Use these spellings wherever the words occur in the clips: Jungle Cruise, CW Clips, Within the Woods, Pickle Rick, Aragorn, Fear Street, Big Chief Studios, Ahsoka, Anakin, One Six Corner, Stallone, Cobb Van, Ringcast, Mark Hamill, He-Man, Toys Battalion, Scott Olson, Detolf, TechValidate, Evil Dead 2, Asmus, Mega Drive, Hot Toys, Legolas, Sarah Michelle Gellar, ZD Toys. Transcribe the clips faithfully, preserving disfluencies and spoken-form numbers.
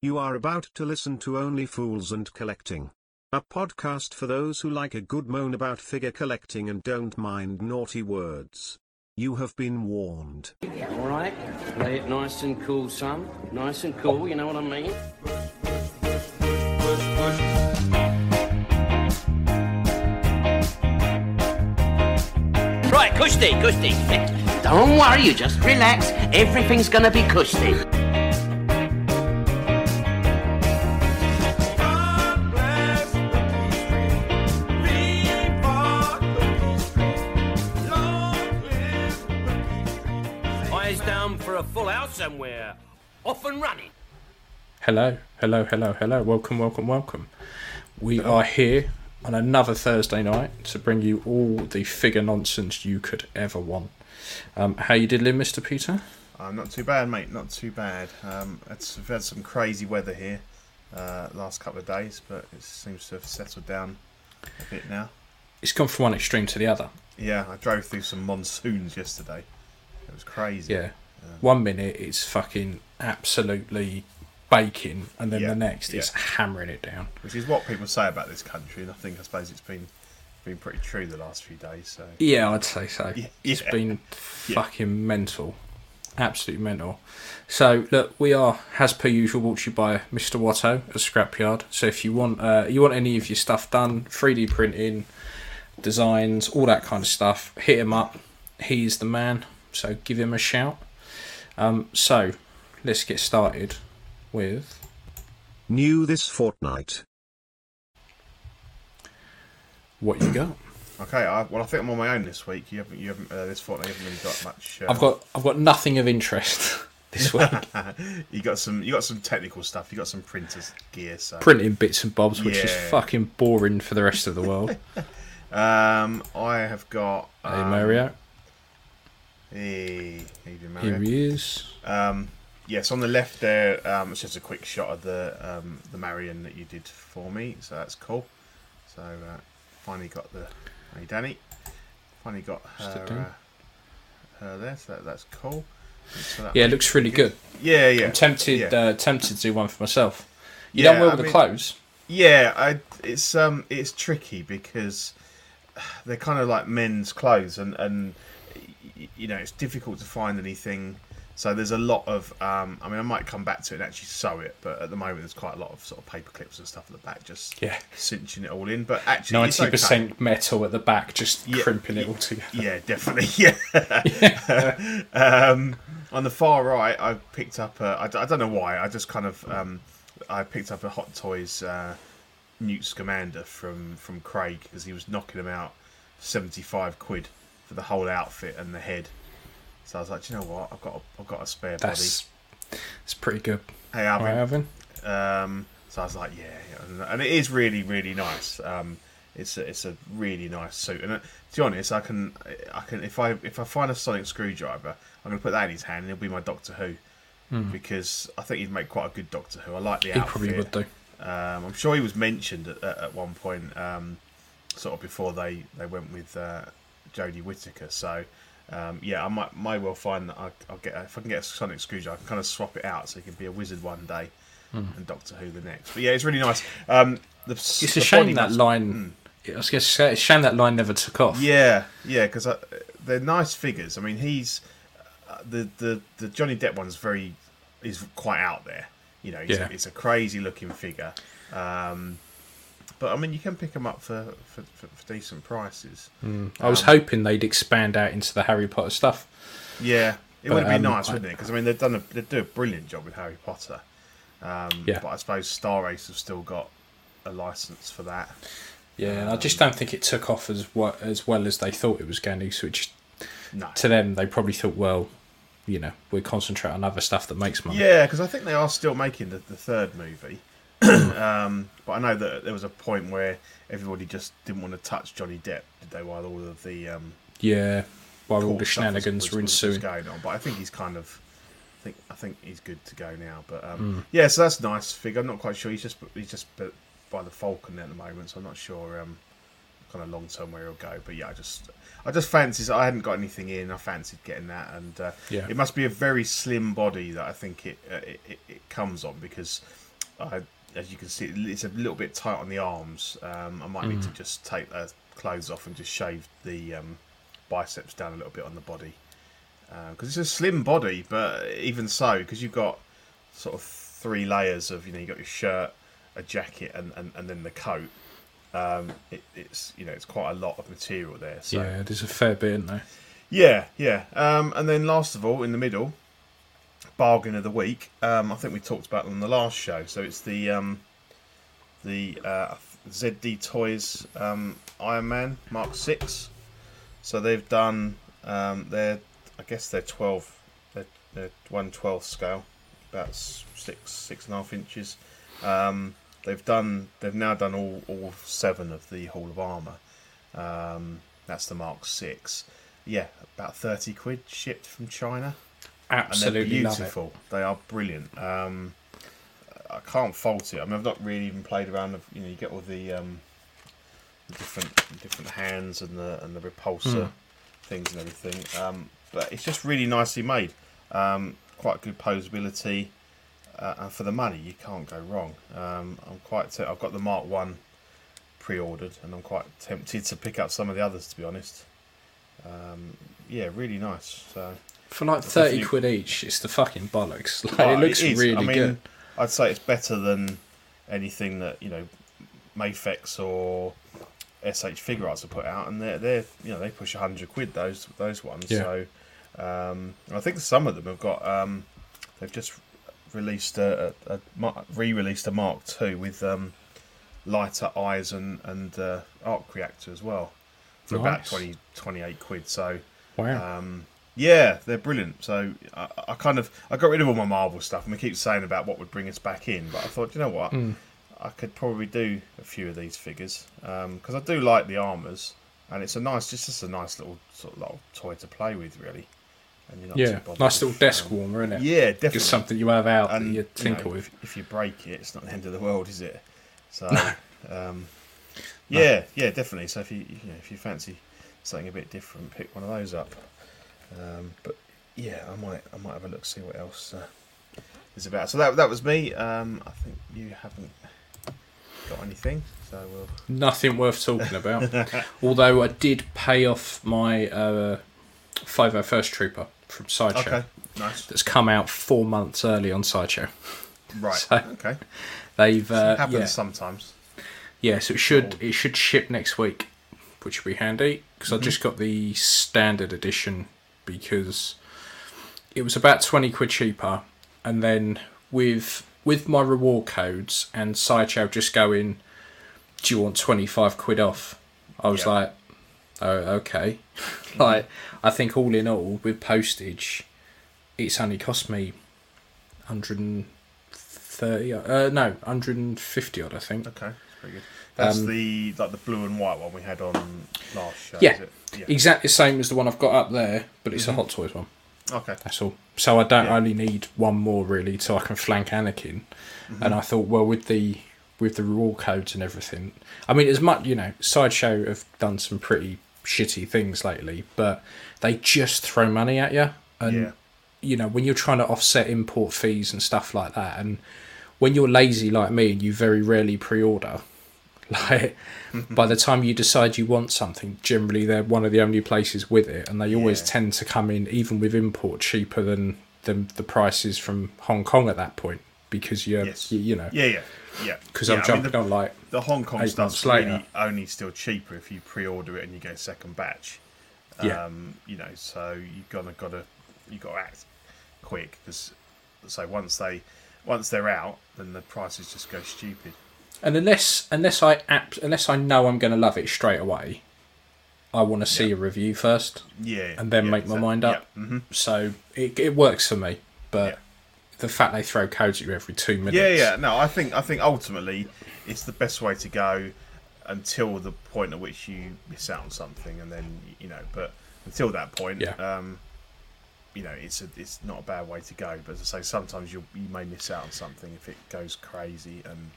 You are about to listen to Only Fools and Collecting, a podcast for those who like a good moan about figure collecting and don't mind naughty words. You have been warned. All right, play it nice and cool, son. Nice and cool, you know what I mean? Right, cushy, cushy. Don't worry, you just relax. Everything's gonna be cushy. A full house and we're off and running. Hello, hello, hello, hello. Welcome, welcome, welcome. We are here on another Thursday night to bring you all the figure nonsense you could ever want. Um, how you diddling, Mister Peter? I'm not too bad, mate. Not too bad. Um, it's, we've had some crazy weather here uh, last couple of days, but it seems to have settled down a bit now. It's gone from one extreme to the other. Yeah, I drove through some monsoons yesterday. It was crazy. Yeah. Yeah. One minute it's fucking absolutely baking, and then yeah. the next it's yeah. hammering it down. Which is what people say about this country, and I think I suppose it's been been pretty true the last few days. So yeah, I'd say so. Yeah. It's yeah. been fucking yeah. mental, absolutely mental. So look, we are, as per usual, brought to you by Mister Watto at Scrapyard. So if you want, uh, you want any of your stuff done, three D printing, designs, all that kind of stuff, hit him up. He's the man. So give him a shout. Um, so, let's get started with... New this fortnight. What you got? Okay, I, well I think I'm on my own this week. You haven't, you haven't uh, this fortnight. You haven't really got much. Uh... I've got, I've got nothing of interest this week. you got some, you got some technical stuff. You got some printers gear, so printing bits and bobs, which yeah. is fucking boring for the rest of the world. um, I have got. Um... Hey, Mario. Hey, how you doing, Mario? Here he is. Um, yes, on the left there, um, it's just a quick shot of the um, the Marion that you did for me, so that's cool. So uh, finally got the hey Danny, finally got her uh, her there, so that, that's cool. So that yeah, it looks really good. good. Yeah, yeah. I'm tempted, yeah. Uh, tempted to do one for myself. You yeah, done well with I the mean, clothes. Yeah, I, it's um, it's tricky because they're kind of like men's clothes, and and. You know, it's difficult to find anything. So there's a lot of, um, I mean, I might come back to it and actually sew it, but at the moment there's quite a lot of sort of paper clips and stuff at the back, just yeah. cinching it all in. But actually, ninety percent it's okay. metal at the back, just yeah, crimping it all together. Yeah, definitely. Yeah. yeah. um, on the far right, I picked up, a, I, I don't know why, I just kind of, um, I picked up a Hot Toys uh, Newt Scamander from, from Craig because he was knocking him out seventy-five quid. For the whole outfit and the head, so I was like, do you know what? I've got a, I've got a spare That's, body. That's pretty good. Hey, Alvin. Right, um, so I was like, yeah, and it is really, really nice. Um, it's a, it's a really nice suit, and uh, to be honest, I can, I can, if I if I find a sonic screwdriver, I'm gonna put that in his hand, and it'll be my Doctor Who, mm. because I think he'd make quite a good Doctor Who. I like the he outfit. He probably would do. Um, I'm sure he was mentioned at, at one point, um, sort of before they they went with. Uh, Jodie Whittaker, so um, yeah, I might, might well find that I, I'll get if I can get a sonic screwdriver, I can kind of swap it out so he can be a wizard one day mm. and Doctor Who the next. But yeah, it's really nice. Um, the, it's the a shame that must, line. Mm. I was going to say, it's a shame that line never took off. Yeah, yeah, because they're nice figures. I mean, he's uh, the, the the Johnny Depp one's very is quite out there. You know, he's, yeah. it's a crazy looking figure. Um, But I mean, you can pick them up for, for, for, for decent prices. Mm. I was um, hoping they'd expand out into the Harry Potter stuff. Yeah, it but, would be um, nice, wouldn't I, it? Because I mean, they've done a, they do a brilliant job with Harry Potter. Um, yeah. But I suppose Star Ace have still got a license for that. Yeah, um, I just don't think it took off as well, as well as they thought it was going to. So it just, no. to them, they probably thought, well, you know, we concentrate on other stuff that makes money. Yeah, because I think they are still making the, the third movie. um, but I know that there was a point where everybody just didn't want to touch Johnny Depp, did they? While all of the um, yeah, while all the shenanigans was, was, were ensuing, was going on. But I think he's kind of, I think I think he's good to go now. But um, mm. yeah, so that's a nice figure. I'm not quite sure. He's just he's just by the Falcon at the moment, so I'm not sure um, kind of long term where he'll go. But yeah, I just I just fancied I hadn't got anything in. I fancied getting that, and uh, yeah. it must be a very slim body that I think it uh, it, it, it comes on because. I, as you can see, it's a little bit tight on the arms. Um, I might mm. need to just take the clothes off and just shave the um, biceps down a little bit on the body. Because uh, it's a slim body, but even so, because you've got sort of three layers of, you know, you've got your shirt, a jacket, and, and, and then the coat. Um, it, it's, you know, it's quite a lot of material there. So. Yeah, there's a fair bit, isn't there? Yeah, yeah. Um, and then last of all, in the middle, bargain of the week. Um, I think we talked about them on the last show. So it's the um, the uh, Z D Toys um, Iron Man Mark six. So they've done um, their, I guess their twelve, their, their one twelfth scale, about six six and a half inches. Um, they've done, they've now done all, all seven of the Hall of Armour. Um, that's the Mark six. Yeah, about thirty quid shipped from China. Absolutely love it. They're beautiful. They are brilliant. Um, I can't fault it. I mean, I've not really even played around. With, you know, you get all the, um, the different different hands and the and the repulsor mm. things and everything. Um, but it's just really nicely made. Um, quite good posability. Uh, and for the money, you can't go wrong. Um, I'm quite. T- I've got the Mark One pre-ordered, and I'm quite tempted to pick up some of the others, to be honest. Um, yeah, really nice. So for like thirty quid each, it's the fucking bollocks. Like, oh, it looks it really I mean, good. I'd say it's better than anything that, you know, Mafex or S H Figure Arts have put out, and they're they you know they push a hundred quid those those ones. Yeah. So um, I think some of them have got um, they've just. released a, a, a re-released a Mark two with um, lighter eyes and and uh, arc reactor as well for nice. About twenty, twenty-eight quid. So wow, um, yeah, they're brilliant. So I, I kind of I got rid of all my Marvel stuff, and we keep saying about what would bring us back in, but I thought, you know what, mm. I could probably do a few of these figures because um, I do like the armors, and it's a nice, just just a nice little sort of little toy to play with, really. Yeah, nice little desk um, warmer, isn't it? Yeah, definitely. Just something you have out and, that you tinker you know, with. If, if you break it, it's not the end of the world, is it? So, um, yeah, no. yeah, definitely. So if you, you know, if you fancy something a bit different, pick one of those up. Um, but yeah, I might, I might have a look, see what else uh, is about. So that, that was me. Um, I think you haven't got anything, so we'll... nothing worth talking about. Although I did pay off my uh, five oh first Trooper. From Sideshow. Okay, nice. That's come out four months early on Sideshow. Right. So okay. They've uh, it happens yeah. sometimes. Yeah, so it should oh. it should ship next week, which will be handy because mm-hmm. I just got the standard edition because it was about twenty quid cheaper, and then with with my reward codes and Sideshow just going, do you want twenty five quid off? I was yep. like. Oh, okay. Like, I think all in all, with postage, it's only cost me one hundred thirty. Uh, no, one hundred fifty odd. I think. Okay, that's pretty good. That's um, the like the blue and white one we had on last show. Yeah, is it? yeah. exactly the same as the one I've got up there, but it's mm-hmm. a Hot Toys one. Okay, that's all. So I don't yeah. only need one more really, so I can flank Anakin. Mm-hmm. And I thought, well, with the with the reward codes and everything, I mean, as much you know, Sideshow have done some pretty shitty things lately, but they just throw money at you, and yeah. you know, when you're trying to offset import fees and stuff like that, and when you're lazy like me and you very rarely pre-order, like by the time you decide you want something, generally they're one of the only places with it, and they always yeah. tend to come in even with import cheaper than, than the prices from Hong Kong at that point, because you're yes. you, you know yeah yeah yeah because yeah. I'm jumping I mean, the, on like the Hong Kong stuff's really only still cheaper if you pre-order it and you get a second batch yeah. um you know so you've got to gotta you got to act quick because so once they once they're out then the prices just go stupid, and unless unless I app, unless I know I'm going to love it straight away, I want to see yep. a review first yeah and then yeah, make exactly. my mind up yep. mm-hmm. so it it works for me, but yeah. the fact they throw codes at you every two minutes. Yeah, yeah. No, I think I think ultimately it's the best way to go until the point at which you miss out on something, and then you know. But until that point, yeah. um, you know, it's a, it's not a bad way to go. But as I say, sometimes you you may miss out on something if it goes crazy and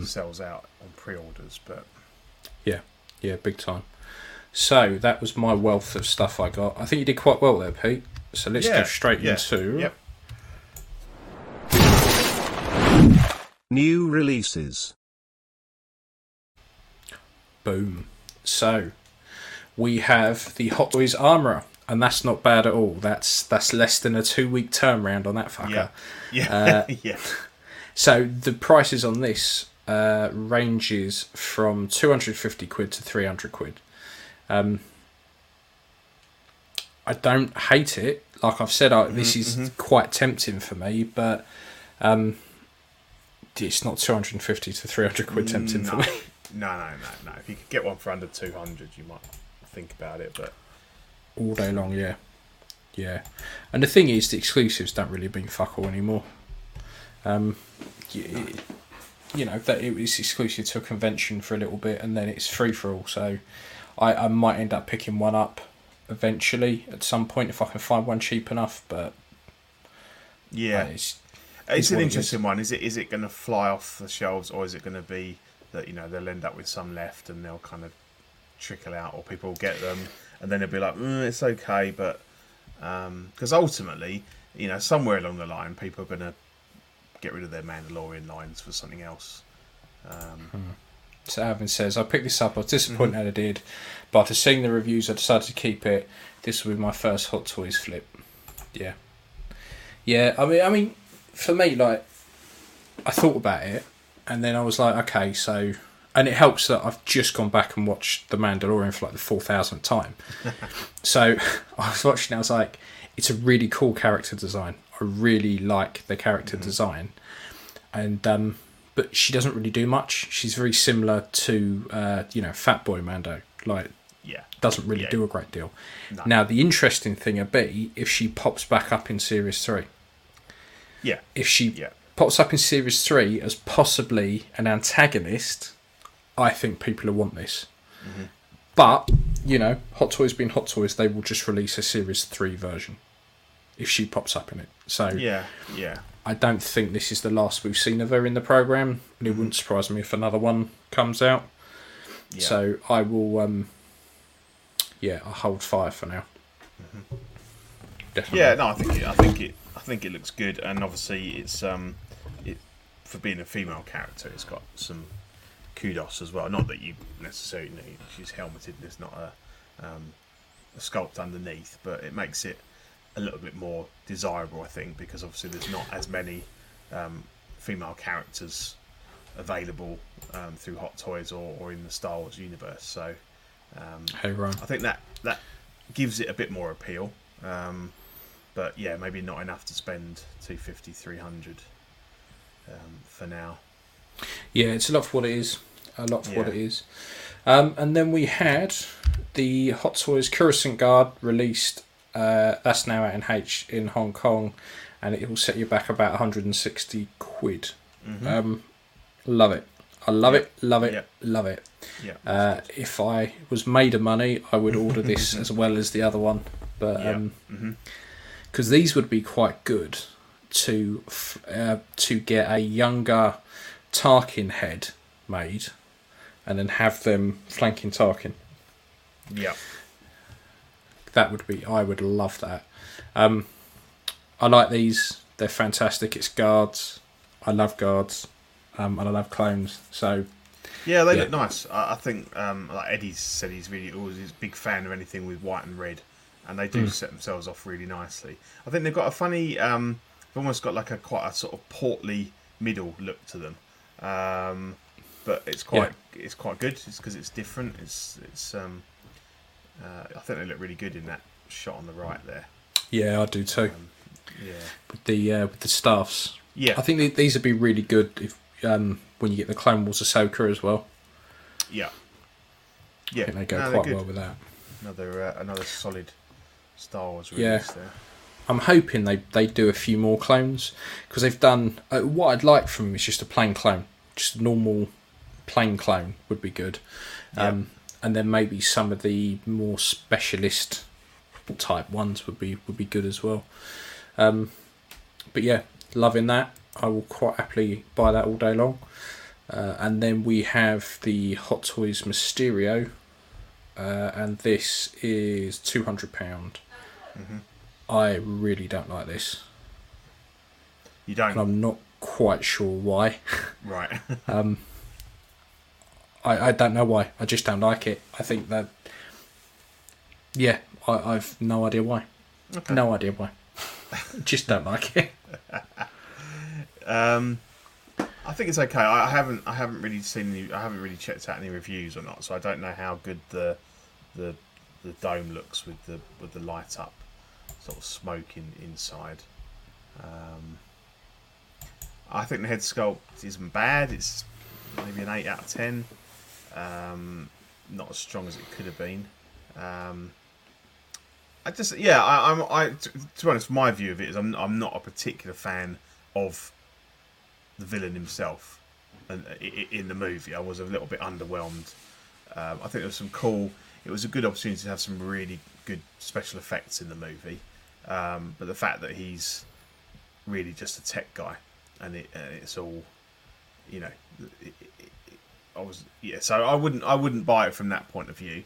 mm. sells out on pre-orders. But yeah, yeah, big time. So that was my wealth of stuff I got. I think you did quite well there, Pete. So let's yeah, go straight yeah, into. Yep. New releases. Boom. So, we have the Hot Toys Armourer, and that's not bad at all. That's that's less than a two-week turnaround on that fucker. Yeah, yeah. Uh, yeah. So, the prices on this uh, ranges from two hundred fifty quid to three hundred quid. Um, I don't hate it. Like I've said, I, this mm-hmm. is quite tempting for me, but um, it's not two hundred fifty to three hundred quid tempting no. for me. No, no, no, no. If you could get one for under two hundred, you might think about it, but... All day long, yeah. Yeah. And the thing is, the exclusives don't really mean fuck all anymore. Um, you, you know, that it was exclusive to a convention for a little bit, and then it's free-for-all, so I, I might end up picking one up eventually at some point if I can find one cheap enough, but... Yeah. Uh, it's it's an interesting one. Is it is it going to fly off the shelves, or is it going to be... that, you know, they'll end up with some left and they'll kind of trickle out, or people will get them and then they'll be like, mm, it's okay, but because um, ultimately, you know, somewhere along the line, people are going to get rid of their Mandalorian lines for something else. Um, hmm. So Alvin says, I picked this up, I was disappointed mm-hmm. that I did, but after seeing the reviews, I decided to keep it. This will be my first Hot Toys flip. Yeah. Yeah, I mean, I mean, for me, like, I thought about it. And then I was like, okay, so... And it helps that I've just gone back and watched The Mandalorian for like the four thousandth time. So I was watching it, I was like, it's a really cool character design. I really like the character mm-hmm. design. and um, But she doesn't really do much. She's very similar to, uh, you know, Fatboy Mando. Like, yeah, doesn't really yeah. do a great deal. No. Now, the interesting thing would be if she pops back up in Series three. Yeah. If she... Yeah. Pops up in Series three as possibly an antagonist, I think people will want this. Mm-hmm. But, you know, Hot Toys being Hot Toys, they will just release a Series three version if she pops up in it. So yeah, yeah. I don't think this is the last we've seen of her in the programme, and it mm-hmm. wouldn't surprise me if another one comes out. Yeah. So I will, um, yeah, I'll hold fire for now. Mm-hmm. Definitely. Yeah, no, I think it, I think it, I think it looks good, and obviously it's... um. For being a female character, it's got some kudos as well. Not that you necessarily need, she's helmeted and there's not a, um, a sculpt underneath, but it makes it a little bit more desirable, I think, because obviously there's not as many um, female characters available um, through Hot Toys or, or in the Star Wars universe. So um, hey, Ryan. I think that, that gives it a bit more appeal, um, but yeah, maybe not enough to spend two hundred fifty, three hundred. Um, for now. Yeah, it's a lot for what it is. A lot for yeah. what it is. Um, and then we had the Hot Toys Coruscant Guard released. Uh, that's now out in H in Hong Kong, and it will set you back about one hundred sixty quid. Mm-hmm. Um, love it. I love yep. it, love it, yep. love it. Yep. Uh, if I was made of money, I would order this as well as the other one. But because yep. um, mm-hmm. these would be quite good. To uh, to get a younger Tarkin head made, and then have them flanking Tarkin. Yeah, that would be. I would love that. Um, I like these. They're fantastic. It's guards. I love guards, um, and I love clones. So yeah, they yeah. look nice. I think um, like Eddie said, he's really always he's a big fan of anything with white and red, and they do mm. set themselves off really nicely. I think they've got a funny. Um, almost got like a quite a sort of portly middle look to them, um, but it's quite yeah. it's quite good. It's because it's different. It's it's um, uh, I think they look really good in that shot on the right there. Yeah, I do too. Um, yeah, with the uh, with the staffs. Yeah, I think these would be really good if um, when you get the Clone Wars Ahsoka as well. Yeah, yeah, I think they go no, quite well with that. Another uh, another solid Star Wars release yeah. there. I'm hoping they, they do a few more clones, because they've done... Uh, what I'd like from them is just a plain clone. Just a normal plain clone would be good. Um, yep. And then maybe some of the more specialist type ones would be would be good as well. Um, but yeah, loving that. I will quite happily buy that all day long. Uh, and then we have the Hot Toys Mysterio, uh, and this is two hundred pounds. Mm-hmm. I really don't like this. You don't? And I'm not quite sure why. Right. um, I, I don't know why. I just don't like it. I think that... Yeah, I, I've no idea why. Okay. No idea why. Just don't like it. um... I think it's okay. I haven't. I haven't really seen. Any, I haven't really checked out any reviews or not, so I don't know how good the the the dome looks with the with the light up, sort of smoke in, inside. Um, I think the head sculpt isn't bad. It's maybe an eight out of ten. Um, not as strong as it could have been. Um, I just yeah. I, I'm. I to, to be honest, my view of it is I'm. I'm not a particular fan of the villain himself, and in the movie, I was a little bit underwhelmed. Um, I think there was some cool. It was a good opportunity to have some really good special effects in the movie, um, but the fact that he's really just a tech guy, and it, and it's all, you know, it, it, it, I was yeah. So I wouldn't, I wouldn't buy it from that point of view.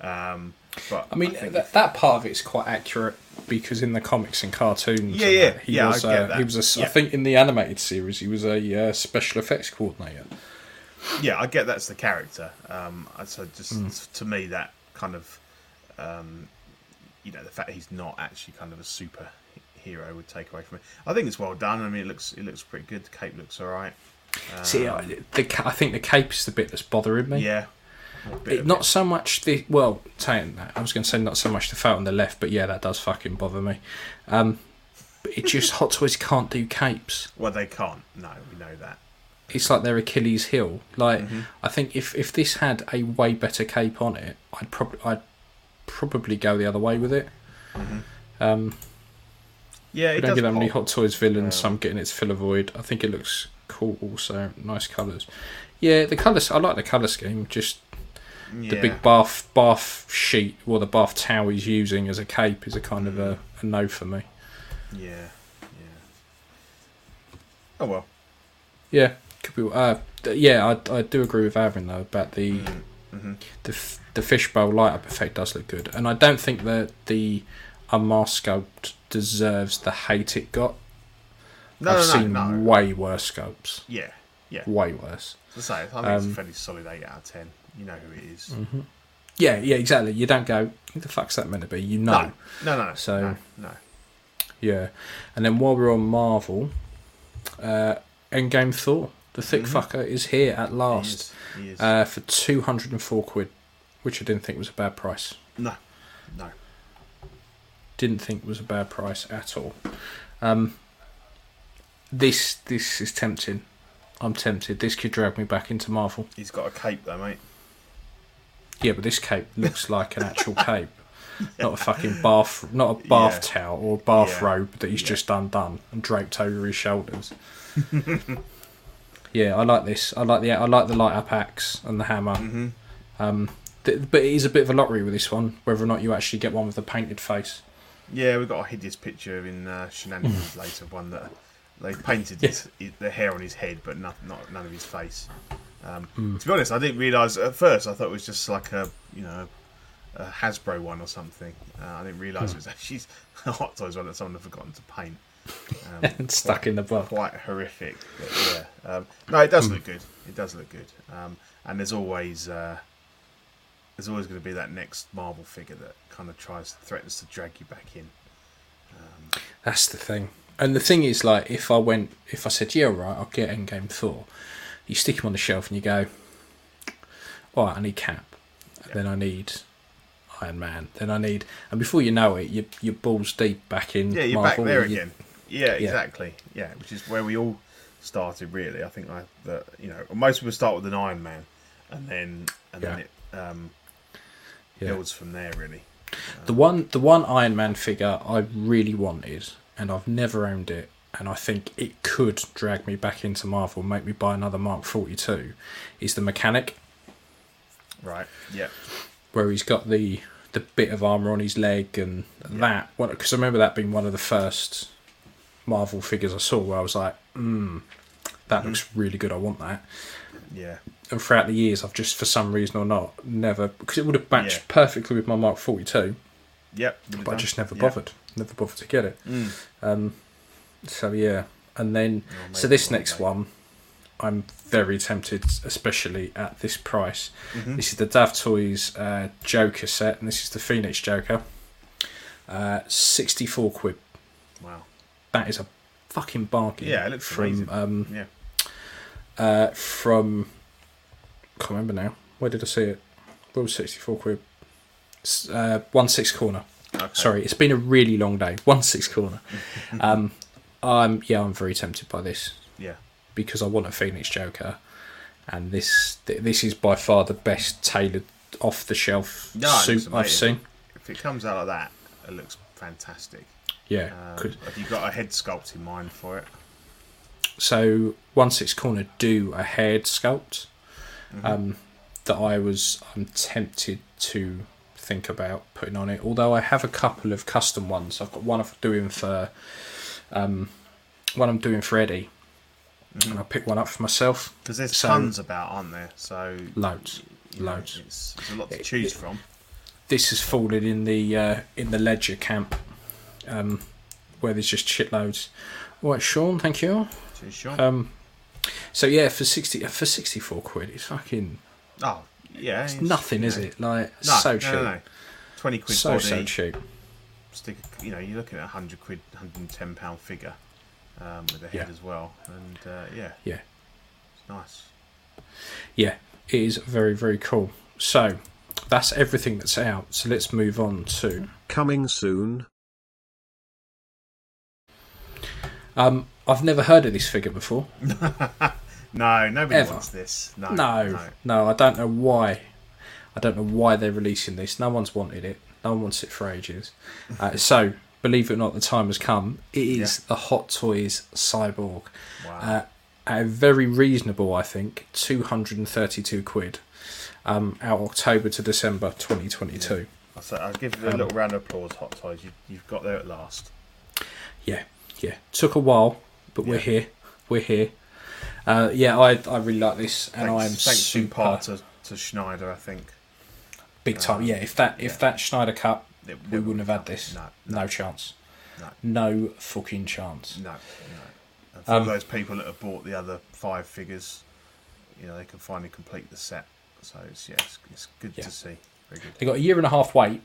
Um, but I mean, I that, if, that part of it's quite accurate, because in the comics and cartoons, yeah, and yeah, that, he, yeah was, I get uh, that. he was. A, yeah. I think in the animated series, he was a uh, special effects coordinator. Yeah, I get that's the character. Um, so just mm. to me, that kind of, um, you know, the fact he's not actually kind of a superhero would take away from it. I think it's well done. I mean, it looks it looks pretty good. The cape looks all right. Um, See, I, the, I think the cape is the bit that's bothering me. Yeah. It, not it. so much the well, saying that I was going to say not so much the felt on the left, but yeah, that does fucking bother me. Um, but it just Hot Toys can't do capes. Well, they can't. No, we know that. It's like their Achilles heel. Like mm-hmm. I think if, if this had a way better cape on it, I'd probably I'd probably go the other way with it. Mm-hmm. Um, yeah, it we don't does get that many Hot Toys villains. Yeah. So I'm getting its fill of void. I think it looks cool. Also, nice colours. Yeah, the colours. I like the colour scheme. Just. The yeah. big bath bath sheet or the bath towel he's using as a cape is a kind of a, a no for me. Yeah, yeah. Oh well. Yeah, could be. Uh, yeah, I I do agree with Avin though about the mm-hmm. the the fishbowl light up effect does look good, and I don't think that the unmasked sculpt deserves the hate it got. No, I've no, seen no, no. way worse sculpts. Yeah, yeah, way worse. As I say, I think um, it's a fairly solid eight out of ten. You know who it is. Mm-hmm. Yeah, yeah, exactly. You don't go, who the fuck's that meant to be? You know. No, no, no. So, no, no. Yeah. And then while we're on Marvel, uh, Endgame Thor, the thick mm-hmm. fucker, is here at last. He is. He is. Uh, for two hundred and four quid, which I didn't think was a bad price. No, no. Didn't think was a bad price at all. Um, this this is tempting. I'm tempted. This could drag me back into Marvel. He's got a cape though, mate. Yeah, but this cape looks like an actual cape, yeah. not a fucking bath, not a bath yeah. towel or bath yeah. robe that he's yeah. just undone and draped over his shoulders. yeah, I like this. I like the I like the light up axe and the hammer. Mm-hmm. Um, th- but it is a bit of a lottery with this one, whether or not you actually get one with a painted face. Yeah, we've got a hideous picture in uh, Shenanigans later, one that. They painted his, yeah. the hair on his head, but not, not none of his face. Um, mm. To be honest, I didn't realise at first. I thought it was just like a, you know, a Hasbro one or something. Uh, I didn't realise mm. it was actually a Hot Toys one that someone had forgotten to paint. Um, and stuck quite, in the book. Quite horrific. But yeah. Um, no, it does mm. look good. It does look good. Um, and there's always uh, there's always going to be that next Marvel figure that kind of tries threatens to drag you back in. Um, That's the thing. And the thing is, like, if I went, if I said, yeah, all right, I'll get Endgame Thor, you stick him on the shelf and you go, all right, I need Cap, and yep. then I need Iron Man, then I need, and before you know it, you're, you're balls deep back in. Yeah, you're Marvel, back there you, again. Yeah, exactly. Yeah. yeah, which is where we all started, really. I think, I, that you know, most people start with an Iron Man, and then and yeah. then it um, builds yeah. from there, really. Um, the one, the one Iron Man figure I really want is. And I've never owned it, and I think it could drag me back into Marvel, make me buy another Mark forty-two, is the Mechanic. Right, yeah. Where he's got the, the bit of armour on his leg and yeah. that. Because I remember that being one of the first Marvel figures I saw where I was like, mm, that mm-hmm. looks really good, I want that. Yeah. And throughout the years, I've just, for some reason or not, never... Because it would have matched yeah. perfectly with my Mark forty-two. Yep. But I just never bothered. Yep. Never bothered to get it. Mm. Um, so yeah, And then, oh, so this next one, I'm very tempted, especially at this price. Mm-hmm. This is the Damtoys uh, Joker set, and this is the Phoenix Joker. Uh, sixty-four quid. Wow, that is a fucking bargain. Yeah, it looks from amazing. Um, yeah, uh, from can't remember now. Where did I see it? What was sixty-four quid? Uh, One Six Corner. Okay. Sorry, it's been a really long day. One Six Corner. um, I'm yeah, I'm very tempted by this. Yeah, because I want a Phoenix Joker, and this th- this is by far the best tailored off the shelf no, suit I've seen. If it comes out like that, it looks fantastic. Yeah. Um, have you got a head sculpt in mind for it? So One Six Corner do a head sculpt mm-hmm. um, that I was I'm tempted to think about putting on it. Although I have a couple of custom ones. I've got one I'm doing for um, one I'm doing for Eddie, mm-hmm. and I picked one up for myself. Because there's so, tons about, aren't there? So loads, you know, loads. It's, there's a lot to it, choose it, from. This has fallen in the uh, in the ledger camp, um, where there's just shitloads. All right, Sean, thank you. Cheers, Sean. Um, so yeah, for sixty for sixty four quid, it's fucking oh yeah, it's, it's nothing, you know, is it? Like no, so cheap, no, no, no. twenty quid, so body, so cheap. Stick, you know, you're looking at a hundred quid, hundred and ten pound figure um, with the head yeah. as well, and uh, yeah, yeah, it's nice. Yeah, it is very very cool. So. That's everything that's out, so let's move on to coming soon. Um, I've never heard of this figure before. No, nobody Ever. wants this. No, no, no, no. I don't know why. I don't know why they're releasing this. No one's wanted it. No one wants it for ages. Uh, so, believe it or not, the time has come. It is yeah. the Hot Toys Cyborg. Wow. Uh, at a very reasonable, I think, two hundred and thirty-two quid. Um, out October to December twenty twenty-two. Yeah. So I'll give you a little um, round of applause, Hot Toys. You, you've got there at last. Yeah, yeah. Took a while, but yeah. we're here. We're here. Uh, yeah, I I really like this, and I am super. Thanks in part to, to Schneider, I think. Big time. Um, yeah, if that if yeah. that Schneider Cup, it we wouldn't have had this. No, no, no chance. No, no fucking chance. No, no. And for um, all those people that have bought the other five figures, you know, they can finally complete the set. So it's, yeah, it's, it's good yeah. to see. Very good. They got a year and a half wait,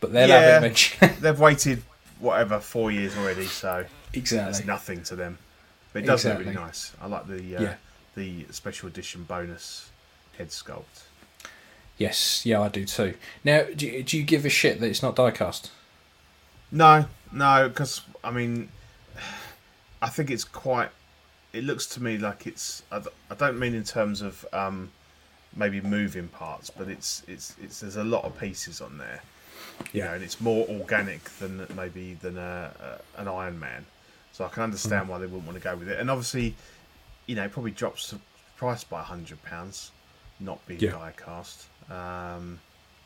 but they'll yeah, have it eventually. They've waited whatever four years already, so exactly there's nothing to them. But it does exactly. look really nice. I like the uh, yeah. the special edition bonus head sculpt. Yes, yeah, I do too. Now, do, do you give a shit that it's not diecast? No, no, because I mean, I think it's quite. It looks to me like it's. I, I don't mean in terms of. Um, maybe moving parts, but it's it's it's there's a lot of pieces on there, you yeah. know, and it's more organic than maybe than a, a, an Iron Man, so I can understand mm-hmm. why they wouldn't want to go with it. And obviously, you know, it probably drops the price by a hundred pounds, not being yeah. diecast. Um,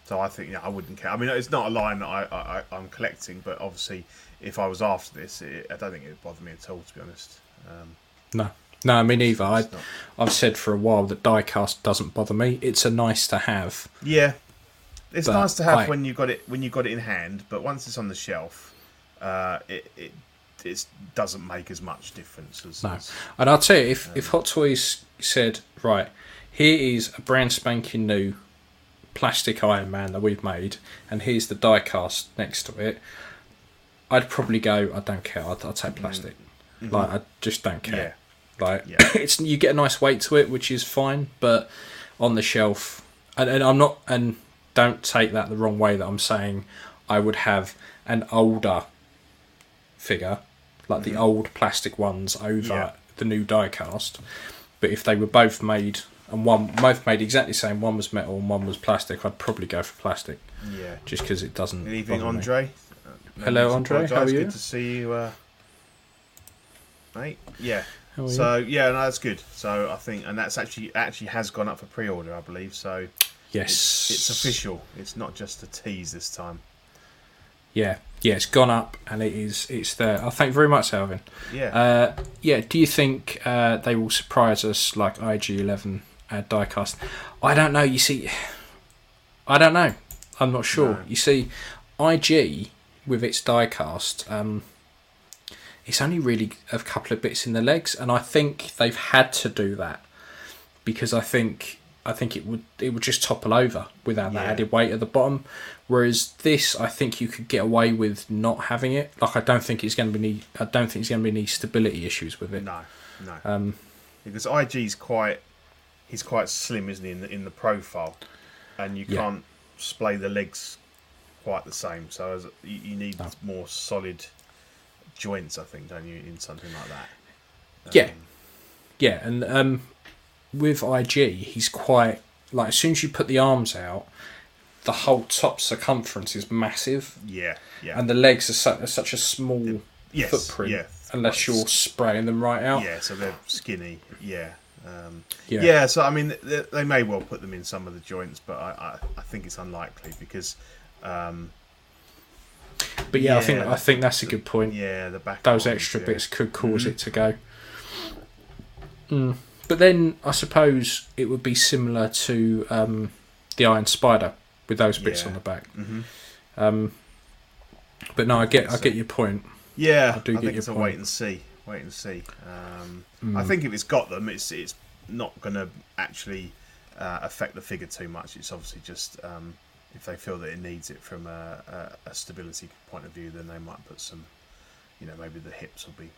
so I think yeah, I wouldn't care. I mean, it's not a line that I, I I'm collecting, but obviously, if I was after this, it, I don't think it would bother me at all, to be honest. Um, no. No, I mean, either. I, I've said for a while that diecast doesn't bother me. It's a nice to have. Yeah, it's nice to have I, when you got it when you got it in hand. But once it's on the shelf, uh, it it it's, doesn't make as much difference as no. As, and I'll tell you, if um, if Hot Toys said, right, here is a brand spanking new plastic Iron Man that we've made, and here's the diecast next to it, I'd probably go, I don't care. I'd, I'd take plastic. Mm-hmm. Like I just don't care. Yeah. Like yeah. it's you get a nice weight to it, which is fine, but on the shelf, and, and I'm not, and don't take that the wrong way that I'm saying I would have an older figure, like mm-hmm. the old plastic ones over yeah. the new diecast. But if they were both made and one both made exactly the same, one was metal and one was plastic, I'd probably go for plastic. Yeah, just because it doesn't. Good evening, Andre. Me. Hello, Andre. How are you? Good to see you, uh, mate. Yeah. So yeah, no, that's good. So I think, and that's actually actually has gone up for pre-order, I believe. So yes, it's, it's official. It's not just a tease this time. Yeah, yeah, it's gone up, and it is it's there. Oh, thank you very much, Alvin. Yeah, uh, yeah. Do you think uh, they will surprise us like I G eleven uh, diecast? I don't know. You see, I don't know. I'm not sure. No. You see, I G with its diecast. Um, it's only really a couple of bits in the legs, and I think they've had to do that because I think I think it would it would just topple over without yeah. that added weight at the bottom. Whereas this, I think you could get away with not having it. Like I don't think it's going to be any, I don't think it's going to be any stability issues with it. No, no. Um, because I G's quite he's quite slim, isn't he, in the, in the profile, and you yeah. can't splay the legs quite the same. So as, you, you need no. more solid joints, I think, don't you, in something like that? Um, yeah, yeah, and. Um, With I G, he's quite like as soon as you put the arms out, the whole top circumference is massive. Yeah, yeah. And the legs are, su- are such a small the, yes, footprint, yeah, unless you're spraying them right out. Yeah, so they're skinny. Yeah, um, yeah. yeah. So I mean, they, they may well put them in some of the joints, but I, I, I think it's unlikely because. Um, but yeah, yeah, I think I think that's a good point. Yeah, the back those extra yeah. bits could cause mm-hmm. it to go. Mm. But then I suppose it would be similar to um, the Iron Spider with those bits yeah. on the back. Mm-hmm. Um, but no, I get I, I get so. your point. Yeah, I do I get think your it's point. A wait and see, wait and see. Um, mm. I think if it's got them, it's it's not going to actually uh, affect the figure too much. It's obviously just um, if they feel that it needs it from a, a, a stability point of view, then they might put some, you know, maybe the hips will be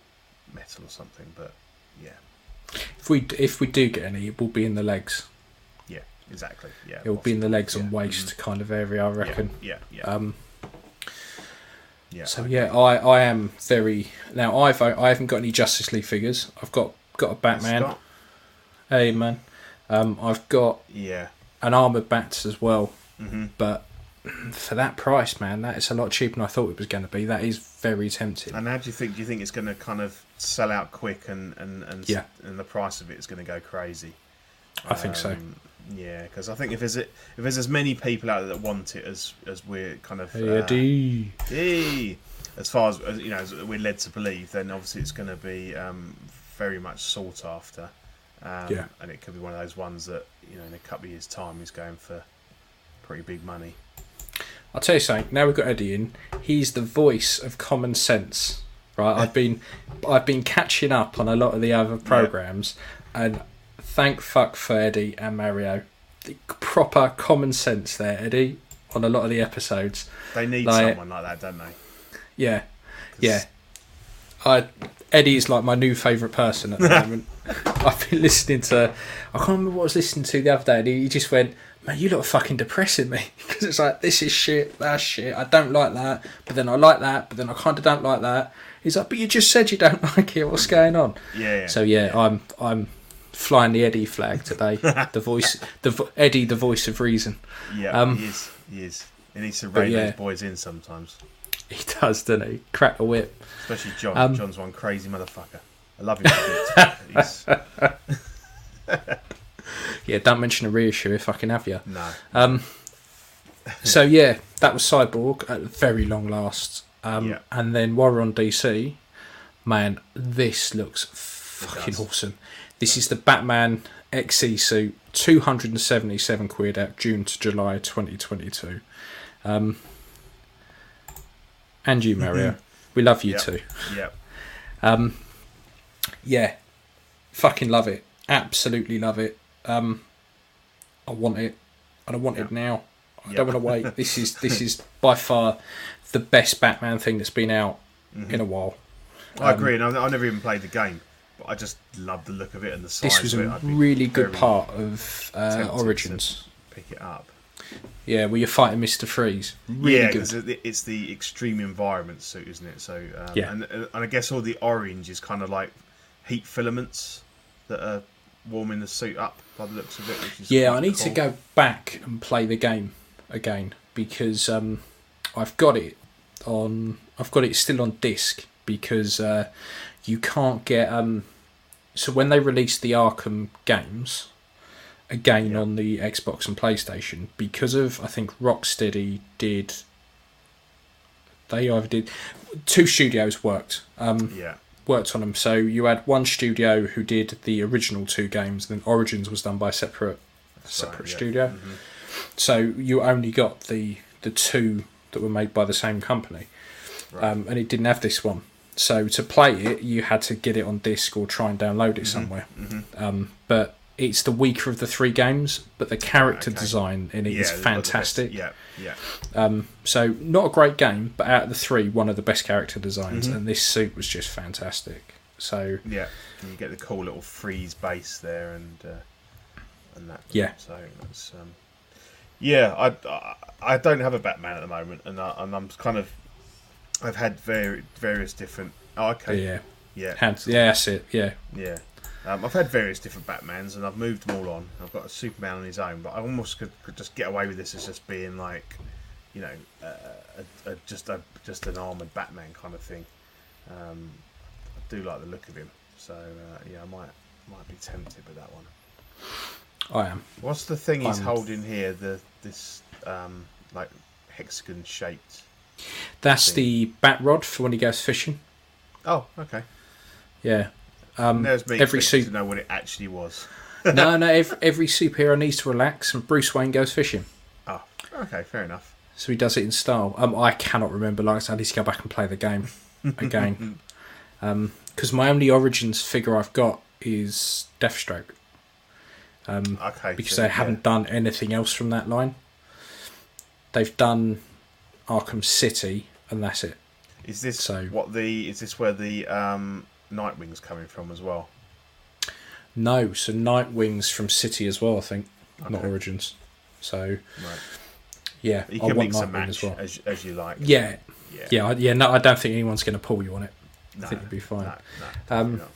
metal or something. But yeah. If we if we do get any, it will be in the legs. Yeah, exactly. Yeah, it will possibly. be in the legs yeah. and waist mm-hmm. kind of area, I reckon. Yeah, yeah. yeah. Um, yeah. So yeah, I, I am very now. I've I haven't got any Justice League figures. I've got got a Batman. Got... Hey man, um, I've got yeah an armored Bats as well. Mm-hmm. But for that price, man, that is a lot cheaper than I thought it was going to be. That is very tempting. And how do you think? Do you think it's going to kind of sell out quick and and and, yeah. and the price of it is going to go crazy? I think um, so. Yeah, because I think if there's a, if there's as many people out there that want it as as we're kind of hey, uh, D. D. as far as you know as we're led to believe, then obviously it's going to be um, very much sought after. Um, yeah, and it could be one of those ones that you know in a couple of years' time is going for pretty big money. I'll tell you something. Now we've got Eddie in. He's the voice of common sense. Right, I've been, I've been catching up on a lot of the other programs, yeah. and thank fuck for Eddie and Mario. The proper common sense there, Eddie, on a lot of the episodes. They need like, someone like that, don't they? Yeah, yeah. I Eddie is like my new favourite person at the moment. I've been listening to. I can't remember what I was listening to the other day, and he just went, "Man, you lot are fucking depressing me," because it's like this is shit, that's shit. I don't like that, but then I like that, but then I kind of don't like that. He's like, but you just said you don't like it. What's going on? Yeah. yeah. So yeah, yeah, I'm I'm flying the Eddie flag today. the voice, the vo- Eddie, the voice of reason. Yeah, um, he is. He is. He needs to rein yeah. those boys in sometimes. He does, doesn't he? Crack a whip. Especially John. Um, John's one crazy motherfucker. I love him. For it. Yeah, don't mention a reissue if I can have you. No. Um. So yeah, that was Cyborg at very long last. Um, yeah. And then while we're on D C, man, this looks fucking awesome. This is the Batman X E suit, two hundred seventy-seven quid out June to July twenty twenty-two. Um, and you, Mario. We love you yep. too. Yeah. Um, yeah. Fucking love it. Absolutely love it. Um, I want it. And I want yep. it now. I yep. don't want to wait. This is This is by far... the best Batman thing that's been out mm-hmm. in a while. Um, I agree, and I never even played the game, but I just love the look of it and the size. This was a of it. really good part of uh, Origins. Pick it up. Yeah, where you're fighting Mister Freeze. Really yeah, because it's the extreme environment suit, isn't it? So um, yeah, and, and I guess all the orange is kind of like heat filaments that are warming the suit up by the looks of it. Which is yeah, I need cool. to go back and play the game again because um, I've got it. On I've got it still on disc because uh, you can't get um so when they released the Arkham games again yeah. on the Xbox and PlayStation because of I think Rocksteady did they either did two studios worked um yeah worked on them so you had one studio who did the original two games and then Origins was done by a separate That's separate right, yeah. studio mm-hmm. so you only got the the two that were made by the same company, right. um, and it didn't have this one. So to play it, you had to get it on disc or try and download it mm-hmm. somewhere. Mm-hmm. Um, but it's the weaker of the three games, but the character okay. design in it yeah, is fantastic. Yeah, yeah. Um, so not a great game, but out of the three, one of the best character designs, mm-hmm. and this suit was just fantastic. So yeah, and you get the cool little freeze base there, and uh, and that. Yeah. So that's um, yeah. I, I I don't have a Batman at the moment, and I, and I'm kind of. I've had very, various different. Oh, okay. Yeah. Yeah. Hands, yeah, that's it. Yeah. Yeah. Um, I've had various different Batmans and I've moved them all on. I've got a Superman on his own, but I almost could, could just get away with this as just being like, you know, uh, a, a, just a, just an armoured Batman kind of thing. Um, I do like the look of him. So, uh, yeah, I might might be tempted with that one. I am. What's the thing he's I'm... holding here? The This, um, like, hexagon shaped. That's thing. The bat rod for when he goes fishing. Oh, okay. Yeah. Um, There's me every su- to know what it actually was. no, no, every, every superhero needs to relax, and Bruce Wayne goes fishing. Oh, okay, fair enough. So he does it in style. Um, I cannot remember, like I said, I need to go back and play the game again. Because um, my only Origins figure I've got is Deathstroke. Um, okay. Because so, they yeah. haven't done anything else from that line. They've done Arkham City, and that's it. Is this so, what the? Is this where the um, Nightwing's coming from as well? No, so Nightwing's from City as well, I think, okay. not Origins. So, right. yeah, you can mix and match as, well. as, as you like. Yeah, yeah, yeah. I, yeah no, I don't think anyone's going to pull you on it. No, I think it'd be fine. No, no, um, not.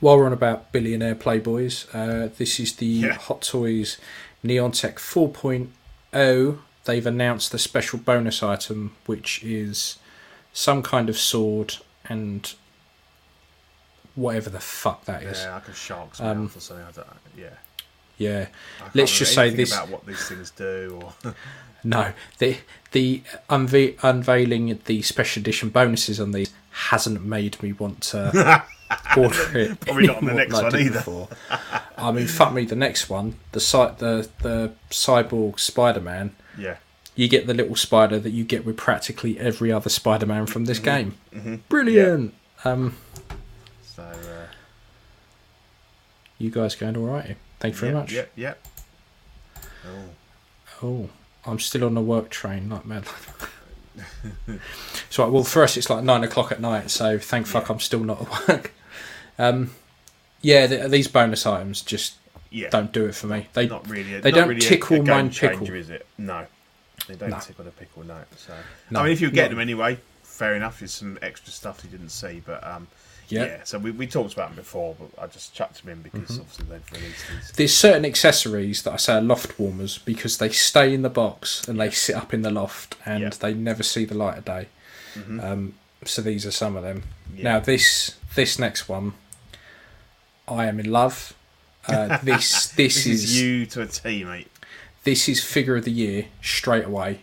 While we're on about billionaire playboys, uh, this is the yeah. Hot Toys Neontech four point oh. They've announced the special bonus item, which is some kind of sword and whatever the fuck that is. Yeah, like a shark's um, mouth or something. I don't, yeah. Yeah. I Let's just say this about what these things do. Or no, the the unve- unveiling the special edition bonuses on these hasn't made me want to order it. Probably not on the next one I either. I mean, fuck me, the next one, the cy- the the cyborg Spider-Man. Yeah, you get the little spider that you get with practically every other Spider-Man from this mm-hmm. game. Mm-hmm. Brilliant. Yeah. Um, so, uh, you guys going all right? Thank you very yep, much. Yep, yep. Oh. oh, I'm still on the work train, like mad. So, well, for us, it's like nine o'clock at night. So, thank fuck, yeah. I'm still not at work. Um, yeah, th- these bonus items just. Yeah. Don't do it for me. They not really. They not don't really tickle a, a my changer, pickle. Is it? No, they don't no. tickle the pickle. No. So no, I mean, if you get no. them anyway, fair enough. There's some extra stuff you didn't see, but um, yep. yeah. So we, we talked about them before, but I just chucked them in because mm-hmm. obviously they've released these. There's certain accessories that I say are loft warmers because they stay in the box and they sit up in the loft and yep. they never see the light of day. Mm-hmm. Um, so these are some of them. Yep. Now this this next one, I am in love. Uh, this this, this is, is you to a T, mate. This is figure of the year straight away.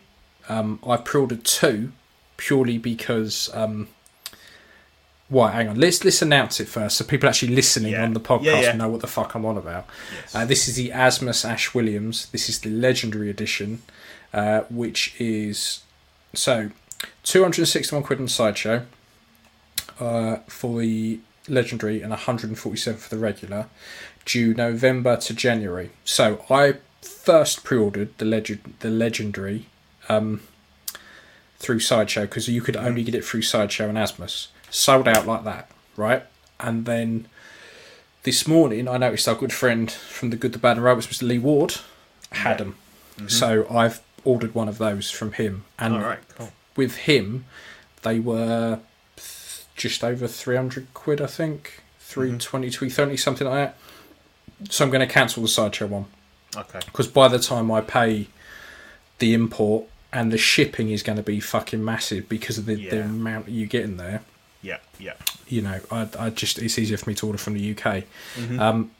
Um, I pre-ordered two purely because. Um, why? Hang on. Let's let's announce it first, so people actually listening yeah. on the podcast yeah, yeah. know what the fuck I'm on about. Yes. Uh, this is the Asmus Ash Williams. This is the legendary edition, uh, which is so two hundred sixty-one quid on Sideshow uh, for the legendary and one hundred forty-seven for the regular. Due November to January. So I first pre-ordered the legend, the legendary, um, through Sideshow because you could only get it through Sideshow and Asmus. Sold out like that, right? And then this morning I noticed our good friend from the Good, the Bad and Robots, Mister Lee Ward, had them. Mm-hmm. So I've ordered one of those from him. And all right, cool. With him, they were th- just over three hundred quid, I think, three mm-hmm. twenty, three thirty, something like that. So I'm going to cancel the Sideshow one. Okay. Because by the time I pay the import and the shipping is going to be fucking massive because of the, yeah. the amount you get in there. Yeah, yeah. You know, I, I just it's easier for me to order from the U K. Mm-hmm. Um,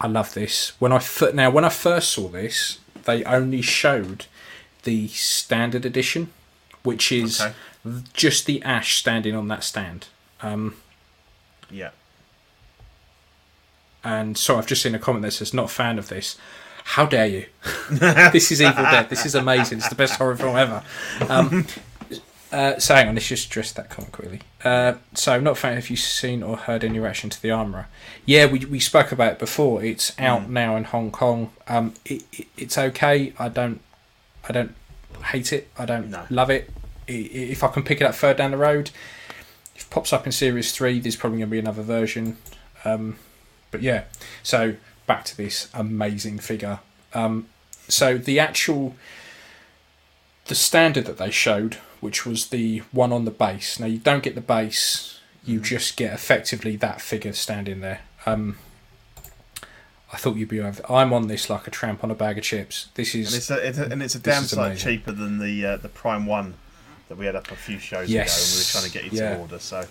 I love this. When I f- now when I first saw this, they only showed the standard edition, which is okay. just the Ash standing on that stand. Um, yeah. And so I've just seen a comment that says, not a fan of this. How dare you? This is Evil Dead. This is amazing. It's the best horror film ever. Um, Uh, so hang on, let's just address that comment quickly. Uh, so, I'm not fan if you've seen or heard any reaction to The Armourer. Yeah, we we spoke about it before. It's out mm. now in Hong Kong. Um, it, it, it's okay. I don't, I don't hate it. I don't no. love it. I, if I can pick it up further down the road, if it pops up in Series Three, there's probably going to be another version. Um, but yeah, so back to this amazing figure. Um, so the actual, the standard that they showed, which was the one on the base. Now, you don't get the base, you just get effectively that figure standing there. Um, I thought you'd be over. I'm on this like a tramp on a bag of chips. This is... And it's a, it's a, and it's a damn sight cheaper than the uh, the Prime one that we had up a few shows yes. ago, and we were trying to get you yeah. to order, so...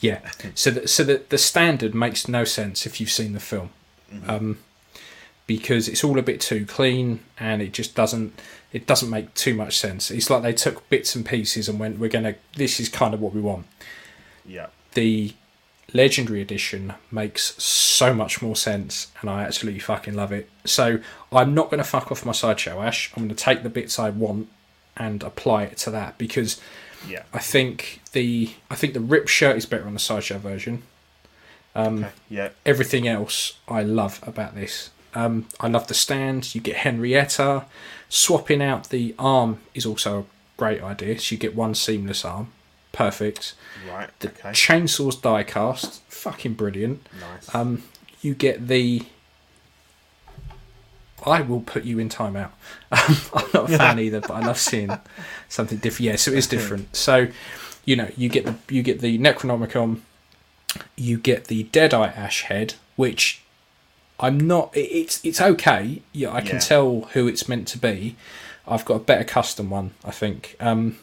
Yeah, so the, so the, the standard makes no sense if you've seen the film. Mm-hmm. Um, because it's all a bit too clean, and it just doesn't... It doesn't make too much sense. It's like they took bits and pieces and went, we're going to, this is kind of what we want. Yeah. The Legendary Edition makes so much more sense, and I absolutely fucking love it. So I'm not going to fuck off my Sideshow, Ash. I'm going to take the bits I want and apply it to that, because yeah. I think the I think the ripped shirt is better on the Sideshow version. Um, okay. Yeah. Everything else I love about this. Um, I love the stand. You get Henrietta. Swapping out the arm is also a great idea. So you get one seamless arm. Perfect. Right. The okay. chainsaws die cast. Fucking brilliant. Nice. Um, you get the... I will put you in timeout. I'm not a fan either, but I love seeing something different. Yeah, so it is different. So, you know, you get the you get the Necronomicon. You get the Deadeye Ash head, which... I'm not. It's it's okay. Yeah, I can yeah. tell who it's meant to be. I've got a better custom one, I think. Um,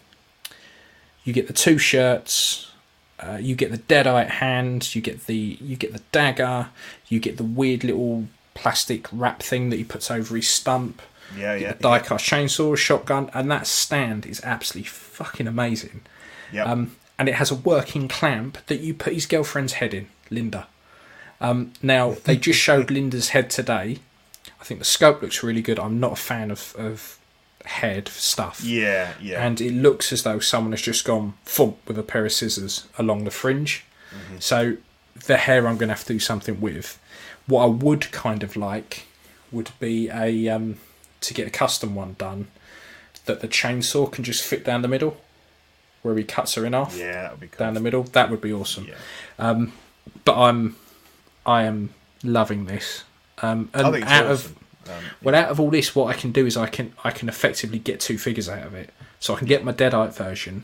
you get the two shirts. Uh, you get the Deadite hand. You get the you get the dagger. You get the weird little plastic wrap thing that he puts over his stump. Yeah, yeah. The diecast yeah. chainsaw, shotgun, and that stand is absolutely fucking amazing. Yeah. Um, and it has a working clamp that you put his girlfriend's head in, Linda. Um, now, they just showed Linda's head today. I think the scope looks really good. I'm not a fan of, of head stuff. Yeah, yeah. And it looks as though someone has just gone thump with a pair of scissors along the fringe. Mm-hmm. So the hair I'm going to have to do something with. What I would kind of like would be a um, to get a custom one done that the chainsaw can just fit down the middle where he cuts her in half. Yeah, that would be cool. Down the middle. That would be awesome. Yeah. Um, but I'm... I am loving this. Um, and I think it's out awesome. of um, yeah. well, out of all this, what I can do is I can I can effectively get two figures out of it. So I can get my Deadite version.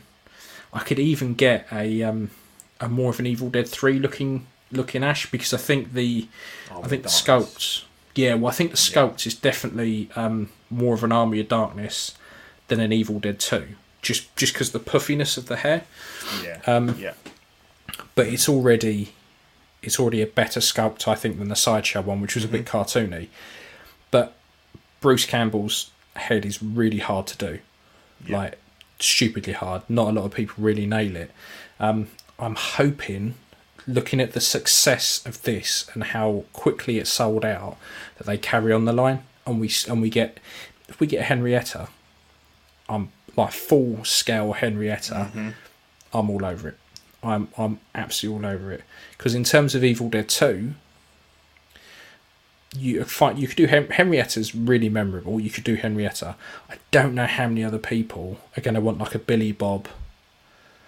I could even get a um, a more of an Evil Dead three looking looking Ash, because I think the Army I think the sculpts. Yeah, well, I think the sculpts yeah. is definitely um, more of an Army of Darkness than an Evil Dead two. Just just because the puffiness of the hair. Yeah. Um, yeah. But it's already. It's already a better sculpt, I think, than the Sideshow one, which was a mm-hmm. bit cartoony. But Bruce Campbell's head is really hard to do. Yep. Like, stupidly hard. Not a lot of people really nail it. Um, I'm hoping, looking at the success of this and how quickly it sold out, that they carry on the line, and we and we get... If we get Henrietta, I'm like full-scale Henrietta, mm-hmm. I'm all over it. I'm I'm absolutely all over it, because in terms of Evil Dead two, you fight you could do Hen- Henrietta's really memorable. You could do Henrietta. I don't know how many other people are going to want like a Billy Bob,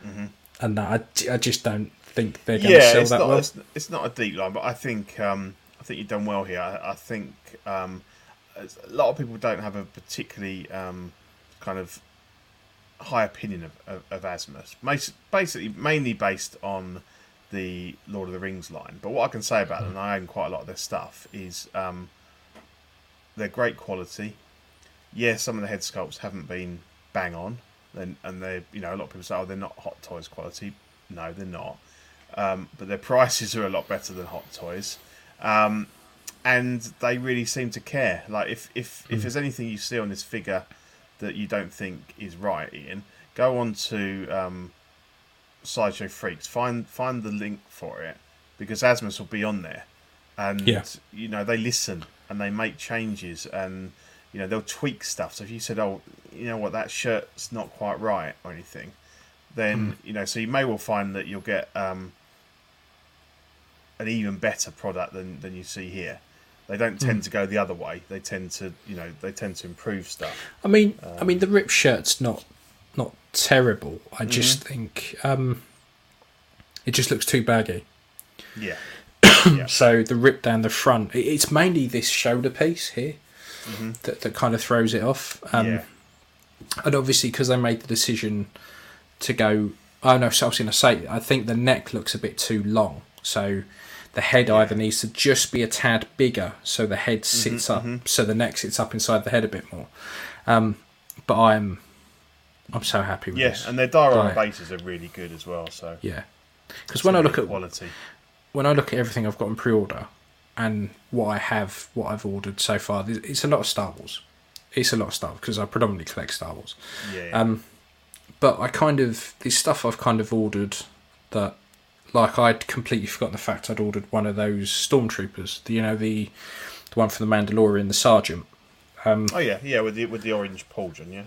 mm-hmm. and that I, I just don't think they're going to yeah, sell that not, well. It's, it's not a deep line, but I think um, I think you've done well here. I, I think um, a lot of people don't have a particularly um, kind of. high opinion of, of, of Asmus, basically mainly based on the Lord of the Rings line. But what I can say about them, and I own quite a lot of their stuff, is um, they're great quality. Yeah, some of the head sculpts haven't been bang on, and, and they, you know, a lot of people say, oh, they're not Hot Toys quality. No, they're not. Um, but their prices are a lot better than Hot Toys, um, and they really seem to care. Like if if mm. if there's anything you see on this figure that you don't think is right, Ian, go on to um, Sideshow Freaks, find find the link for it, because Asmus will be on there, and yeah. you know they listen and they make changes, and you know they'll tweak stuff. So if you said, oh, you know what, that shirt's not quite right or anything, then mm. you know, so you may well find that you'll get um, an even better product than, than you see here. They don't tend mm. to go the other way. They tend to, you know, they tend to improve stuff. I mean, um, I mean, the ripped shirt's not not terrible. I just mm-hmm. think um, it just looks too baggy. Yeah. yeah. So the rip down the front, it's mainly this shoulder piece here mm-hmm. that, that kind of throws it off. Um, yeah. And obviously, because they made the decision to go, oh no, so I was going to say, I think the neck looks a bit too long. So the head yeah. either needs to just be a tad bigger, so the head sits mm-hmm, up, mm-hmm. so the neck sits up inside the head a bit more. Um, but I'm, I'm so happy with yeah, this. Yeah, and their diorama bases are really good as well. So yeah, because when I look at quality, when I look at everything I've got in pre-order and what I have, what I've ordered so far, it's a lot of Star Wars. It's a lot of Star Wars because I predominantly collect Star Wars. Yeah. yeah. Um, but I kind of the stuff I've kind of ordered that. Like, I'd completely forgotten the fact I'd ordered one of those stormtroopers. The, you know, the the one from The Mandalorian, the sergeant. Um, oh, yeah, yeah, with the with the orange pauldron, yeah.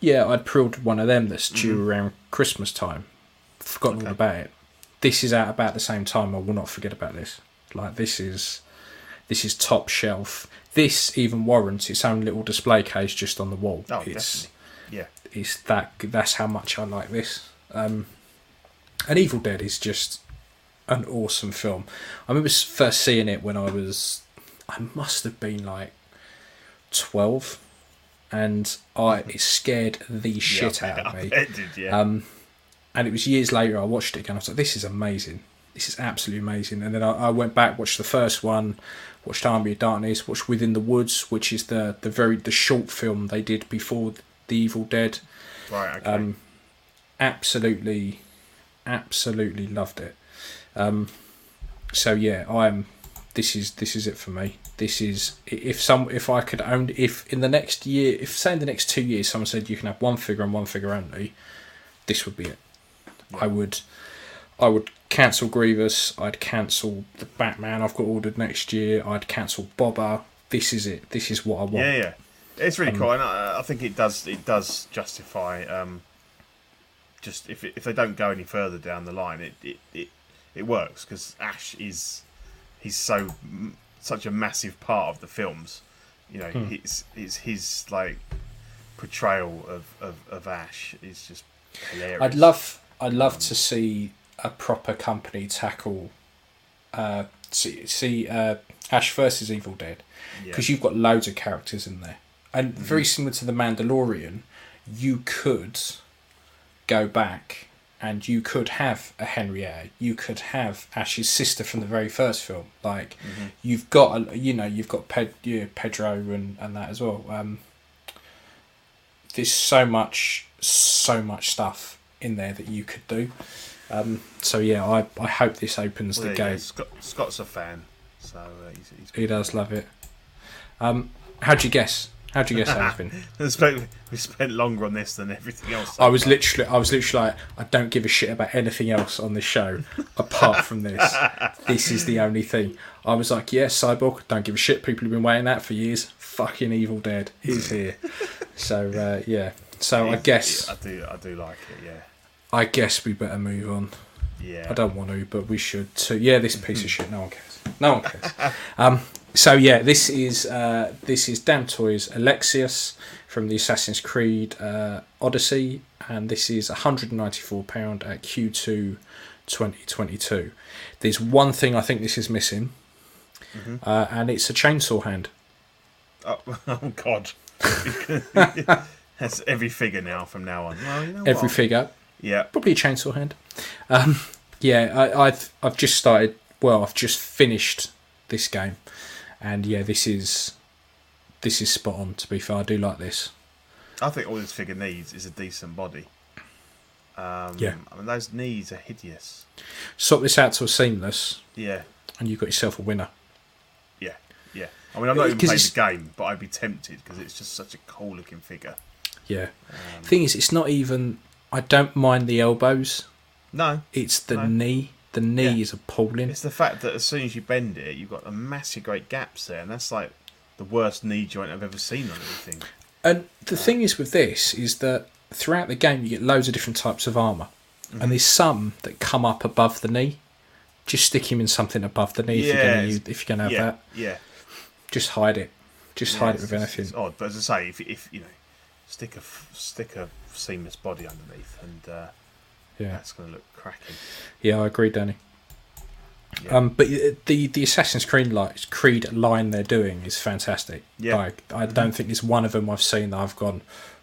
Yeah, I'd pre-ordered one of them that's due mm-hmm. around Christmas time. Forgotten okay. all about it. This is out about the same time. I will not forget about this. Like, this is this is top shelf. This even warrants its own little display case just on the wall. Oh, it's, definitely. Yeah. It's that, that's how much I like this. Um, and Evil Dead is just... an awesome film. I remember first seeing it when I was, I must have been like twelve, and I it scared the shit yeah, out of me. It did, yeah. Um, and it was years later I watched it again. I was like, "This is amazing. This is absolutely amazing." And then I, I went back, watched the first one, watched Army of Darkness, watched Within the Woods, which is the the very the short film they did before the Evil Dead. Right. Okay. Um, absolutely, absolutely loved it. Um, so yeah, I'm. This is this is it for me. This is if some if I could own if in the next year if say in the next two years someone said you can have one figure and one figure only, this would be it. Yeah. I would, I would cancel Grievous. I'd cancel the Batman I've got ordered next year. I'd cancel Boba. This is it. This is what I want. Yeah, yeah. It's really um, cool, and I, I think it does it does justify. Um, just if it, if they don't go any further down the line, it it. it It works because Ash is he's so such a massive part of the films, you know. Hmm. It's it's his like portrayal of, of, of Ash is just hilarious. I'd love I'd love um, to see a proper company tackle uh, see, see uh, Ash versus Evil Dead because yeah. you've got loads of characters in there, and mm-hmm. very similar to The Mandalorian, you could go back. And you could have a Henrietta. You could have Ash's sister from the very first film. Like mm-hmm. you've got, a, you know, you've got Ped, yeah, Pedro and, and that as well. Um, there's so much, so much stuff in there that you could do. Um, so yeah, I, I hope this opens well, the gate. Scott, Scott's a fan, so uh, he's, he's he does love it. Um, how'd you guess? How do you guess that's been? We spent longer on this than everything else. I was literally, I was literally like, I don't give a shit about anything else on this show apart from this. This is the only thing. I was like, yeah, Cyborg, don't give a shit. People have been waiting that for years. Fucking Evil Dead is here. So uh, yeah. So I guess I do. I do like it. Yeah. I guess we better move on. Yeah. I don't want to, but we should too. Yeah, this piece of shit. No one cares. No one cares. Um. So yeah, this is uh, this is Damtoys Alexius from the Assassin's Creed uh, Odyssey, and this is one hundred ninety-four pounds at Q two twenty twenty-two. There's one thing I think this is missing, mm-hmm. uh, and it's a chainsaw hand. Oh, oh God! That's every figure now from now on. Well, you know every what? figure, yeah, probably a chainsaw hand. Um, yeah, I, I've I've just started. Well, I've just finished this game. And yeah, this is this is spot on. To be fair, I do like this. I think all this figure needs is a decent body. Um, yeah, I mean those knees are hideous. Sort this out to a seamless. Yeah, and you've got yourself a winner. Yeah, yeah. I mean, I've not even played the game, but I'd be tempted because it's just such a cool looking figure. Yeah. Um, the thing is, it's not even. I don't mind the elbows. No, it's the no. knee. The knee yeah. is appalling. It's the fact that as soon as you bend it, you've got a massive great gaps there, and that's like the worst knee joint I've ever seen on anything. And the uh, thing is with this is that throughout the game you get loads of different types of armour. Mm-hmm. And there's some that come up above the knee. Just stick him in something above the knee yeah. if you're going to if you're gonna have yeah. that. Yeah. Just hide it. Just yeah, hide it with anything. It's odd, but as I say, if, if you know, stick a stick a seamless body underneath, and uh, yeah, that's going to look cracking. Yeah, I agree, Danny. Yeah. Um, but the the Assassin's Creed like, Creed line they're doing is fantastic. Yeah. Like I mm-hmm. don't think there's one of them I've seen that I've gone,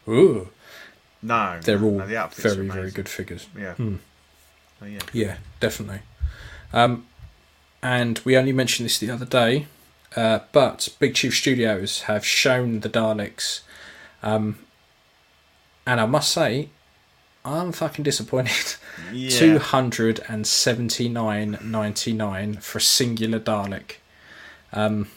ooh. No, they're no, all no, the very very good figures. Yeah. Mm. Oh, yeah. Yeah, definitely. Um, and we only mentioned this the other day, uh, but Big Chief Studios have shown the Daleks, um, and I must say, I'm fucking disappointed. Yeah. Two hundred and seventy nine ninety nine for a singular Dalek. Um,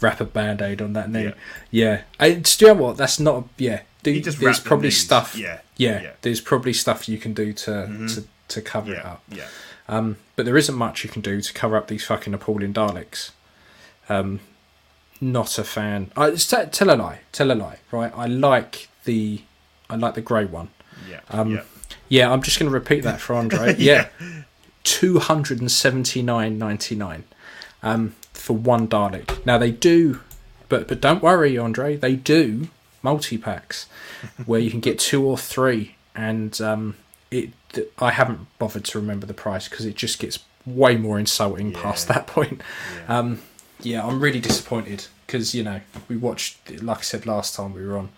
wrap a Band-Aid on that knee. Yeah. yeah. And do you know what? That's not. Yeah. Do, you just there's probably the stuff. Yeah. Yeah, yeah. There's probably stuff you can do to mm-hmm. to. to cover yeah, it up. Yeah. Um, but there isn't much you can do to cover up these fucking appalling Daleks. Um, not a fan. I t- tell a lie. Tell a lie, right? I like the I like the grey one. Yeah. Um, yeah. yeah, I'm just going to repeat that for Andre. yeah. yeah. two hundred seventy-nine ninety-nine um, for one Dalek. Now they do, but but don't worry, Andre, they do multi-packs where you can get two or three, and um, it I haven't bothered to remember the price because it just gets way more insulting yeah. past that point. Yeah. Um, yeah, I'm really disappointed because, you know, we watched, like I said last time we were on,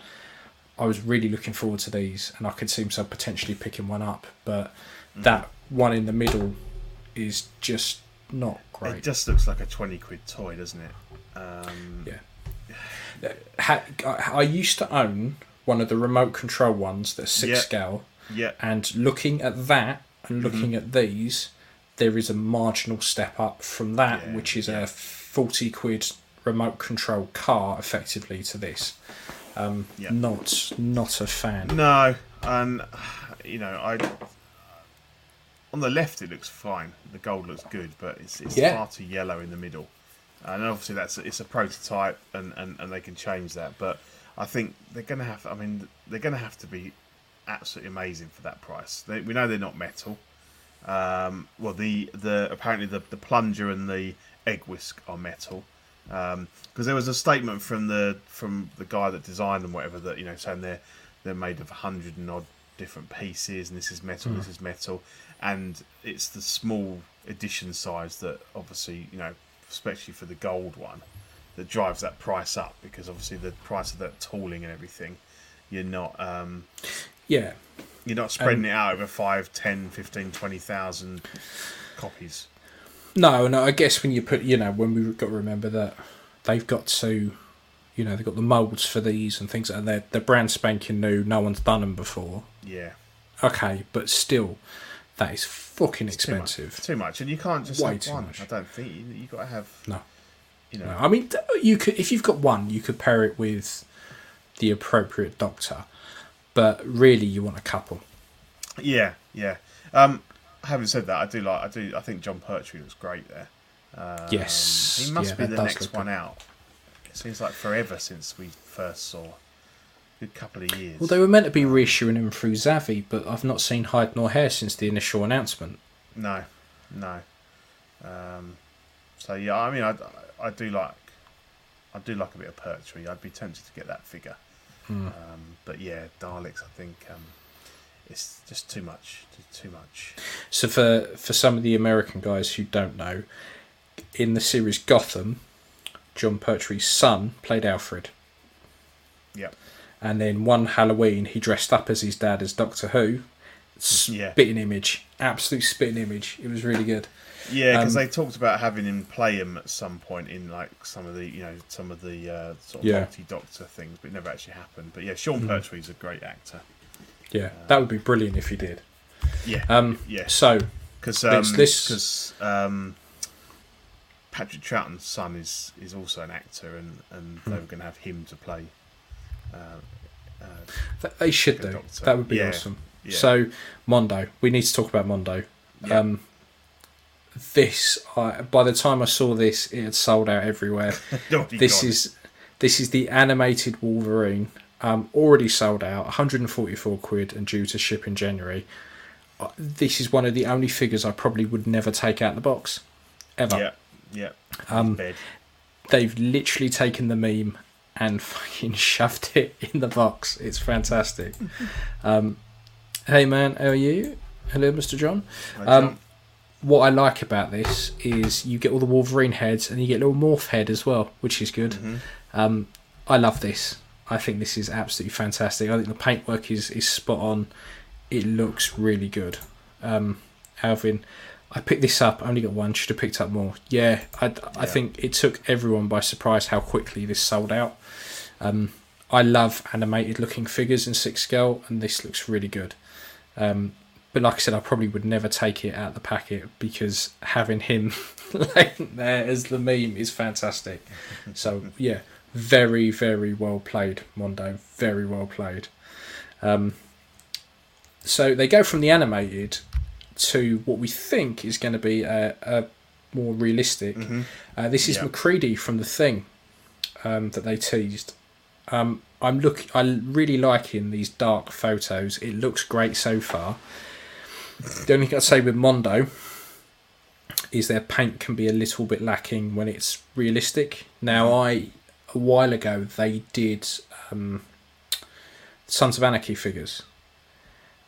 I was really looking forward to these and I could see myself potentially picking one up, but mm. that one in the middle is just not great. It just looks like a twenty quid toy, doesn't it? Um... Yeah. I used to own one of the remote control ones that's six yep. scale. Yeah, and looking at that and looking mm-hmm. at these, there is a marginal step up from that, yeah, which is yeah. a forty quid remote control car, effectively, to this. Um, yeah. Not not a fan. No, and um, you know, I on the left it looks fine. The gold looks good, but it's it's yeah. far too yellow in the middle. And obviously that's it's a prototype, and, and, and they can change that. But I think they're gonna have. I mean, they're gonna have to be. Absolutely amazing for that price. They, we know they're not metal. Um, well, the the apparently the, the plunger and the egg whisk are metal, because um, there was a statement from the from the guy that designed them, whatever, that you know, saying they're they're made of a hundred and odd different pieces, and this is metal, mm. this is metal, and it's the small edition size that obviously you know, especially for the gold one, that drives that price up because obviously the price of that tooling and everything, you're not. Um, Yeah. You're not spreading um, it out over five, ten, fifteen, twenty thousand copies. No, no, I guess when you put, you know, when we've got to remember that they've got to, you know, they've got the moulds for these and things, and they're, they're brand spanking new, no one's done them before. Yeah. Okay, but still, that is fucking it's expensive. Too much. too much, and you can't just Way have too one. Much. I don't think, you you've got to have... No. You know. No. I mean, you could if you've got one, you could pair it with the appropriate doctor. But really, you want a couple. Yeah, yeah. Um, having said that, I do like. I do. I think John Pertwee looks great there. Um, yes, he must yeah, be the next one good. out. It seems like forever since we first saw. A good couple of years. Well, they were meant to be reissuing him through Zavi, but I've not seen hide nor hair since the initial announcement. No, no. Um, so yeah, I mean, I, I do like. I do like a bit of Pertwee. I'd be tempted to get that figure. Mm. Um, but yeah, Daleks, I think um, it's just too much, too much. So for, for some of the American guys who don't know, in the series Gotham, John Pertwee's son played Alfred. Yeah. And then one Halloween, he dressed up as his dad as Doctor Who. Spitting yeah. image, absolute spitting image. It was really good. Yeah, because um, they talked about having him play him at some point in like some of the you know some of the uh, sort of yeah. multi-doctor things, but it never actually happened. But yeah, Sean mm. Pertwee's a great actor. Yeah, uh, that would be brilliant if he did. Yeah, um, yeah. So because um, this um, Patrick Troughton's son is is also an actor, and, and mm. they were going to have him to play. Uh, uh, that they should do. Doctor. That would be yeah. awesome. Yeah. So Mondo, we need to talk about Mondo. Yeah. Um, This, I, by the time I saw this, it had sold out everywhere. this is this is the animated Wolverine Um, already sold out, one hundred forty-four quid, and due to ship in January. This is one of the only figures I probably would never take out of the box, ever. Yeah, yeah. Um, they've literally taken the meme and fucking shoved it in the box. It's fantastic. um, hey man, how are you? Hello, Mister John. Hi, John. Um, what I like about this is you get all the Wolverine heads and you get a little Morph head as well, which is good. Mm-hmm. Um, I love this. I think this is absolutely fantastic. I think the paintwork is, is spot on. It looks really good. Um, Alvin, I picked this up. I only got one. Should have picked up more. Yeah, I, yeah. I think it took everyone by surprise how quickly this sold out. Um, I love animated looking figures in six scale, and this looks really good. Um, but like I said, I probably would never take it out of the packet because having him laying there as the meme is fantastic. So, yeah. Very, very well played, Mondo. Very well played. Um, so they go from the animated to what we think is going to be a, a more realistic. Mm-hmm. Uh, this is yeah. MacReady from The Thing um, that they teased. Um, I'm look. I really liking these dark photos. It looks great so far. The only thing I'd say with Mondo is their paint can be a little bit lacking when it's realistic. Now I. A while ago, they did um, Sons of Anarchy figures,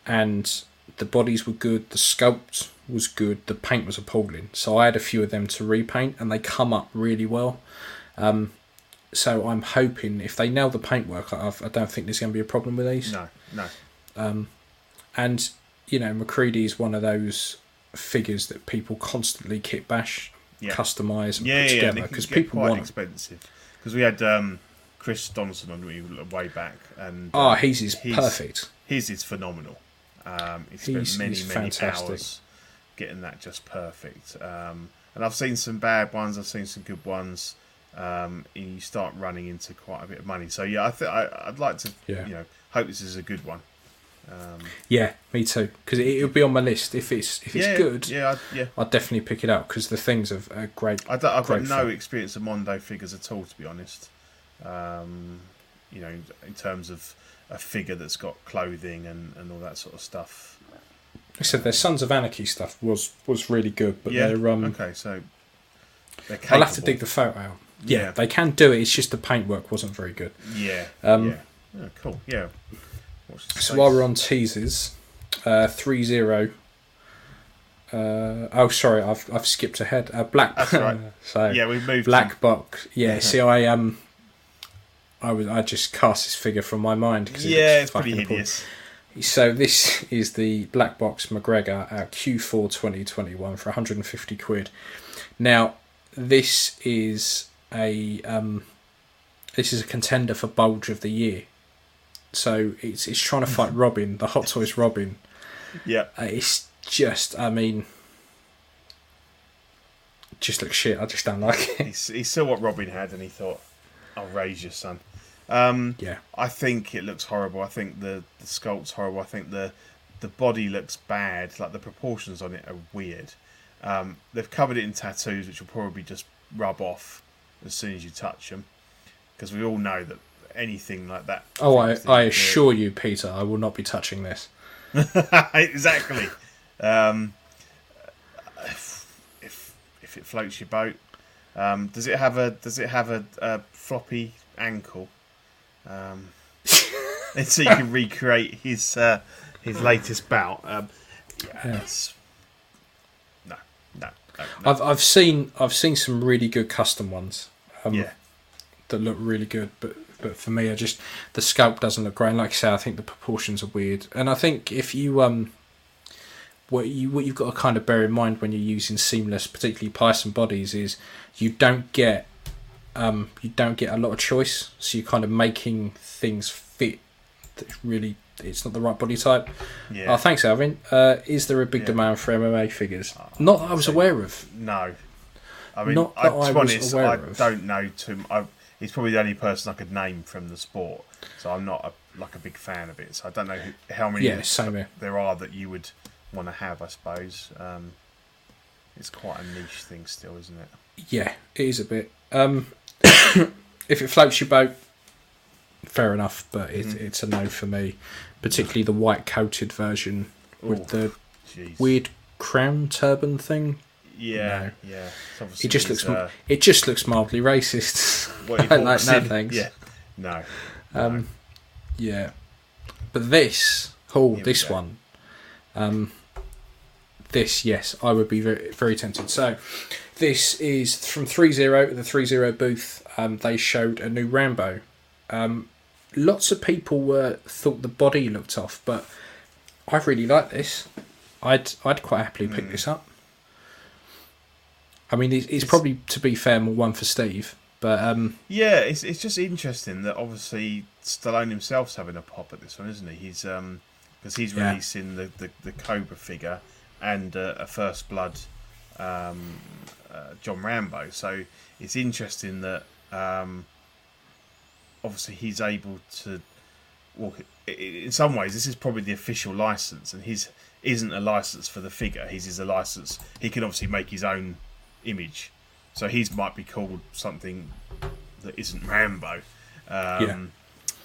and the bodies were good, the sculpt was good, the paint was appalling. So I had a few of them to repaint, and they come up really well. Um, so I'm hoping if they nail the paintwork, I, I don't think there's going to be a problem with these. No, no. Um, and you know, MacReady is one of those figures that people constantly kit bash, yeah. customise, and yeah, put yeah, together because people want expensive. Because we had um, Chris Donaldson on we way back, and ah, oh, his is his, perfect. His is phenomenal. Um, he spent he's, many he's many fantastic. hours getting that just perfect. Um, and I've seen some bad ones. I've seen some good ones. Um, and you start running into quite a bit of money. So yeah, I think I'd like to, yeah. you know, hope this is a good one. Um, yeah, me too. Because it, it'll be on my list if it's if it's yeah, good. Yeah, I, yeah. I'll definitely pick it up because the things are, are great. I I've great got no fun. experience of Mondo figures at all, to be honest. Um, you know, in terms of a figure that's got clothing and, and all that sort of stuff. I said their Sons of Anarchy stuff was, was really good, but yeah. they're um. Okay, so they're I'll have to dig the photo out. Yeah, yeah, they can do it. It's just the paintwork wasn't very good. Yeah. Um. Yeah. Yeah, cool. Yeah. So while we're on teases, uh, three zero Uh, oh, sorry, I've I've skipped ahead. Uh, Black. That's right. so yeah, we've moved. Black to... Box. Yeah. Mm-hmm. See, I um, I was I just cast this figure from my mind. Cause yeah, it's pretty hideous. Important. So this is the Black Box McGregor at Q four twenty twenty-one for one hundred fifty quid. Now this is a um, this is a contender for Bulge of the Year. So it's it's trying to fight Robin, the Hot Toys Robin. Yeah, uh, it's just I mean, just looks shit. I just don't like it. He, he saw what Robin had and he thought, "I'll raise your son." Um, yeah, I think it looks horrible. I think the, the sculpt's horrible. I think the the body looks bad. Like the proportions on it are weird. Um, they've covered it in tattoos, which will probably just rub off as soon as you touch them, because we all know that. Anything like that. Oh, I, I assure you, Peter, I will not be touching this. Exactly. Um, if, if if it floats your boat, um, does it have a does it have a, a floppy ankle? Um, and so you can recreate his uh, his latest bout. Um, yeah, yeah. No, no, no, no. I've I've seen I've seen some really good custom ones. Um, yeah. That look really good, but. But for me, I just the sculpt doesn't look great. And like I say, I think the proportions are weird. And I think if you um, what you what you've got to kind of bear in mind when you're using seamless, particularly Python bodies, is you don't get um, you don't get a lot of choice. So you're kind of making things fit. That's really, it's not the right body type. Yeah. Oh, thanks, Alvin. Uh, is there a big yeah. demand for M M A figures? Oh, not that I was aware of. No, I mean, not that I, I was honest, aware I of. Don't know too much. He's probably the only person I could name from the sport, so I'm not a, like a big fan of it. So I don't know who, how many yeah, same there are that you would want to have. I suppose um, it's quite a niche thing still, isn't it? Yeah, it is a bit. Um, if it floats your boat, fair enough, but it, mm. it's a no for me. Particularly the white-coated version with oh, the geez. weird crown turban thing. Yeah, no. yeah. It just looks. Uh, it just looks mildly racist. What you call like, no thanks. Yeah. No. Um, no. Yeah. But this, oh, Here this one, um, this yes, I would be very, very tempted. So, this is from three zero at the three zero booth. Um, they showed a new Rambo. Um, lots of people were thought the body looked off, but I really like this. I'd I'd quite happily pick mm. this up. I mean, it's, it's probably, to be fair, more one for Steve, but um, yeah, it's it's just interesting that obviously Stallone himself's having a pop at this one, isn't he? He's because um, he's releasing yeah. the, the, the Cobra figure and uh, a First Blood um, uh, John Rambo, so it's interesting that um, obviously he's able to walk. In some ways, this is probably the official license, and his isn't a license for the figure. His is a license. He can obviously make his own image, so his might be called something that isn't Rambo, um, yeah.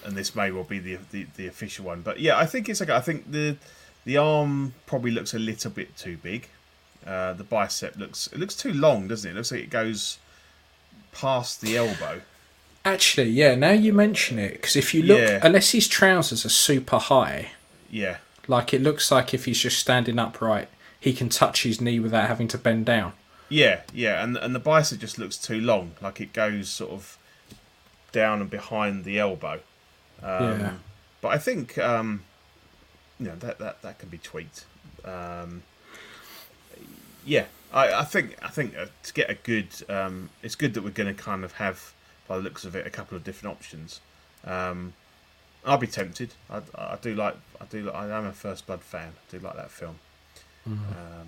and this may well be the, the the official one. But yeah, I think it's okay. I think the the arm probably looks a little bit too big. Uh, the bicep looks it looks too long, doesn't it? It looks like it goes past the elbow. Actually, yeah. Now you mention it, because if you look, yeah. unless his trousers are super high, yeah, like it looks like if he's just standing upright, he can touch his knee without having to bend down. Yeah, yeah, and and the bicep just looks too long, like it goes sort of down and behind the elbow. Um, yeah. But I think um, you know that, that, that can be tweaked. Um, yeah, I, I think I think to get a good, um, it's good that we're going to kind of have, by the looks of it, a couple of different options. Um, I'll be tempted. I, I do like I do I am a First Blood fan. I do like that film. Mm-hmm. Um,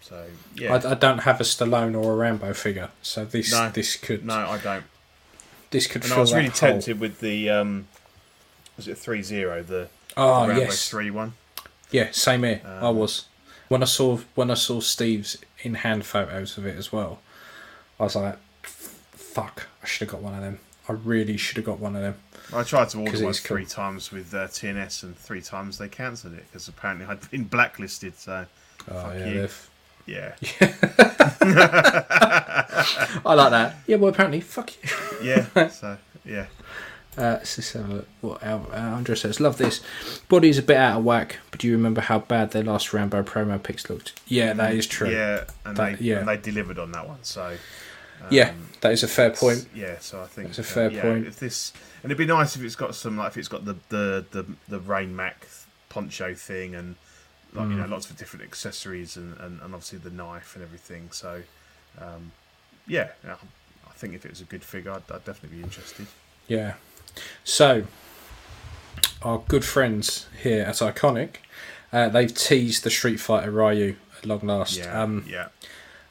So yeah, I, I don't have a Stallone or a Rambo figure, so this no, this could no, I don't. This could. And fill I was that really hole. tempted with the um, was it three zero the, oh, the Rambo yes. three one. Yeah, same here. Um, I was when I saw when I saw Steve's in hand photos of it as well. I was like, fuck! I should have got one of them. I really should have got one of them. I tried to order one three cool. times with uh, T N S, and three times they cancelled it because apparently I'd been blacklisted. So oh, fuck yeah, you. Yeah. I like that. Yeah, well, apparently, fuck you. yeah, so, yeah. Uh, let's just have a look. What Andre says, love this. Body's a bit out of whack, but do you remember how bad their last Rambo promo pics looked? Yeah, that is true. Yeah, and, that, they, yeah. and they delivered on that one, so... Um, yeah, that is a fair point. Yeah, so I think... That's a fair uh, yeah, point. If this, and it'd be nice if it's got some, like, if it's got the, the, the, the Rain Mac poncho thing and... Like, you know, lots of different accessories and, and, and obviously the knife and everything. So, um, yeah, I think if it was a good figure, I'd, I'd definitely be interested. Yeah. So, our good friends here at Iconic, uh, they've teased the Street Fighter Ryu at long last. Yeah, um, yeah.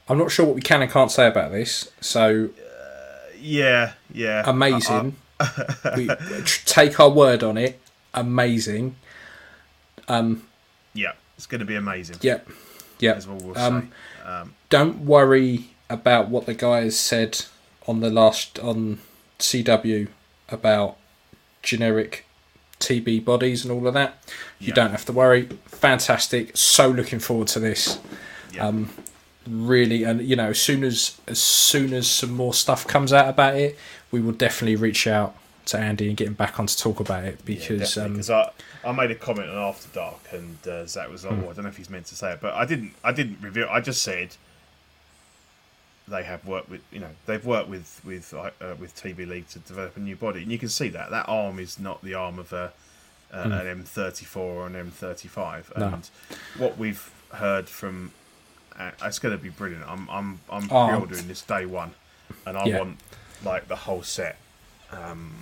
I'm not sure what we can and can't say about this. So, uh, yeah, yeah. Amazing. Uh, uh, we take our word on it. Amazing. Um. Yeah. It's going to be amazing. Yep, yep. As well, we'll um, say. Um, don't worry about what the guys said on the last on C W about generic T B bodies and all of that. You yeah. don't have to worry. Fantastic. So looking forward to this. Yeah. Um, really, and you know, as soon as as soon as some more stuff comes out about it, we will definitely reach out to Andy and get him back on to talk about it, because yeah, um, I, I made a comment on After Dark and uh, Zach was like, mm. oh, I don't know if he's meant to say it, but I didn't I didn't reveal. I just said they have worked with you know they've worked with with uh, with T B League to develop a new body, and you can see that that arm is not the arm of a uh, mm. an M thirty-four or an M thirty-five, and no. what we've heard from uh, it's going to be brilliant. I'm I'm I'm oh. pre-ordering this day one, and I yeah. want like the whole set. Um,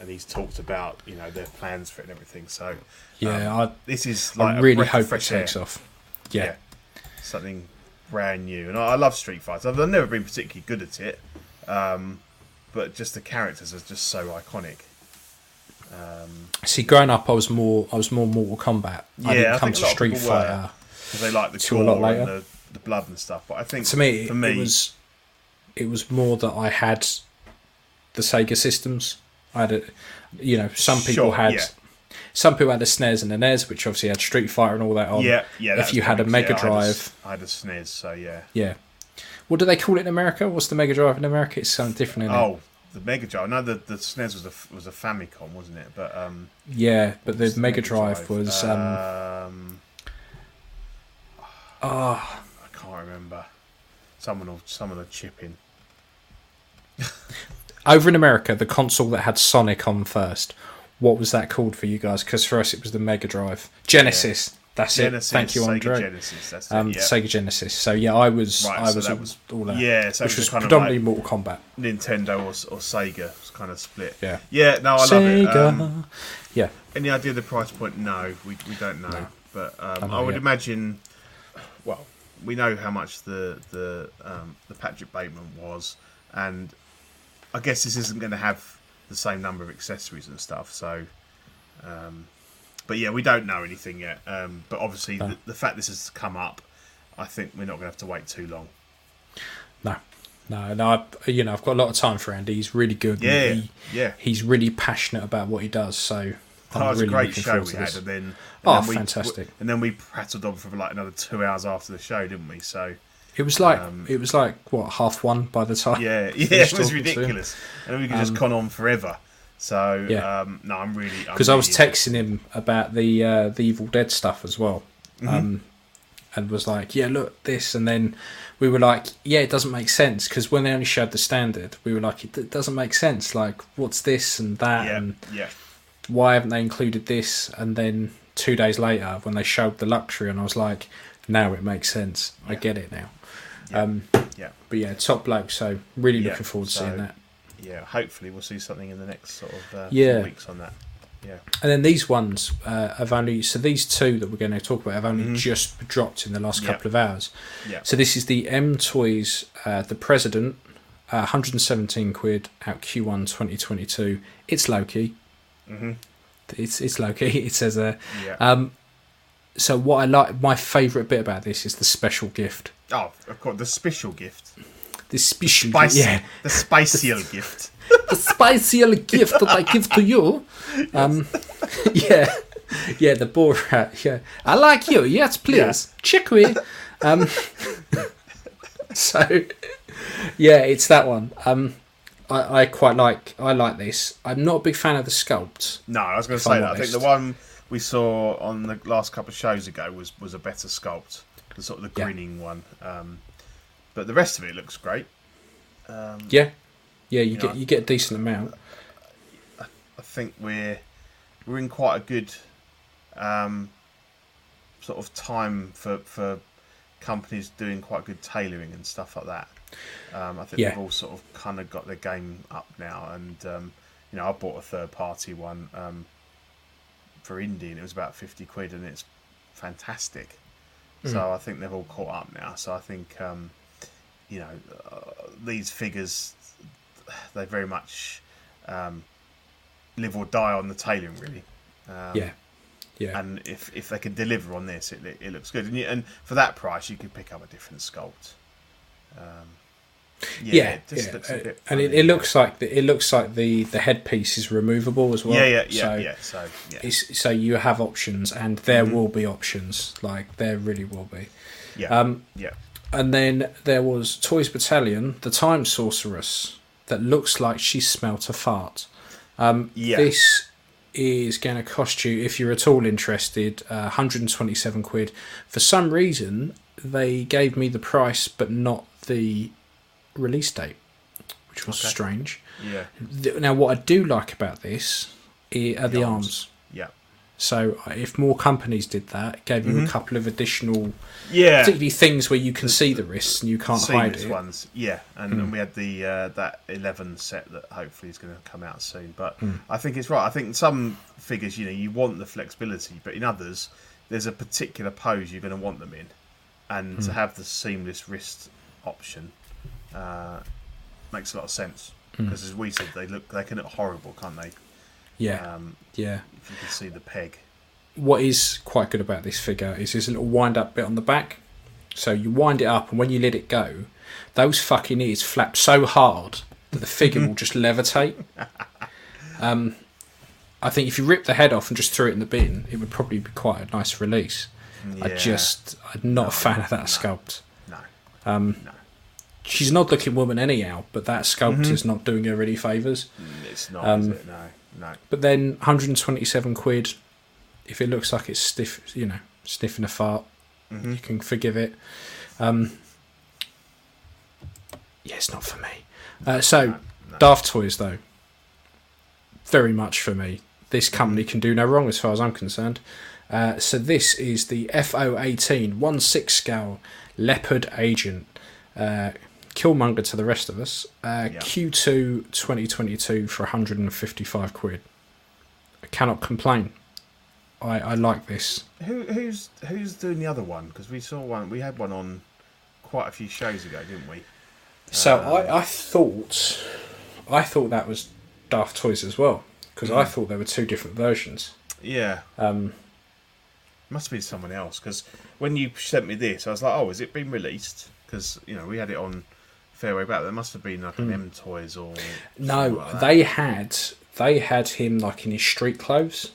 and he's talked about you know their plans for it and everything. So um, yeah, I, this is like I really a breath hope of fresh it takes air. off. Yeah. yeah, something brand new. And I, I love Street Fighter. I've, I've never been particularly good at it, um, but just the characters are just so iconic. Um, See, growing up, I was more I was more Mortal Kombat. I yeah, didn't I come to Street Fighter because they like the gore and the, the blood and stuff. But I think to me, for me, it was it was more that I had the Sega systems. I had a, you know, some people sure, had. Yeah. Some people had a S N E S and a N E S, which obviously had Street Fighter and all that on. Yeah, yeah. If you had a Mega yeah, Drive, I had a, I had a S N E S, so yeah. Yeah. What do they call it in America? What's the Mega Drive in America? It's something different. Isn't oh, it? The Mega Drive. No, the, the S N E S was a was a Famicom, wasn't it? But um. Yeah, but the, the Mega Drive, Drive was um. um oh, I can't remember. Someone will someone will chip in. Over in America, the console that had Sonic on first. What was that called for you guys? Because for us, it was the Mega Drive. Genesis. Yeah. That's Genesis, it. Thank you, Andre. Sega Genesis. That's um, it, yeah. Sega Genesis. So, yeah, I was right, I so was, that all, was all that. Yeah, so which it was, was kind predominantly of like Mortal Kombat. Nintendo or, or Sega. It was kind of split. Yeah. Yeah, no, I love Sega. It. Um, yeah. Any idea of the price point? No, we we don't know. No. But um, I, I would yet. imagine, well, we know how much the, the, um, the Patrick Bateman was. And I guess this isn't going to have the same number of accessories and stuff, so um, but yeah, we don't know anything yet, um, but obviously no. the, the fact this has come up, I think we're not going to have to wait too long. No, no, no. I, you know, I've got a lot of time for Andy. He's really good. Yeah, he, yeah. He's really passionate about what he does, so I'm that was really a great show we had, and then and oh, then we, fantastic. And then we prattled on for like another two hours after the show, didn't we? So it was like um, it was like what half one by the time. Yeah, yeah, it was ridiculous, and we could just um, con on forever. So yeah. um, no, I'm really because really I was texting him about the uh, the Evil Dead stuff as well, mm-hmm. um, and was like, yeah, look this, and then we were like, yeah, it doesn't make sense because when they only showed the standard, we were like, it doesn't make sense. Like, what's this and that, yeah, and yeah. why haven't they included this? And then two days later, when they showed the luxury, and I was like, now it makes sense. Yeah. I get it now. Yeah. Um, yeah, but yeah, top bloke. So really yeah. looking forward to so, seeing that. Yeah, hopefully we'll see something in the next sort of uh, yeah. weeks on that. Yeah, and then these ones uh, have only so these two that we're going to talk about have only mm-hmm. just dropped in the last yeah. couple of hours. Yeah. So this is the M Toys, uh, the President, uh, one hundred seventeen quid out Q one twenty twenty-two. It's Loki. Mm-hmm. It's it's Loki. It says a. Yeah. Um, so what I like, my favourite bit about this is the special gift. Oh, of course, the special gift. The special gift. Yeah. The spicial the, gift. The spicial gift that I give to you. Yes. Um, yeah. Yeah, the Borat. Yeah. I like you. Yes, please. Yeah. Chickweed. Um, so, yeah, it's that one. Um, I, I quite like I like this. I'm not a big fan of the sculpt. No, I was going to say I'm that. Honest. I think the one we saw on the last couple of shows ago was, was a better sculpt. The sort of the grinning yeah. one, um, but the rest of it looks great. Um, yeah, yeah, you, you get know, you get a decent amount. I, I think we're we're in quite a good um, sort of time for for companies doing quite good tailoring and stuff like that. Um, I think yeah. they've all sort of kind of got their game up now, and um, you know, I bought a third party one um, for indie, and it was about fifty quid, and it's fantastic. So I think they've all caught up now. So I think, um, you know, uh, these figures, they very much um, live or die on the tailoring, really. Um, yeah, yeah. And if, if they can deliver on this, it it looks good. And, you, and for that price, you could pick up a different sculpt. Um, yeah, yeah, it just yeah. looks a bit funny, and it, it looks like the, it looks like the, the headpiece is removable as well. Yeah, yeah, yeah. So, yeah, so, yeah. It's, so you have options, and there mm-hmm. will be options. Like there really will be. Yeah, um, yeah. And then there was Toys Battalion, the Time Sorceress, that looks like she smelt a fart. Um, yeah. This is going to cost you, if you're at all interested, uh, one hundred twenty-seven quid. For some reason, they gave me the price, but not the release date, which was okay. strange. Yeah. Now, what I do like about this are the, the arms. arms. Yeah. So, if more companies did that, it gave mm-hmm. you a couple of additional, yeah, particularly things where you can the, see the wrists and you can't hide it. Ones. Yeah, and mm. then we had the uh, that eleven set that hopefully is going to come out soon. But mm. I think it's right. I think in some figures, you know, you want the flexibility, but in others, there's a particular pose you're going to want them in, and mm. to have the seamless wrist option. Uh, makes a lot of sense because, mm. as we said, they look they can look horrible, can't they? Yeah, um, yeah. If you can see the peg. What is quite good about this figure is this little wind-up bit on the back. So you wind it up, and when you let it go, those fucking ears flap so hard that the figure will just levitate. Um, I think if you ripped the head off and just threw it in the bin, it would probably be quite a nice release. Yeah. I just, I'm not no, a fan of that no. sculpt. No. Um, no. She's an odd-looking woman anyhow, but that sculpt mm-hmm. is not doing her any favours. It's not, um, is it? No, no. But then one hundred twenty-seven quid, if it looks like it's stiff, you know, sniffing a fart, mm-hmm. you can forgive it. Um, yeah, it's not for me. Uh, so, no, no. Daft Toys, though, very much for me. This company can do no wrong as far as I'm concerned. Uh, so this is the F O eighteen one sixth scale Leopard Agent. Uh, Killmonger to the rest of us. Uh, yep. Q two twenty twenty-two for one hundred fifty-five quid. I cannot complain. I, I like this. Who who's who's doing the other one? Because we saw one. We had one on quite a few shows ago, didn't we? So uh, I, I thought I thought that was Daft Toys as well, because yeah. I thought there were two different versions. Yeah. Um. Must be someone else, because when you sent me this, I was like, "Oh, has it been released?" Because you know we had it on Fairway Back. There must have been like an mm. M Toys or no. Like they had they had him like in his street clothes.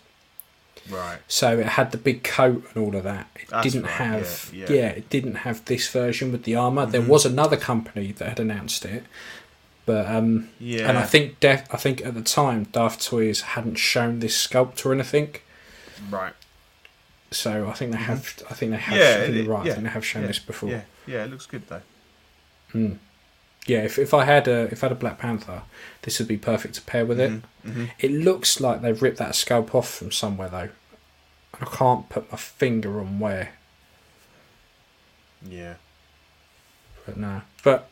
Right. So it had the big coat and all of that. It That's didn't right. have yeah, yeah. yeah, it didn't have this version with the armour. Mm-hmm. There was another company that had announced it. But um yeah. and I think def- I think at the time Daft Toys hadn't shown this sculpt or anything. Right. So I think they have mm-hmm. I think they have yeah, I think it, right, yeah, I think they have shown yeah, this before. Yeah, yeah, it looks good though. Mm. Yeah, if if I had a if I had a Black Panther, this would be perfect to pair with it. Mm-hmm, mm-hmm. It looks like they've ripped that scalp off from somewhere though. I can't put my finger on where. Yeah. But no. But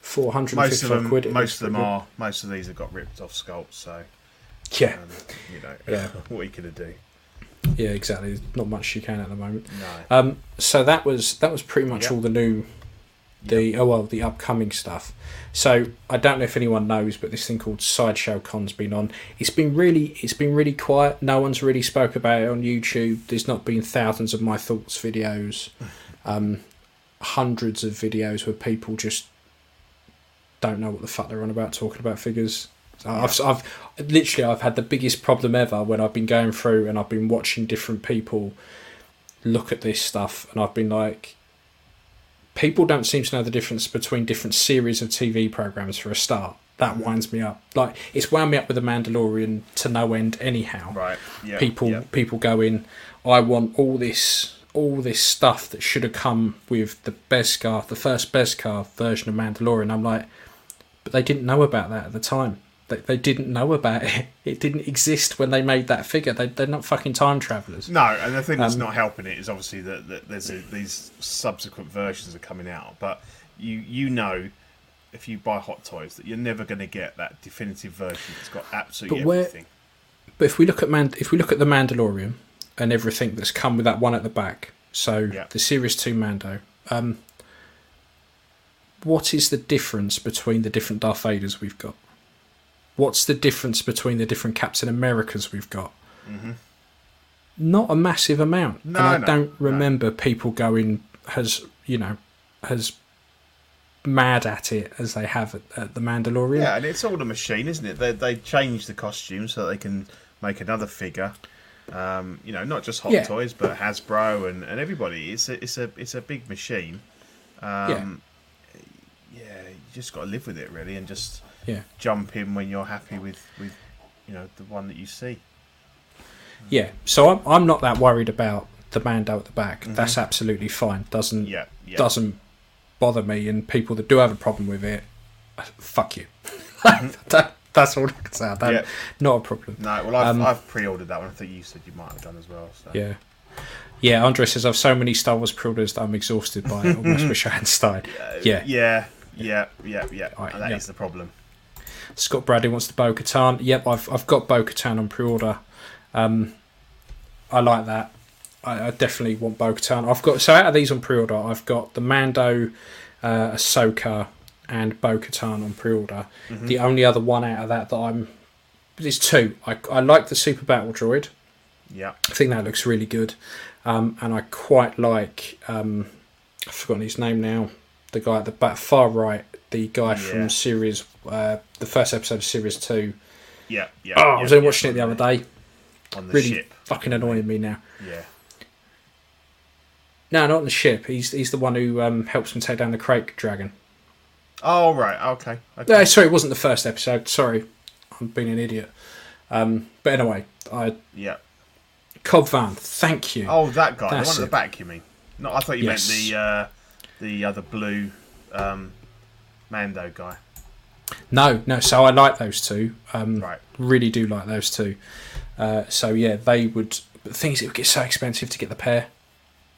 four hundred and fifty quid. Most of them are good. Most of these have got ripped off sculpts, so yeah. Um, you know, yeah. What are you gonna do? Yeah, exactly. There's not much you can at the moment. No. Um so that was that was pretty much yep. all the new The yep. oh well, the upcoming stuff. So I don't know if anyone knows, but this thing called Sideshow Con's been on. It's been really, it's been really quiet. No one's really spoke about it on YouTube. There's not been thousands of my thoughts videos, um, hundreds of videos where people just don't know what the fuck they're on about talking about figures. I've, I've literally, I've had the biggest problem ever when I've been going through and I've been watching different people look at this stuff, and I've been like. People don't seem to know the difference between different series of T V programs for a start. That winds me up. Like it's wound me up with The Mandalorian to no end. Anyhow, right? Yep. People, yep. people go in. I want all this, all this stuff that should have come with the Beskar, the first Beskar version of Mandalorian. I'm like, but they didn't know about that at the time. They they didn't know about it. It didn't exist when they made that figure. They they're not fucking time travellers. No, and the thing that's um, not helping it is obviously that, that there's a, these subsequent versions are coming out. But you you know, if you buy Hot Toys, that you're never going to get that definitive version that's got absolutely but everything. But if we look at Man, if we look at the Mandalorian and everything that's come with that one at the back, so yeah. the Series Two Mando. Um, what is the difference between the different Darth Vaders we've got? What's the difference between the different Captain Americas we've got? Mm-hmm. Not a massive amount. No, and I no, don't remember no. people going as, you know, as mad at it as they have at, at The Mandalorian. Yeah, and it's all a machine, isn't it? They they change the costume so that they can make another figure. Um, you know, not just Hot yeah. Toys, but Hasbro and, and everybody. It's a, it's a it's a big machine. Um, yeah. yeah, you just got to live with it, really, and just... Yeah. Jump in when you're happy with, with, you know, the one that you see. Yeah, so I'm I'm not that worried about the Mando at the back. Mm-hmm. That's absolutely fine. Doesn't yeah, yeah. doesn't bother me. And people that do have a problem with it, fuck you. that, that's all I can say. That, yeah. Not a problem. No, well, I've, um, I've pre-ordered that one. I think you said you might have done as well. So. Yeah. Yeah, Andre says, I've so many Star Wars pre-orders that I'm exhausted by it. Almost wish I hadn't started. Yeah. Yeah, yeah, yeah, yeah. Right, that yeah. is the problem. Scott Bradley wants the Bo-Katan. Yep, I've I've got Bo-Katan on pre-order. Um, I like that. I, I definitely want Bo-Katan. I've got so out of these on pre-order, I've got the Mando, uh, Ahsoka, and Bo-Katan on pre-order. Mm-hmm. The only other one out of that that I'm there's two. I I like the Super Battle Droid. Yeah, I think that looks really good. Um, and I quite like um, I've forgotten his name now. The guy at the back, far right, the guy yeah. from series, uh, the first episode of series two, Yeah, yeah. Oh, yeah, I was only yeah, watching yeah, it the other day. On the really ship. Fucking annoying me now. Yeah. No, not on the ship. He's he's the one who um, helps him take down the Crake Dragon. Oh, right. Okay. okay. No, sorry, it wasn't the first episode. Sorry. I'm being an idiot. Um, but anyway, I... Yeah. Cobb Van, thank you. Oh, that guy. That's the one at the back, you mean? No, I thought you yes. meant the uh, the other blue um, Mando guy. No, no. So I like those two. Um, right. Really do like those two. Uh, so, yeah, they would... But things it would get so expensive to get the pair.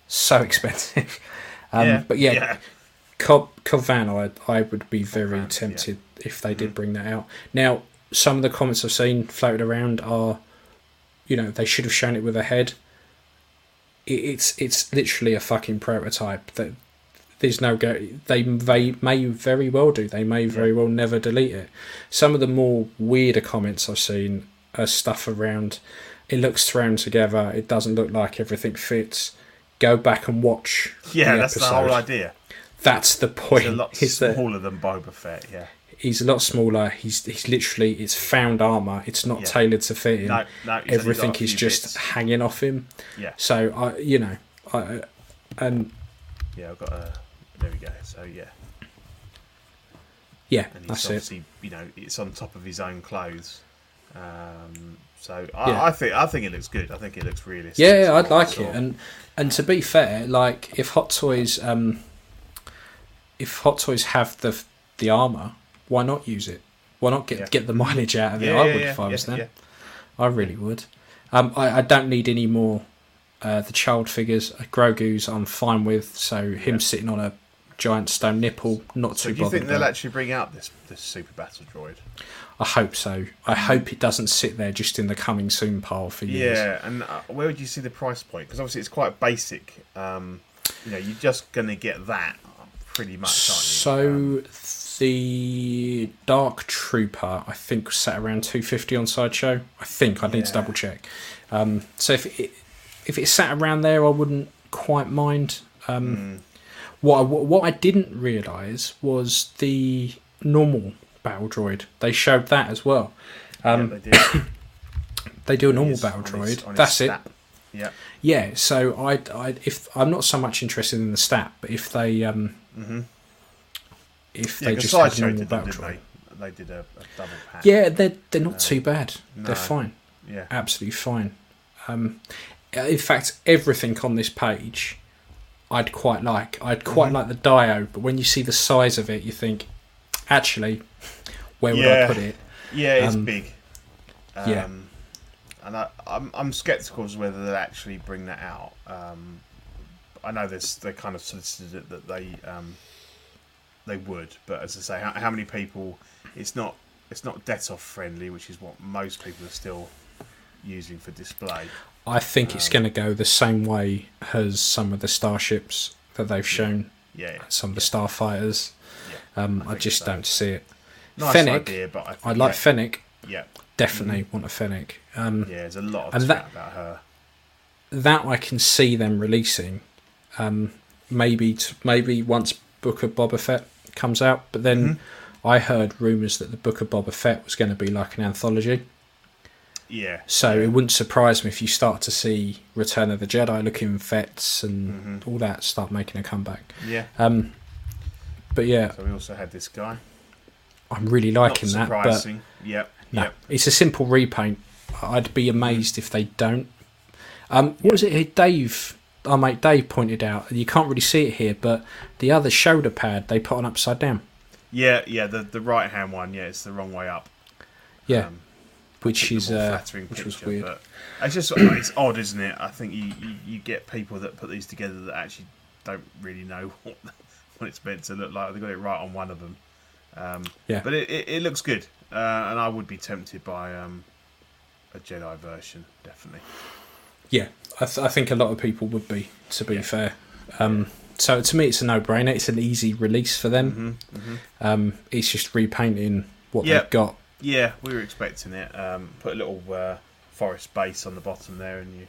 So expensive. Um, yeah. But, yeah... yeah. Cobb Van, I, I would be very Van, tempted yeah. if they did mm-hmm. bring that out. Now, some of the comments I've seen floated around are, you know, they should have shown it with a head. It, it's it's literally a fucking prototype. That there's no go. They they may very well do. They may very yeah. well never delete it. Some of the more weirder comments I've seen are stuff around. It looks thrown together. It doesn't look like everything fits. Go back and watch. Yeah, the that's episode. The whole idea. That's the point. He's a lot smaller than Boba Fett, yeah. He's a lot smaller. He's he's literally, it's found armour. It's not yeah. tailored to fit him. No, no, everything is just bits. hanging off him. Yeah. So, I, you know, I, and... Yeah, I've got a... There we go. So, yeah. Yeah, and he's that's obviously, it. You know, it's on top of his own clothes. Um, so, I, yeah. I think I think it looks good. I think it looks realistic. Yeah, yeah I'd like it. And, and to be fair, like, if Hot Toys... Um, If Hot Toys have the the armour, why not use it? Why not get yeah. get the mileage out of it? Yeah, I yeah, would yeah, if I yeah, was them. Yeah. I really would. Um, I, I don't need any more uh, the child figures. Grogu's I'm fine with, so him yeah. sitting on a giant stone nipple, not so too bothered. Do you think they'll about. actually bring out this, this Super Battle Droid? I hope so. I hope it doesn't sit there just in the coming soon pile for years. Yeah, and uh, where would you see the price point? Because obviously it's quite basic. Um, you know, you're just going to get that. Pretty much, aren't you? So um, the Dark Trooper, I think, sat around two fifty on Sideshow. I think I yeah. need to double check. Um, so if it, if it sat around there, I wouldn't quite mind. Um, mm. What I, what I didn't realise was the normal battle droid. They showed that as well. Um, yeah, they do. They do a normal his, battle droid. On his, on his That's stat. it. Yeah. Yeah. So I, I, if I'm not so much interested in the stat, but if they. Um, Mm-hmm. If yeah, they just had normal battle droid, they did a, a double pack. Yeah, they're they're not uh, too bad. No. They're fine. Yeah, absolutely fine. Um, in fact, everything on this page, I'd quite like. I'd quite mm-hmm. like the Dio, but when you see the size of it, you think, actually, where would yeah. I put it? Yeah, it's um, big. Um, yeah, and I, I'm I'm sceptical as whether they'll actually bring that out. Um, I know this, they kind of solicited it that they um, they would, but as I say, how, how many people? It's not it's not Detolf friendly, which is what most people are still using for display. I think um, it's going to go the same way as some of the starships that they've shown. Yeah, yeah some of the yeah. starfighters. Yeah, um, I, I just so. don't see it. Nice Fennec, idea, but I think, I'd like yeah. Fennec. Yeah, definitely mm-hmm. want a Fennec. Um, yeah, there's a lot of chat about her. That I can see them releasing. Um, maybe to, maybe once Book of Boba Fett comes out, but then mm-hmm. I heard rumours that the Book of Boba Fett was going to be like an anthology. Yeah. So yeah. it wouldn't surprise me if you start to see Return of the Jedi looking Fets and mm-hmm. all that start making a comeback. Yeah. Um, but yeah. So we also had this guy. I'm really liking that. Not surprising. But yep. No, yep. It's a simple repaint. I'd be amazed if they don't. Um, what was it, Dave? Our mate Dave pointed out, you can't really see it here, but the other shoulder pad they put on upside down. Yeah, yeah, the the right hand one, yeah, it's the wrong way up. Yeah, um, which is uh, picture, which was weird. It's just it's odd, isn't it? I think you, you, you get people that put these together that actually don't really know what, what it's meant to look like. They got it right on one of them. Um, yeah, but it, it, it looks good, uh, and I would be tempted by um, a Jedi version, definitely. Yeah, I, th- I think a lot of people would be, to be yeah. fair. Um, yeah. So to me, it's a no-brainer. It's an easy release for them. Mm-hmm, mm-hmm. Um, it's just repainting what yeah. they've got. Yeah, we were expecting it. Um, put a little uh, forest base on the bottom there, and you,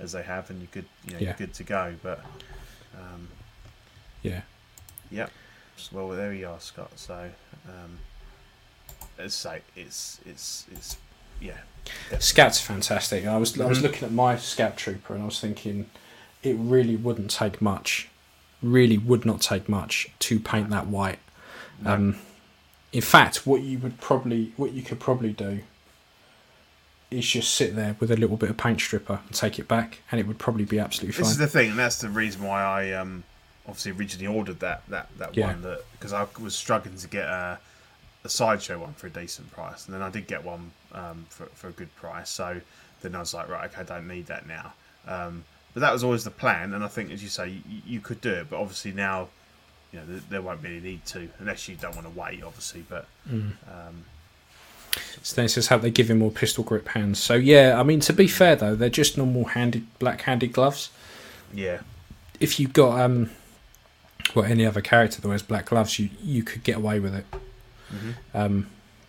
as they have, and you're good. You know, yeah. you're good to go. But um, yeah, yeah. Well, there you are, Scott. So um, as I say, it's it's it's yeah. Definitely. Scats are fantastic. I was mm-hmm. I was looking at my Scout Trooper and I was thinking it really wouldn't take much, really would not take much to paint that white. No. Um, in fact, what you would probably what you could probably do is just sit there with a little bit of paint stripper and take it back, and it would probably be absolutely fine. This is the thing, and that's the reason why I um, obviously originally ordered that that that yeah. one that because I was struggling to get a. a Sideshow one for a decent price, and then I did get one um, for, for a good price, so then I was like, right, okay, I don't need that now, um, but that was always the plan, and I think, as you say, you, you could do it, but obviously now, you know, th- there won't be any need to, unless you don't want to wait, obviously, but mm. um, so then it says how they give him more pistol grip hands, so yeah, I mean, to be fair though, they're just normal handed, black-handed gloves. Yeah, if you've got um, well, any other character that wears black gloves, you, you could get away with it. Mm-hmm. Um,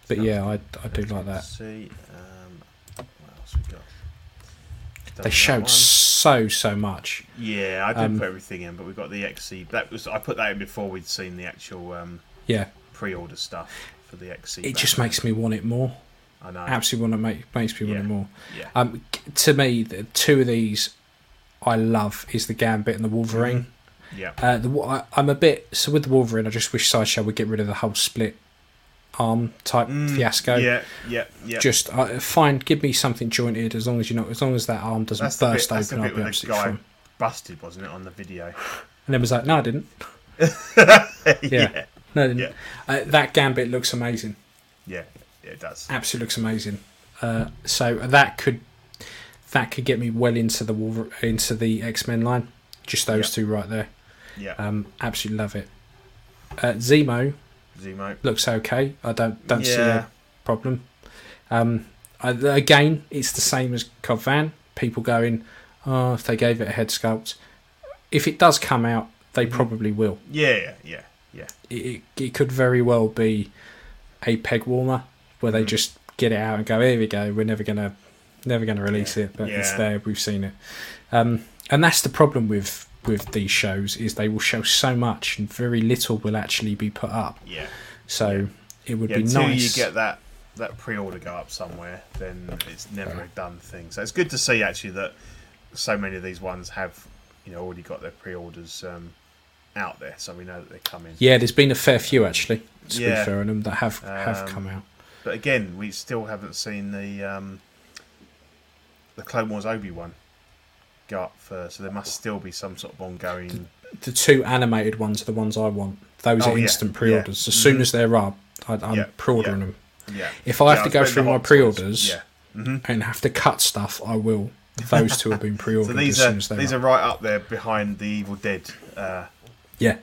but yeah, I, I do like that. See, um, what else we got? They showed so so much. Yeah, I did um, put everything in, but we got the X C. That was I put that in before we'd seen the actual um, yeah pre-order stuff for the X C. It just makes me want it more. I know. Absolutely want to make makes me want yeah. it more. Yeah. Um, to me, the two of these I love is the Gambit and the Wolverine. Mm-hmm. Yeah. Uh, the, I, I'm a bit so with the Wolverine. I just wish Sideshow would get rid of the whole split arm type mm, fiasco. Yeah, yeah, yeah. Just uh, fine. Give me something jointed as long as you know. As long as that arm doesn't that's burst bit, open, I'll be absolutely fine. Busted, wasn't it, on the video? And it was like, no, I didn't. yeah. yeah, no, I didn't. Yeah. Uh, that Gambit looks amazing. Yeah, yeah, it does. Absolutely looks amazing. Uh, so that could that could get me well into the Wolver- into the X-Men line. Just those yeah. two right there. Yeah, um, absolutely love it. Uh, Zemo. Zemo. Looks okay. I don't don't yeah. see a problem. Um, I, again, it's the same as Cobb Van. People going, oh, if they gave it a head sculpt, if it does come out, they probably will. Yeah, yeah, yeah. It it, it could very well be a peg warmer where they mm. just get it out and go, here we go. We're never gonna never gonna release yeah. it, but yeah. it's there. We've seen it, um, and that's the problem with. with these shows is they will show so much and very little will actually be put up. Yeah. So it would yeah, be nice. Until you get that, that pre-order go up somewhere, then it's never a done thing. So it's good to see actually that so many of these ones have, you know, already got their pre-orders um, out there, so we know that they're coming. Yeah, there's been a fair few actually, to yeah. be fair on them, that have, have um, come out. But again, we still haven't seen the um, the Clone Wars Obi-Wan. Up first, so there must still be some sort of ongoing. The, the two animated ones are the ones I want. Those oh, are instant yeah, pre-orders. Yeah. As soon as they're up, I, I'm yeah, pre-ordering yeah, them. Yeah. If I yeah, have to go through my pre-orders yeah. mm-hmm. and have to cut stuff, I will. Those two have been pre-ordered. So these as soon as they're are these up. are right up there behind the Evil Dead. Uh, yeah.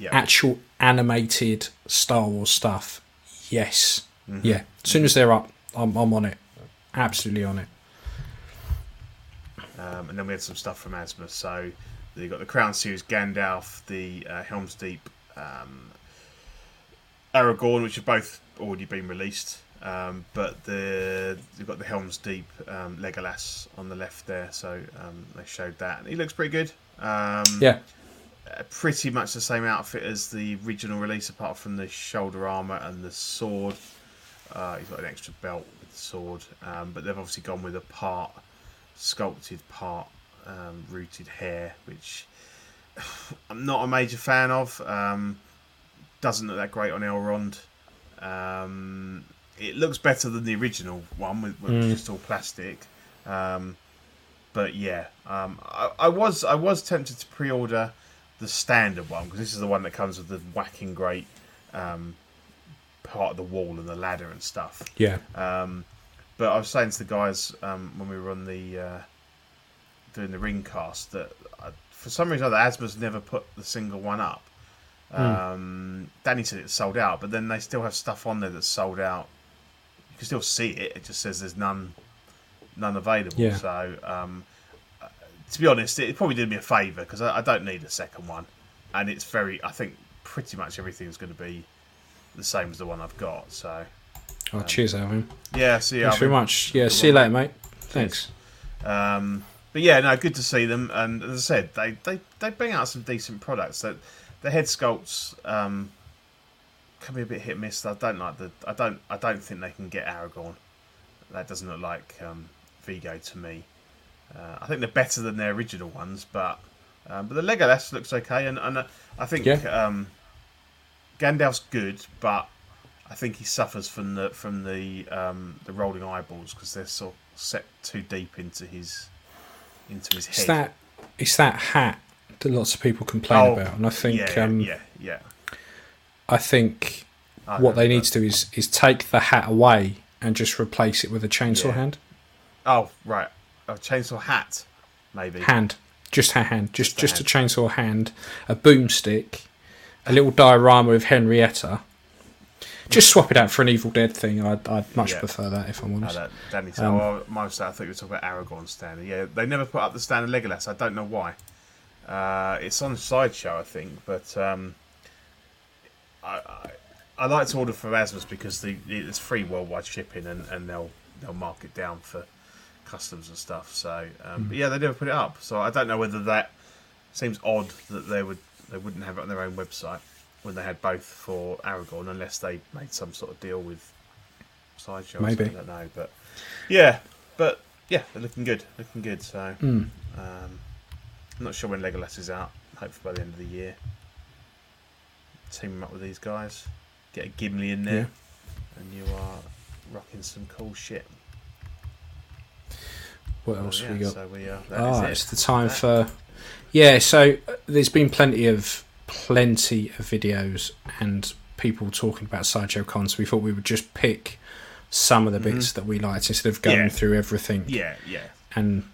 yeah, actual animated Star Wars stuff. Yes, mm-hmm. yeah. As soon as they're up, I'm, I'm on it. Absolutely on it. Um, and then we had some stuff from Asmus. So you got the Crown Series Gandalf, the uh, Helm's Deep, um, Aragorn, which have both already been released. Um, but the you've got the Helm's Deep um, Legolas on the left there. So um, they showed that, and he looks pretty good. Um, yeah, uh, pretty much the same outfit as the original release, apart from the shoulder armor and the sword. Uh, he's got an extra belt with the sword, um, but they've obviously gone with a part. sculpted part um, rooted hair, which I'm not a major fan of. Um, doesn't look that great on Elrond. Um, it looks better than the original one with, with mm. just all plastic. Um, but yeah, um, I, I was I was tempted to pre-order the standard one because this is the one that comes with the whacking great um, part of the wall and the ladder and stuff. Yeah. Um, But I was saying to the guys um, when we were on the uh, doing the Ringcast that I, for some reason Asmus never put the single one up. Um, mm. Danny said it's sold out, but then they still have stuff on there that's sold out. You can still see it; it just says there's none, none available. Yeah. So, um, to be honest, it probably did me a favour because I, I don't need a second one, and it's very. I think pretty much everything's going to be the same as the one I've got. So. Oh, um, cheers, Alvin. Yeah, see you. Thanks Alvin. very much. Yeah, good see one. you later, mate. Thanks. Um, but yeah, no, good to see them. And as I said, they they, they bring out some decent products. That the head sculpts um, can be a bit hit miss. I don't like the. I don't. I don't think they can get Aragorn. that doesn't look like um, Vigo to me. Uh, I think they're better than their original ones, but um, but the Legolas looks okay, and, and uh, I think yeah. um, Gandalf's good, but I think he suffers from the from the um, the rolling eyeballs because they're sort of set too deep into his into his head. It's that it's that hat that lots of people complain oh, about, and I think yeah, um, yeah, yeah. I think I what they need that. to do is is take the hat away and just replace it with a chainsaw yeah. hand. Oh right. A chainsaw hat, maybe hand, just a hand, just just, just hand. A chainsaw hand, a boomstick, a little diorama of Henrietta. Just swap it out for an Evil Dead thing. I'd, I'd much yeah. prefer that if I'm honest. No, that, that um, well, most I thought you were talking about Aragorn standing. Yeah, they never put up the stand of Legolas. I don't know why. Uh, it's on Sideshow, I think, but um, I, I I like to order for Asmus because the it's free worldwide shipping and, and they'll they'll mark it down for customs and stuff, so um, but yeah, they never put it up. So I don't know whether that seems odd that they would they wouldn't have it on their own website when they had both for Aragorn, unless they made some sort of deal with Sideshow. Maybe I don't know, but yeah, but yeah, they're looking good, looking good. So mm. um, I'm not sure when Legolas is out. Hopefully by the end of the year, team them up with these guys, get a Gimli in there, yeah. and you are rocking some cool shit. What else have oh, yeah, we got? So we, uh, ah, it. It's the time that. for... Yeah, so there's been plenty of plenty of videos and people talking about Sideshow Cons. We thought we would just pick some of the bits mm-hmm. that we liked instead of going yeah. through everything. Yeah, yeah. And,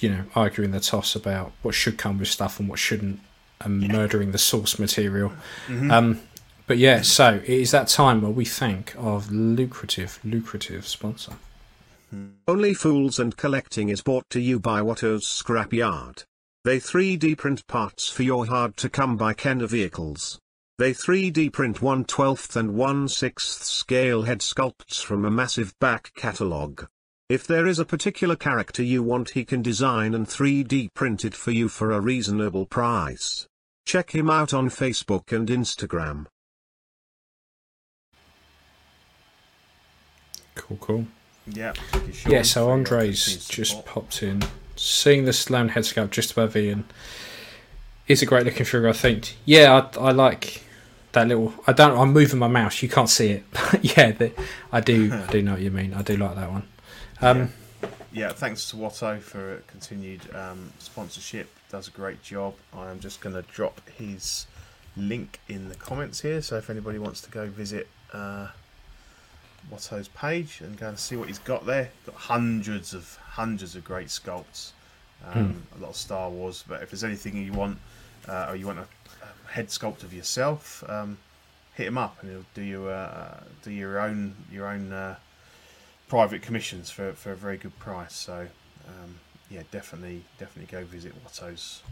you know, arguing the toss about what should come with stuff and what shouldn't, and yeah. murdering the source material. Mm-hmm. Um, but yeah, so it is that time where we thank our lucrative, lucrative sponsor. Only Fools and Collecting is brought to you by Watto's Scrapyard. They three D print parts for your hard-to-come-by Kenner vehicles. They three D print one twelfth and one sixth scale head sculpts from a massive back catalogue. If there is a particular character you want, he can design and three D print it for you for a reasonable price. Check him out on Facebook and Instagram. Cool, cool. Yeah, sure. Yeah, so Andre's just popped in. Seeing the Stallone head sculpt just above Ian is a great looking figure, I think. Yeah, I, I like that little. I don't. I'm moving my mouse. You can't see it. But yeah, the, I do. I do know what you mean. I do like that one. Um, yeah. yeah. Thanks to Watto for continued um, sponsorship. Does a great job. I am just going to drop his link in the comments here. So if anybody wants to go visit. Uh, Watto's page and go and see what he's got there. Got hundreds of hundreds of great sculpts, um, mm. a lot of Star Wars. But if there's anything you want, uh, or you want a, a head sculpt of yourself, um, hit him up and he'll do you uh, do your own your own uh, private commissions for, for a very good price. So um, yeah, definitely definitely go visit Watto's.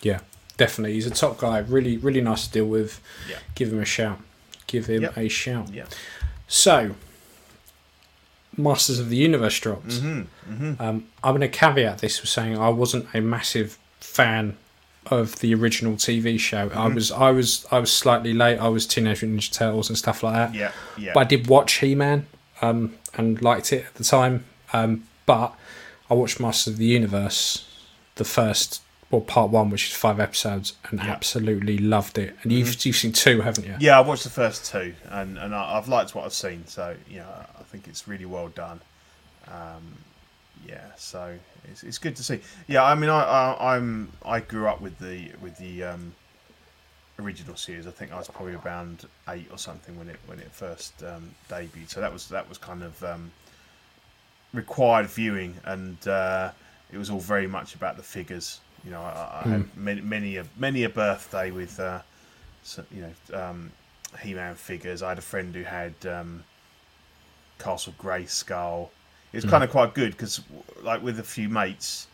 Yeah, definitely. He's a top guy. Really really nice to deal with. Yeah. Give him a shout. Give him yep. a shout. Yep. So, Masters of the Universe dropped. Mm-hmm, mm-hmm. Um, I'm going to caveat this with saying I wasn't a massive fan of the original T V show. Mm-hmm. I was, I was, I was slightly late. I was Teenage Mutant Ninja Turtles and stuff like that. Yeah, yeah. But I did watch He-Man um, and liked it at the time. Um, but I watched Masters of the Universe, the first. Well, part one, which is five episodes, and yep. absolutely loved it. And you've mm-hmm. you've seen two, haven't you? Yeah, I watched the first two, and, and I, I've liked what I've seen. So you know, I think it's really well done. Um, yeah, so it's it's good to see. Yeah, I mean, I, I I'm I grew up with the with the um, original series. I think I was probably around eight or something when it when it first um, debuted. So that was that was kind of um, required viewing, and uh, it was all very much about the figures. You know, I, I mm. had many, many a many a birthday with, uh, some, you know, um, He-Man figures. I had a friend who had um, Castle Grayskull. It was mm. kind of quite good because, like, with a few mates,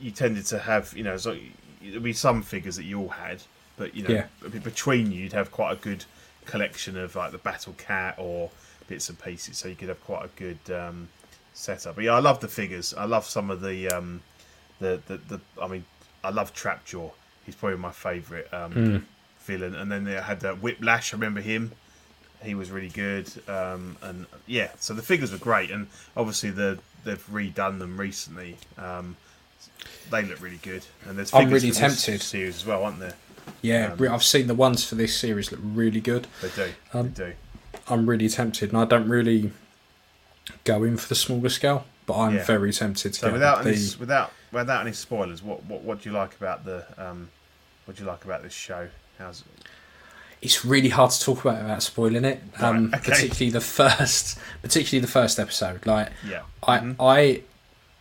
you tended to have, you know, so there'd be some figures that you all had, but you know, yeah. between you, you'd have quite a good collection of like the Battle Cat or bits and pieces, so you could have quite a good um, setup. But yeah, I love the figures. I love some of the. Um, The, the the I mean, I love Trapjaw. He's probably my favourite um, mm. villain. And then they had uh, Whiplash. I remember him. he was really good. Um, and yeah, so the figures were great, and obviously the they've redone them recently. Um, they look really good, and there's figures I'm really for tempted this series as well, aren't there? Yeah, um, I've seen the ones for this series look really good. They do. Um, they do. I'm really tempted, and I don't really go in for the smaller scale, but I'm yeah. very tempted to so get without the... any, without without any spoilers. What what what do you like about the um, what do you like about this show? How's it? It's really hard to talk about without spoiling it, um, right, okay. particularly the first, particularly the first episode. Like, yeah. I, mm-hmm. I,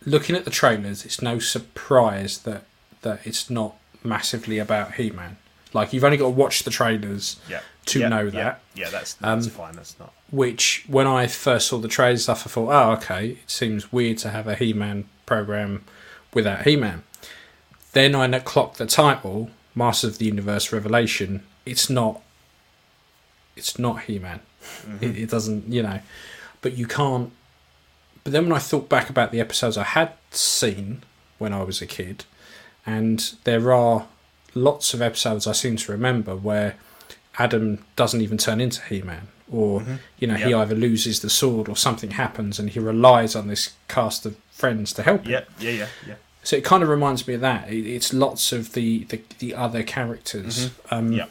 looking at the trailers, it's no surprise that that it's not massively about He-Man. Like, you've only got to watch the trailers yeah. to yeah. know that. Yeah, yeah that's, that's um, fine. That's not. Which, when I first saw the trailer stuff, I thought, oh, okay, it seems weird to have a He-Man program without He-Man. Then I clocked the title, Master of the Universe Revelation. It's not. It's not He-Man. Mm-hmm. It, it doesn't, you know. But you can't... But then when I thought back about the episodes I had seen when I was a kid, and there are lots of episodes I seem to remember where Adam doesn't even turn into He-Man, or, mm-hmm. you know, yep. he either loses the sword or something happens and he relies on this cast of friends to help yep. him. Yeah, yeah, yeah. So it kind of reminds me of that. It, it's lots of the, the, the other characters. Mm-hmm. Um, yeah.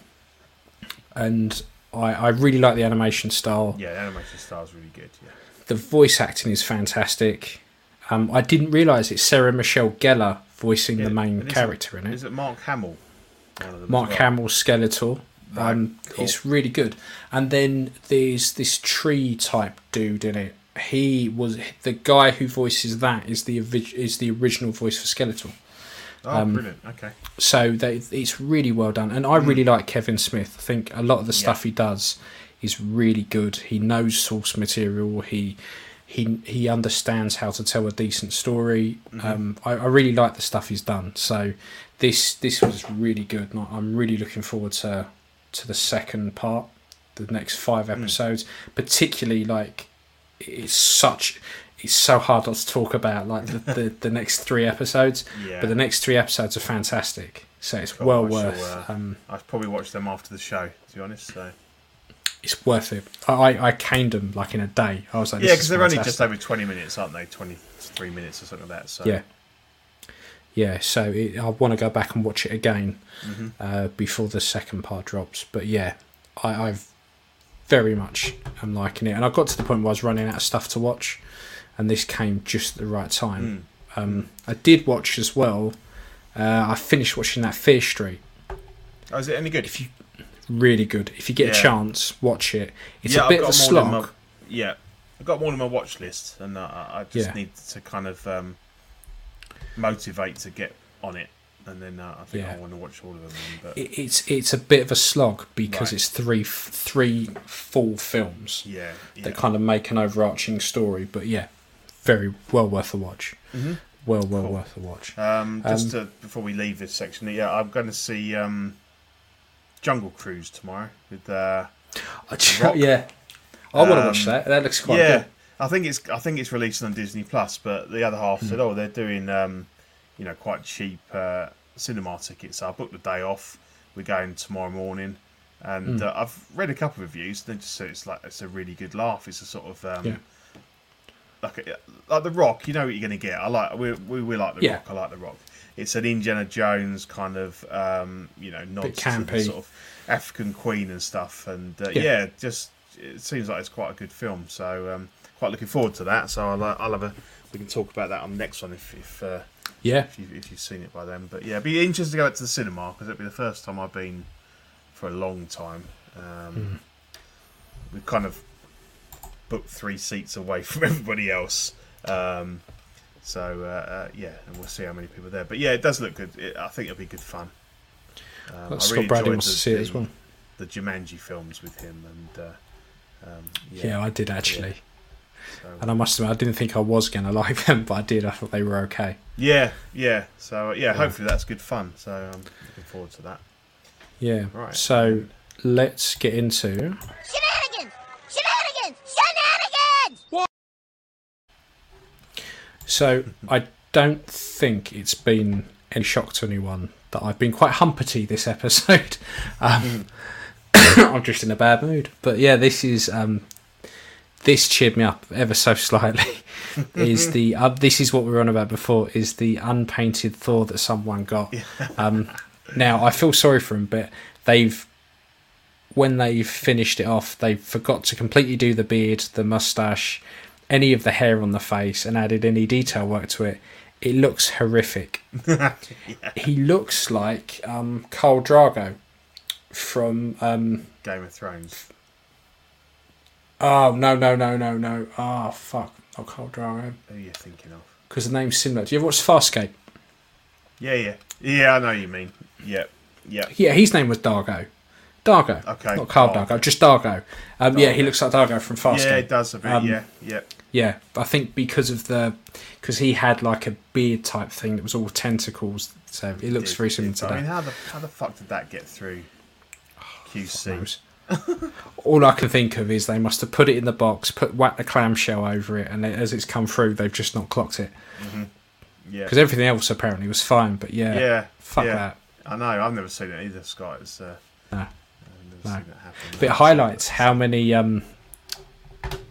And... I, I really like the animation style. Yeah, the animation style is really good. Yeah. The voice acting is fantastic. Um, I didn't realise it's Sarah Michelle Gellar voicing yeah, the main character it, in it. Is it Mark Hamill? Mark well. Hamill Skeletor. Right, um, cool. It's really good. And then there's this tree type dude in it. He was the guy who voices that is the is the original voice for Skeletor. Oh, um, brilliant! Okay, so they, it's really well done, and I really mm. like Kevin Smith. I think a lot of the stuff yeah. he does is really good. He knows source material. He he he understands how to tell a decent story. Mm-hmm. Um, I, I really like the stuff he's done. So this this was really good, and I'm really looking forward to to the second part, the next five episodes, mm. particularly like it's such. It's so hard not to talk about like the, the, the next three episodes, yeah. but the next three episodes are fantastic. So it's God, well worth. Sure, uh, um, I've probably watched them after the show, to be honest. So it's worth it. I, I caned them like in a day. I was like, this yeah, because they're fantastic. Only just over twenty minutes, aren't they? Twenty-three minutes or something like that. So yeah, yeah. So it, I want to go back and watch it again mm-hmm. uh, before the second part drops. But yeah, I, I've very much am liking it, and I got to the point where I was running out of stuff to watch. And this came just at the right time. Mm. Um, I did watch as well. Uh, I finished watching that Fear Street. Oh, is it any good? If you really good. If you get yeah. a chance, watch it. It's yeah, a bit of a slog. My, yeah, I've got more on my watch list, and uh, I just yeah. need to kind of um, motivate to get on it. And then uh, I think yeah. I want to watch all of them. But... It, it's it's a bit of a slog because right. it's three three full films. Yeah, yeah. that kind of make an overarching story. But yeah. Very well worth a watch. Mm-hmm. Well, well cool. worth a watch. Um, just um, to, before we leave this section, yeah, I'm going to see um, Jungle Cruise tomorrow with uh, Rock. Yeah, I want to um, watch that. That looks quite yeah, good. I think it's I think it's released on Disney Plus, but the other half mm. said, oh, they're doing um, you know quite cheap uh, cinema tickets. So I booked the day off. We're going tomorrow morning, and mm. uh, I've read a couple of reviews. They just said it's like it's a really good laugh. It's a sort of um, yeah. Like, like The Rock, you know what you're going to get. I like we we, we like The yeah. Rock. I like The Rock. It's an Indiana Jones kind of, um, you know, nod to the sort of African Queen and stuff. And uh, yeah. yeah, just it seems like it's quite a good film. So um, quite looking forward to that. So I'll, I'll have a we can talk about that on the next one if if uh, yeah if, you, if you've seen it by then. But yeah, it'd be interesting to go out to the cinema because it'd be the first time I've been for a long time. Um, mm. We've kind of. Booked three seats away from everybody else, um, so uh, uh, yeah, and we'll see how many people are there. But yeah, it does look good. It, I think it'll be good fun. Um, well, I Scott really Bradley wants the, to see it as well. The Jumanji films with him, and uh, um, yeah. yeah, I did actually. Yeah. So, and I must admit, I didn't think I was going to like them, but I did. I thought they were okay. Yeah, yeah. So uh, yeah, yeah, hopefully that's good fun. So I'm um, looking forward to that. Yeah. Right. So let's get into. So I don't think it's been any shock to anyone that I've been quite humpety this episode. Um, I'm just in a bad mood. But yeah, this is um, this cheered me up ever so slightly. Is the uh, this is what we were on about before? Is the unpainted Thor that someone got? Yeah. Um, now I feel sorry for him, but they've when they've finished it off, they forgot to completely do the beard, the mustache, any of the hair on the face, and added any detail work to it. It looks horrific. Yeah. He looks like um, Khal Drago from um, Game of Thrones. Oh no no no no no! Ah oh, fuck! Not Khal Drago. Who are you thinking of? Because the name's similar. Do you ever watch Farscape? Yeah yeah yeah. I know what you mean. Yeah yeah yeah. His name was Dargo. Dargo. Okay. Not Khal oh. Dargo. Just Dargo. Um, Dargo. Yeah, he looks like Dargo from Farscape. Yeah, it does a bit. Um, yeah yeah. Yeah, I think because of the, because he had like a beard type thing that was all tentacles, so it looks did, very similar did. to that. I mean, how the how the fuck did that get through Q C? Oh, all I can think of is they must have put it in the box, put whack the clamshell over it, and as it's come through, they've just not clocked it. Mm-hmm. Yeah, because everything else apparently was fine, but yeah, yeah, fuck yeah. that. I know. I've never seen it either, Scott. It's uh, no, I've never no. seen that happen. But it highlights how many um.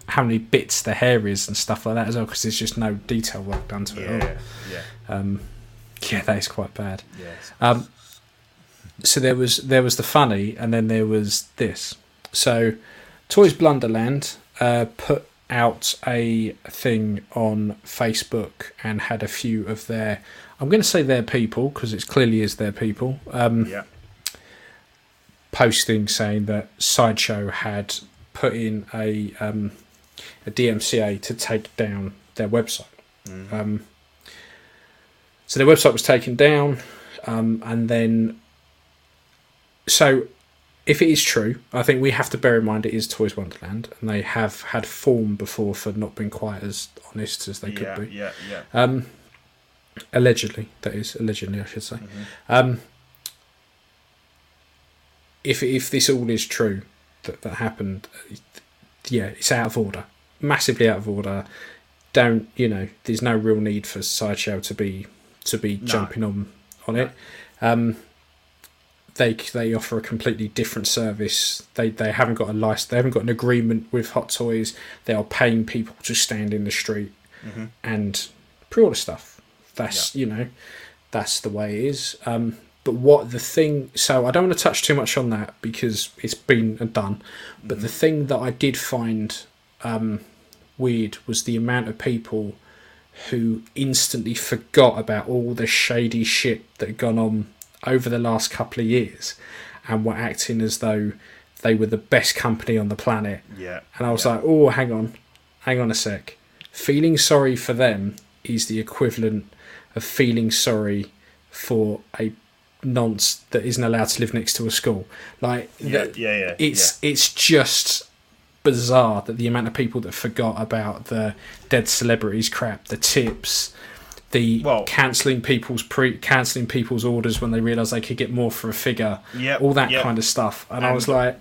how many bits the hair is and stuff like that as well, because there's just no detail work done to yeah, it at all. Yeah, um, yeah, that is quite bad. Yeah, um, so there was there was the funny, and then there was this. So Toys Blunderland uh, put out a thing on Facebook and had a few of their, I'm going to say their people, because it clearly is their people, um, yeah. posting saying that Sideshow had put in a... Um, a D M C A to take down their website. Mm-hmm. Um, so their website was taken down, um, and then... So, if it is true, I think we have to bear in mind it is Toys Wonderland, and they have had form before for not being quite as honest as they yeah, could be. Yeah, yeah, yeah. Um, allegedly, that is. Allegedly, I should say. Mm-hmm. Um, if, if this all is true, that, that happened... Yeah, it's out of order. Massively out of order. Don't, you know, there's no real need for Sideshow to be to be no. jumping on on no. it. Um, they they offer a completely different service. They they haven't got a license. They haven't got an agreement with Hot Toys. They are paying people to stand in the street mm-hmm. and pre-order stuff. That's yeah. you know, that's the way it is. Um, but what the thing... So I don't want to touch too much on that because it's been and done. But mm-hmm. the thing that I did find um, weird was the amount of people who instantly forgot about all the shady shit that had gone on over the last couple of years and were acting as though they were the best company on the planet. Yeah. And I was yeah. like, oh, hang on. Hang on a sec. Feeling sorry for them is the equivalent of feeling sorry for a... nonce that isn't allowed to live next to a school. Like yeah, the, yeah, yeah. It's yeah. it's just bizarre that the amount of people that forgot about the dead celebrities crap, the tips, the well, cancelling people's pre cancelling people's orders when they realised they could get more for a figure. Yeah, all that yeah. kind of stuff. And, and I was like,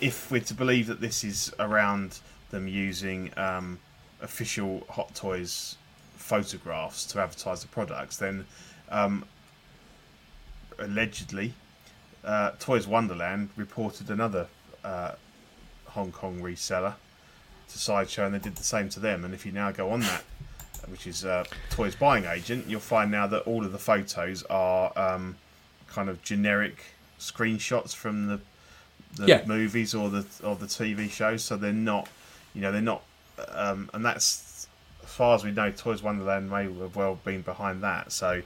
if we're to believe that this is around them using um, official Hot Toys photographs to advertise the products, then. Um, Allegedly, uh, Toys Wonderland reported another uh, Hong Kong reseller to Sideshow, and they did the same to them. And if you now go on that, which is uh, Toys Buying Agent, you'll find now that all of the photos are um, kind of generic screenshots from the the yeah. movies or the or the T V shows. So they're not, you know, they're not. Um, and that's as far as we know. Toys Wonderland may have well been behind that. So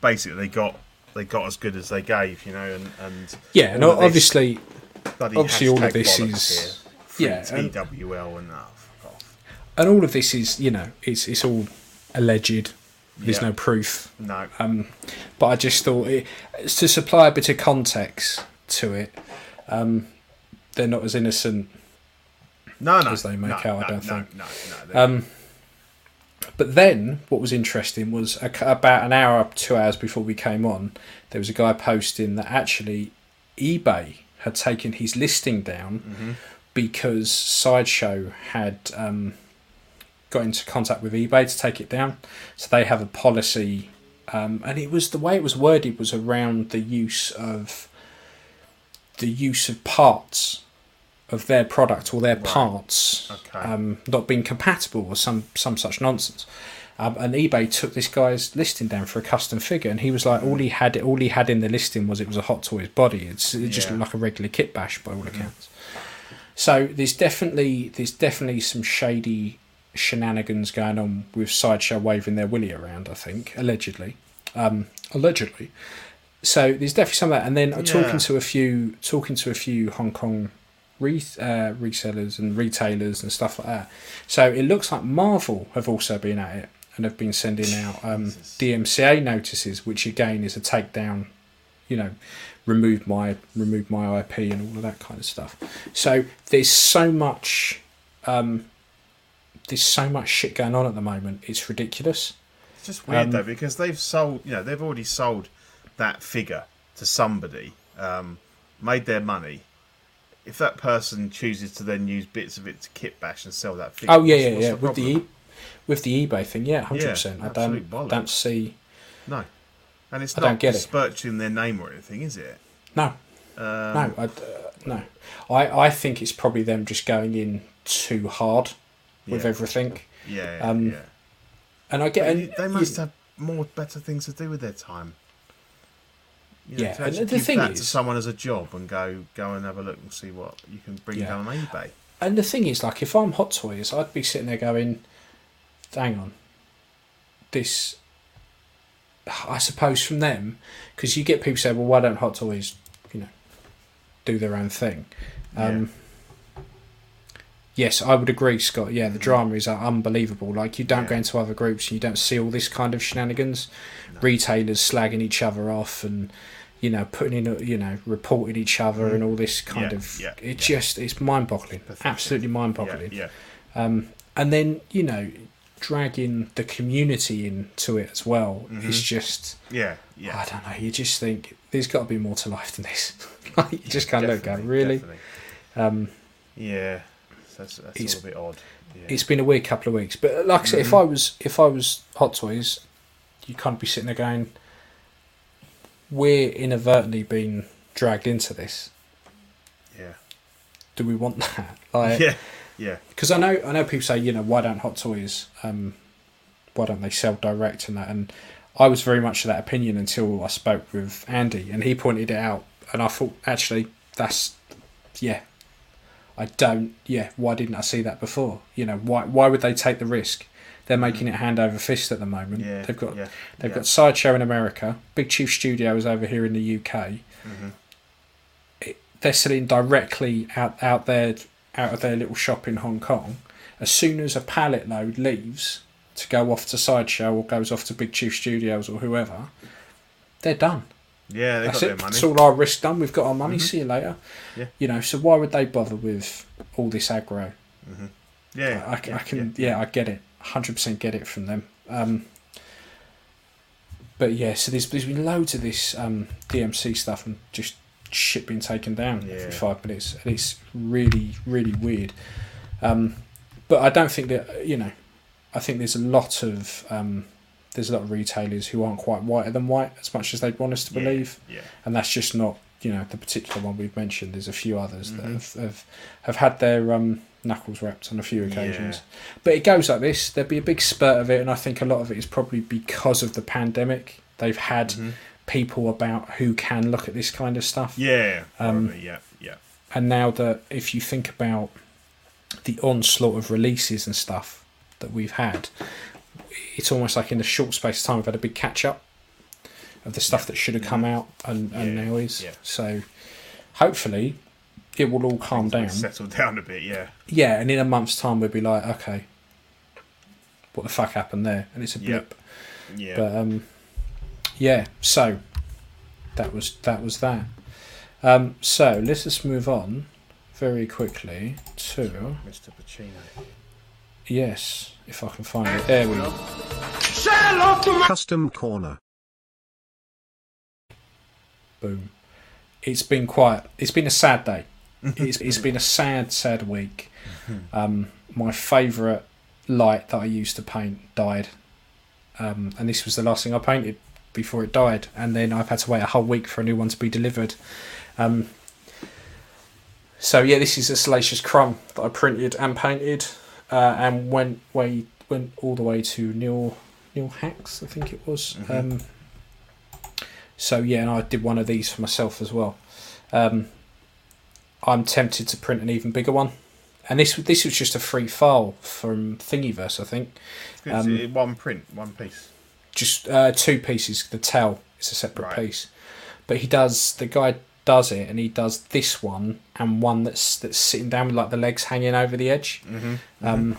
basically, they got. They got as good as they gave, you know, and, and yeah, and obviously, obviously all of this is yeah, T W L and that, fuck off. And all of this is, you know, it's it's all alleged. There's yeah. no proof. No. Um, but I just thought it, to supply a bit of context to it. Um, they're not as innocent. No, no, as they make no, out. No, I don't no, think. No, no, no. Um, But then, what was interesting was a, about an hour, up two hours before we came on, there was a guy posting that actually eBay had taken his listing down mm-hmm. because Sideshow had um, got into contact with eBay to take it down. So they have a policy, um, and it was the way it was worded was around the use of the use of parts of their product or their right. parts okay. um, not being compatible or some, some such nonsense. Um, and eBay took this guy's listing down for a custom figure, and he was like, all he had, all he had in the listing was it was a Hot Toys body. It's, it just yeah. looked like a regular kit bash by all mm-hmm. accounts. So there's definitely there's definitely some shady shenanigans going on with Sideshow waving their willy around. I think allegedly, um, allegedly. So there's definitely some of that. And then yeah. talking to a few talking to a few Hong Kong Re- uh, resellers and retailers and stuff like that. So it looks like Marvel have also been at it and have been sending out um, D M C A notices, which again is a takedown, you know, remove my remove my I P and all of that kind of stuff. So there's so much, um, there's so much shit going on at the moment. It's ridiculous. It's just weird um, though, because they've sold, you know, they've already sold that figure to somebody, um, made their money. If that person chooses to then use bits of it to kit bash and sell that figure, oh yeah, yeah, yeah, the with the e- with the eBay thing, yeah, hundred yeah, percent. I don't, don't see. No, and it's I not besmirching their name or anything, is it? No, um, no, I, uh, no. I, I think it's probably them just going in too hard with yeah. everything. Yeah, yeah, um, yeah. And I get, and they must you, have more better things to do with their time. You know, yeah, to and the give thing that is, to someone as a job and go go and have a look and see what you can bring yeah. down on eBay. And the thing is, like, if I'm Hot Toys, I'd be sitting there going, "Hang on, this." I suppose from them, because you get people say, "Well, why don't Hot Toys, you know, do their own thing?" Yeah. Um, yes, I would agree, Scott. Yeah, the dramas are unbelievable. Like, you don't yeah. go into other groups, you don't see all this kind of shenanigans. No. Retailers slagging each other off and, you know, putting in, you know, reporting each other mm. and all this kind yeah. of... Yeah. It yeah. just, it's mind-boggling. Pathetic. Absolutely mind-boggling. Yeah. Yeah. Um, and then, you know, dragging the community into it as well mm-hmm. is just... Yeah, yeah. I don't know, you just think, there's got to be more to life than this. Like, you just kind of look at really? Um, yeah. That's, that's it's, a little bit odd. Yeah. It's been a weird couple of weeks, but like I said, mm-hmm. if I was if I was Hot Toys, you can't be sitting there going, "We're inadvertently being dragged into this." Yeah. Do we want that? Like, yeah, yeah. Because I know I know people say, you know, why don't Hot Toys, um, why don't they sell direct and that? And I was very much of that opinion until I spoke with Andy, and he pointed it out, and I thought, actually, that's yeah. I don't, yeah, why didn't I see that before? You know, why why would they take the risk? They're making it hand over fist at the moment. Yeah, they've got yeah, they've yeah. got Sideshow in America, Big Chief Studios over here in the U K. Mm-hmm. It, they're selling directly out, out, their, out of their little shop in Hong Kong. As soon as a pallet load leaves to go off to Sideshow or goes off to Big Chief Studios or whoever, they're done. Yeah, they got their money. That's all our risk done. We've got our money. Mm-hmm. See you later. Yeah. You know, so why would they bother with all this aggro? Mm-hmm. Yeah, I, I, yeah, I can. Yeah. yeah, I get it. one hundred percent get it from them. Um, but yeah, so there's, there's been loads of this um, D M C stuff and just shit being taken down yeah. every five minutes, and it's really, really weird. Um, but I don't think that you know. I think there's a lot of. Um, There's a lot of retailers who aren't quite whiter than white as much as they'd want us to believe. Yeah, yeah. And that's just not, you know, the particular one we've mentioned. There's a few others mm-hmm. that have, have have had their um, knuckles wrapped on a few occasions. Yeah. But it goes like this. There'd be a big spurt of it, and I think a lot of it is probably because of the pandemic. They've had mm-hmm. people about who can look at this kind of stuff. Yeah, um, probably, yeah, yeah. And now that if you think about the onslaught of releases and stuff that we've had... It's almost like in the short space of time we've had a big catch up of the stuff yeah. that should have come out and, and yeah. now is. Yeah. So hopefully it will all calm down. Settle down a bit, yeah. Yeah, and in a month's time we'll be like, okay, what the fuck happened there? And it's a blip. Yep. Yeah. But um, yeah, so that was that was that. Um, so let's just move on very quickly to Mister Pacino. Yes, if I can find it. There we go. Custom corner. Boom. It's been quite. It's been a sad day. It's it's been a sad, sad week. Mm-hmm. Um, my favourite light that I used to paint died, um, and this was the last thing I painted before it died. And then I've had to wait a whole week for a new one to be delivered. Um, So yeah, this is a Salacious Crumb that I printed and painted, uh, and went way went all the way to Neil Neil Hacks, I think it was. Mm-hmm. Um, so yeah, and I did one of these for myself as well. Um, I'm tempted to print an even bigger one, and this this was just a free file from Thingiverse, I think. Um, one print, one piece. Just uh, two pieces. The tail is a separate right. piece, but he does the guy. does it and he does this one and one that's that's sitting down with like the legs hanging over the edge. Mm-hmm. um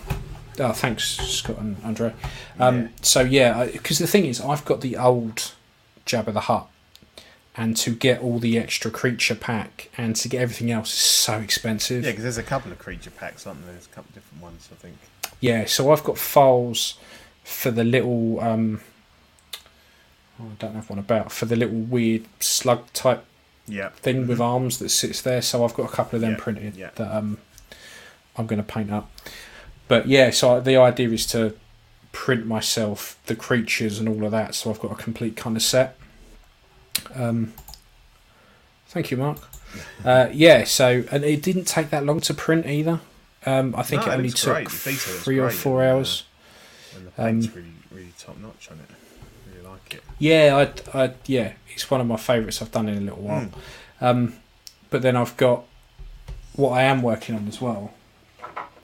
oh thanks Scott and Andre um yeah. So yeah, because the thing is, I've got the old Jabba the Hutt, and to get all the extra creature pack and to get everything else is so expensive. Yeah, because there's a couple of creature packs, aren't there? There's a couple of different ones, I think. Yeah, so I've got files for the little um oh, I don't know if one about for the little weird slug type yeah thing mm-hmm. with arms that sits there, so I've got a couple of them yeah. printed yeah. that um I'm going to paint up. But yeah, so the idea is to print myself the creatures and all of that, so I've got a complete kind of set. Um thank you, Mark. Uh yeah, so, and it didn't take that long to print either. um I think no, it only took great. three or four and, hours uh, and the paint's um, really, really top notch on it. Really like it. Yeah, I, I yeah it's one of my favourites I've done in a little while. Mm. Um, but then I've got what I am working on as well,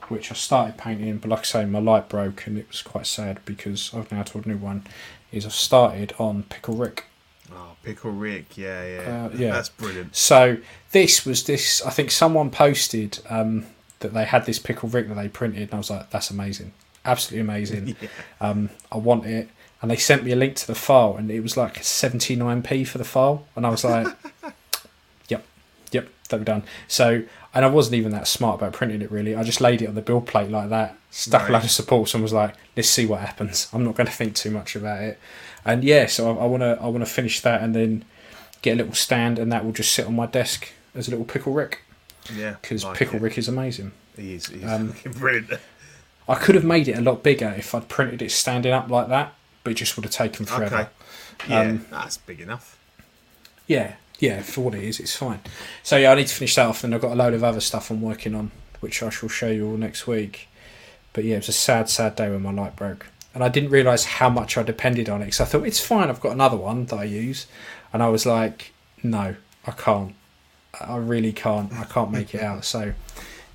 which I started painting, but like I say, my light broke and it was quite sad because I've now told a new one, is I've started on Pickle Rick. Oh, Pickle Rick, yeah, yeah. Uh, yeah. That's brilliant. So this was this, I think someone posted um, that they had this Pickle Rick that they printed, and I was like, that's amazing. Absolutely amazing. yeah. um, I want it. And they sent me a link to the file, and it was like seventy-nine p for the file. And I was like, yep, yep, that we're done. So, and I wasn't even that smart about printing it, really. I just laid it on the build plate like that, stuck right. a load of supports, and was like, let's see what happens. I'm not going to think too much about it. And yeah, so I want to I want to finish that and then get a little stand, and that will just sit on my desk as a little Pickle Rick. Yeah. Because like Pickle it. Rick is amazing. He is. He's um, brilliant. I could have made it a lot bigger if I'd printed it standing up like that, but it just would have taken forever. Okay. Yeah, um, that's big enough. Yeah, yeah, for what it is, it's fine. So yeah, I need to finish that off, and I've got a load of other stuff I'm working on, which I shall show you all next week. But yeah, it was a sad, sad day when my light broke. And I didn't realise how much I depended on it, because I thought, it's fine, I've got another one that I use. And I was like, no, I can't. I really can't. I can't make it out. So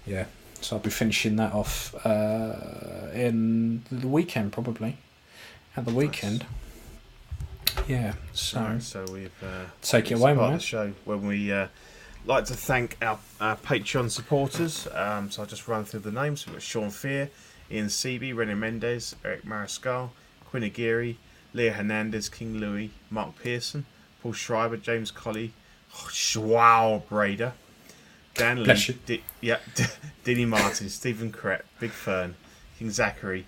yeah, so I'll be finishing that off uh, in the weekend, probably. At the weekend, nice. yeah. So, right, so we've uh, take it away, man. Part of the show when we uh, like to thank our, our Patreon supporters. Um, so I'll just run through the names. We've got Sean Fear, Ian Seabee, René Mendez, Eric Mariscal, Quinn Aguirre, Leah Hernandez, King Louis, Mark Pearson, Paul Schreiber, James Colley, oh, Schwau Brader, Dan Lee, D- yeah, Dini Martin, Stephen Krepp, Big Fern, King Zachary,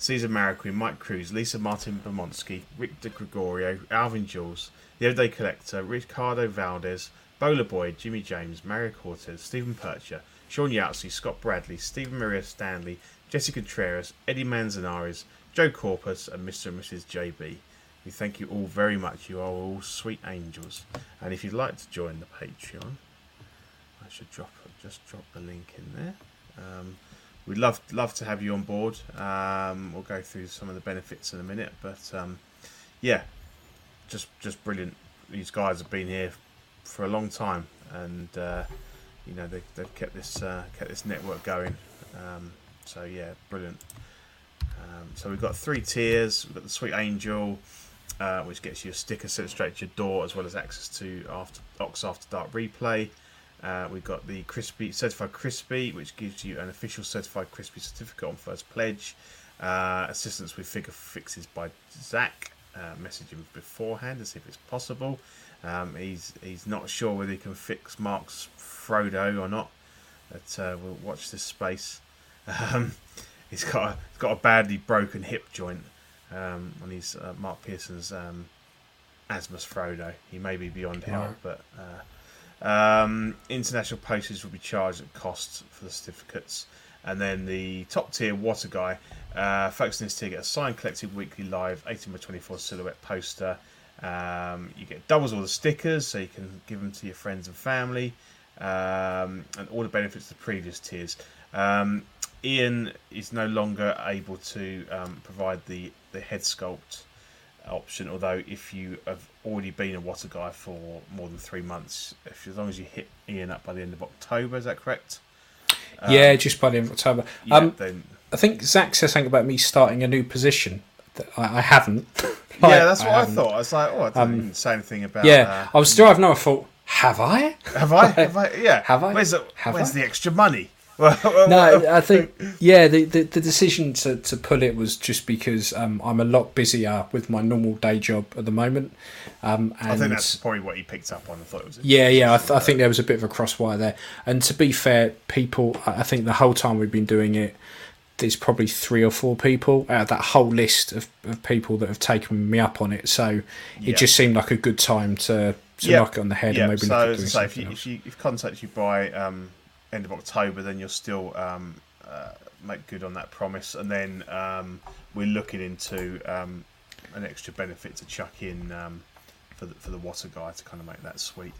Cesar Mariquin, Mike Cruz, Lisa Martin Bomonsky, Rick De Gregorio, Alvin Jules, The Everyday Collector, Ricardo Valdez, Bowler Boy, Jimmy James, Mario Cortez, Stephen Percher, Sean Yahtzee, Scott Bradley, Stephen Maria Stanley, Jesse Contreras, Eddie Manzanares, Joe Corpus, and Mister and Missus J B. We thank you all very much. You are all sweet angels. And if you'd like to join the Patreon, I should drop just drop the link in there. Um, We'd love, love to have you on board. Um, we'll go through some of the benefits in a minute. But, um, yeah, just just brilliant. These guys have been here for a long time. And, uh, you know, they, they've kept this uh, kept this network going. Um, so, yeah, brilliant. Um, so we've got three tiers. We've got the Sweet Angel, uh, which gets you a sticker sent straight to your door, as well as access to After Ox After Dark Replay. Uh, we've got the Crispy Certified Crispy, which gives you an official Certified Crispy certificate on first pledge. Uh, assistance with figure fixes by Zach. Uh, message him beforehand to see if it's possible. Um, he's he's not sure whether he can fix Mark's Frodo or not. But uh, we'll watch this space. Um, he's got a, he's got a badly broken hip joint um, on his uh, Mark Pearson's um, Asmus Frodo. He may be beyond help, right. but. Uh, Um, international postage will be charged at cost for the certificates. And then the top tier Watto guy, uh, folks in this tier get a signed collected weekly live eighteen by twenty-four silhouette poster. Um, you get doubles all the stickers, so you can give them to your friends and family. um, and all the benefits of the previous tiers. Um, Ian is no longer able to um, provide the, the head sculpt option, although if you have already been a Watto guy for more than three months, if as long as you hit Ian up by the end of October, is that correct? Um, yeah, just by the end of October. Yeah, um, then... I think Zach says something about me starting a new position. I, I haven't. Like, yeah, that's what I, I thought. I was like, oh, I didn't um, say anything about that. Yeah, uh, I was driving now, I thought, have I? Have I? Have I? Yeah. Have I? Where's the, have where's I? the extra money? No, I think, yeah, the, the, the decision to, to pull it was just because um, I'm a lot busier with my normal day job at the moment. Um, and I think that's probably what he picked up on. I thought it was yeah, yeah, I, th- I think there was a bit of a crosswire there. And to be fair, people, I think the whole time we've been doing it, there's probably three or four people out of that whole list of, of people that have taken me up on it. So it yeah. just seemed like a good time to, to yep. knock it on the head yep. and maybe so, look at doing so something if you, else. If you if contact you by um, end of October, then you'll still um, uh, make good on that promise. And then um, we're looking into um, an extra benefit to chuck in um, for the, for the Watto guy to kind of make that sweet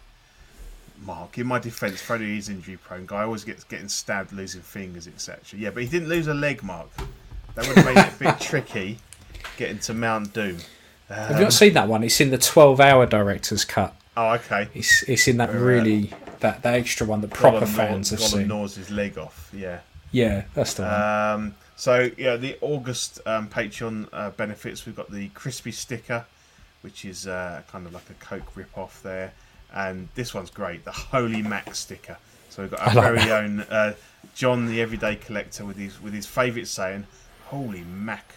mark. In my defence, Freddie is injury prone guy, always gets getting stabbed, losing fingers, et cetera. Yeah, but he didn't lose a leg, Mark. That would have made it a bit tricky getting to Mount Doom. Um, have you not seen that one? It's in the twelve-hour director's cut. Oh, okay. It's it's in that We're, really uh, that, that extra one that proper Roland fans Roland have Roland seen. Gnaws his leg off. Yeah. Yeah, that's the one. Um, so yeah, the August um, Patreon uh, benefits. We've got the crispy sticker, which is uh, kind of like a Coke rip-off there. And this one's great, the Holy Mac sticker. So we've got our like very that. own uh, John, the Everyday Collector, with his with his favourite saying, "Holy Mac."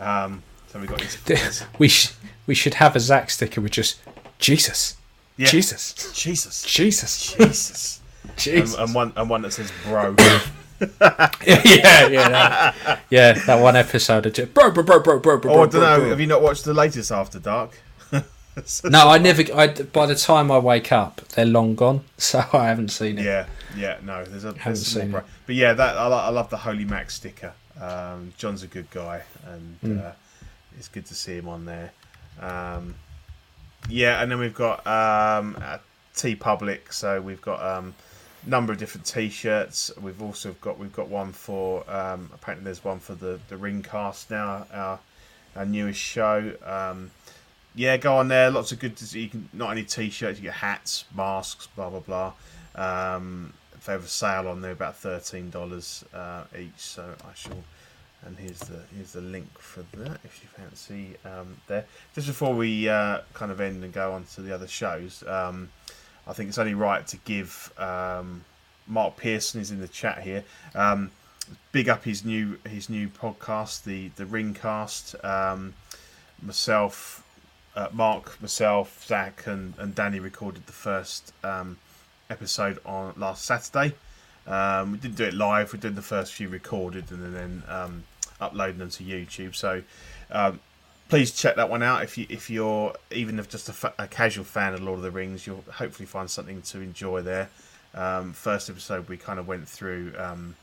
Um, so we got his. we sh- we should have a Zach sticker with just Jesus, yeah. Jesus, Jesus, Jesus, Jesus, Jesus, um, and one and one that says "Bro." yeah, yeah, that, yeah. That one episode of just, bro, bro, bro, bro, bro, bro. Oh, I don't know. Bro. Have you not watched the latest After Dark? No, I never. I, by the time I wake up, they're long gone, so I haven't seen it. Yeah, yeah, no, there's a there's seen more, it. But yeah, that I, I love the Holy Mac sticker. Um, John's a good guy, and mm. uh, it's good to see him on there. Um, yeah, and then we've got um, T Public, so we've got a um, number of different T-shirts. We've also got we've got one for um, apparently there's one for the the Ringcast now, our our newest show. Um, Yeah, go on there. Lots of good. You can not only t-shirts, you get hats, masks, blah blah blah. Um, if they have a sale on there, about thirteen dollars uh, each. So I shall. And here's the here's the link for that if you fancy um, there. Just before we uh, kind of end and go on to the other shows, um, I think it's only right to give um, Mark Pearson is in the chat here. Um, big up his new his new podcast, the the Ringcast. Um, myself. Uh, Mark, myself, Zach, and, and Danny recorded the first um, episode on last Saturday. Um, we didn't do it live. We did the first few recorded and then um, uploading them to YouTube. So um, please check that one out. If you if you're even if just a, fa- a casual fan of Lord of the Rings, you'll hopefully find something to enjoy there. Um, first episode we kind of went through um,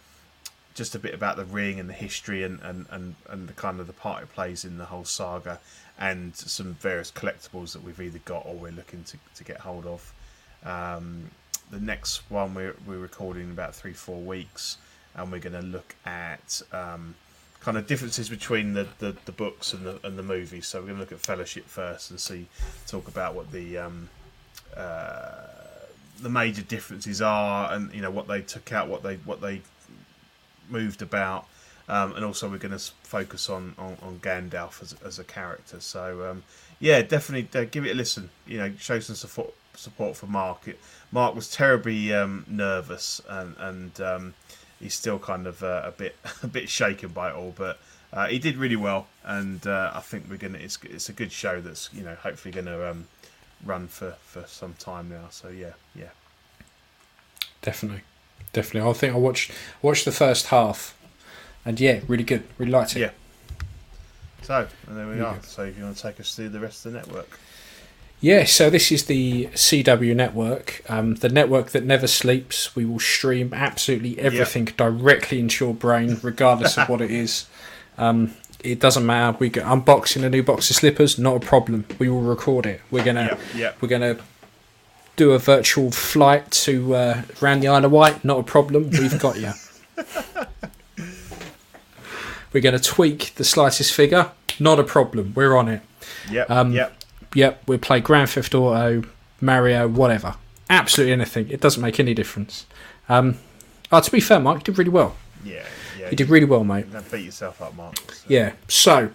just a bit about the ring and the history and and, and, and the kind of the part it plays in the whole saga. And some various collectibles that we've either got or we're looking to, to get hold of. Um, the next one we're, we're recording in about three, four weeks. And we're going to look at um, kind of differences between the, the, the books and the and the movies. So we're going to look at Fellowship first and see talk about what the um, uh, the major differences are and you know what they took out, what they what they moved about. Um, and also, we're going to focus on, on, on Gandalf as, as a character. So, um, yeah, definitely uh, give it a listen. You know, show some support support for Mark. It, Mark was terribly um, nervous, and and um, he's still kind of uh, a bit a bit shaken by it all. But uh, he did really well, and uh, I think we're gonna. It's it's a good show that's you know hopefully going to um, run for, for some time now. So yeah, yeah, definitely, definitely. I think I watched watched the first half. And yeah, really good. Really liked it. Yeah. So, and there we really are. Good. So if you want to take us through the rest of the network. Yeah, so this is the C W network, um, the network that never sleeps. We will stream absolutely everything yep. directly into your brain, regardless of what it is. Um, it doesn't matter. We get unboxing a new box of slippers, not a problem. We will record it. We're gonna, yep, yep. we're gonna do a virtual flight to uh, around the Isle of Wight, not a problem. We've got you. We're going to tweak the slightest figure, not a problem. We're on it. Yep. Um, yep. Yep. We play Grand Theft Auto, Mario, whatever. Absolutely anything. It doesn't make any difference. Um, oh, to be fair, Mike did really well. Yeah. Yeah. You did really well, mate. Don't beat yourself up, Mark. So. Yeah. So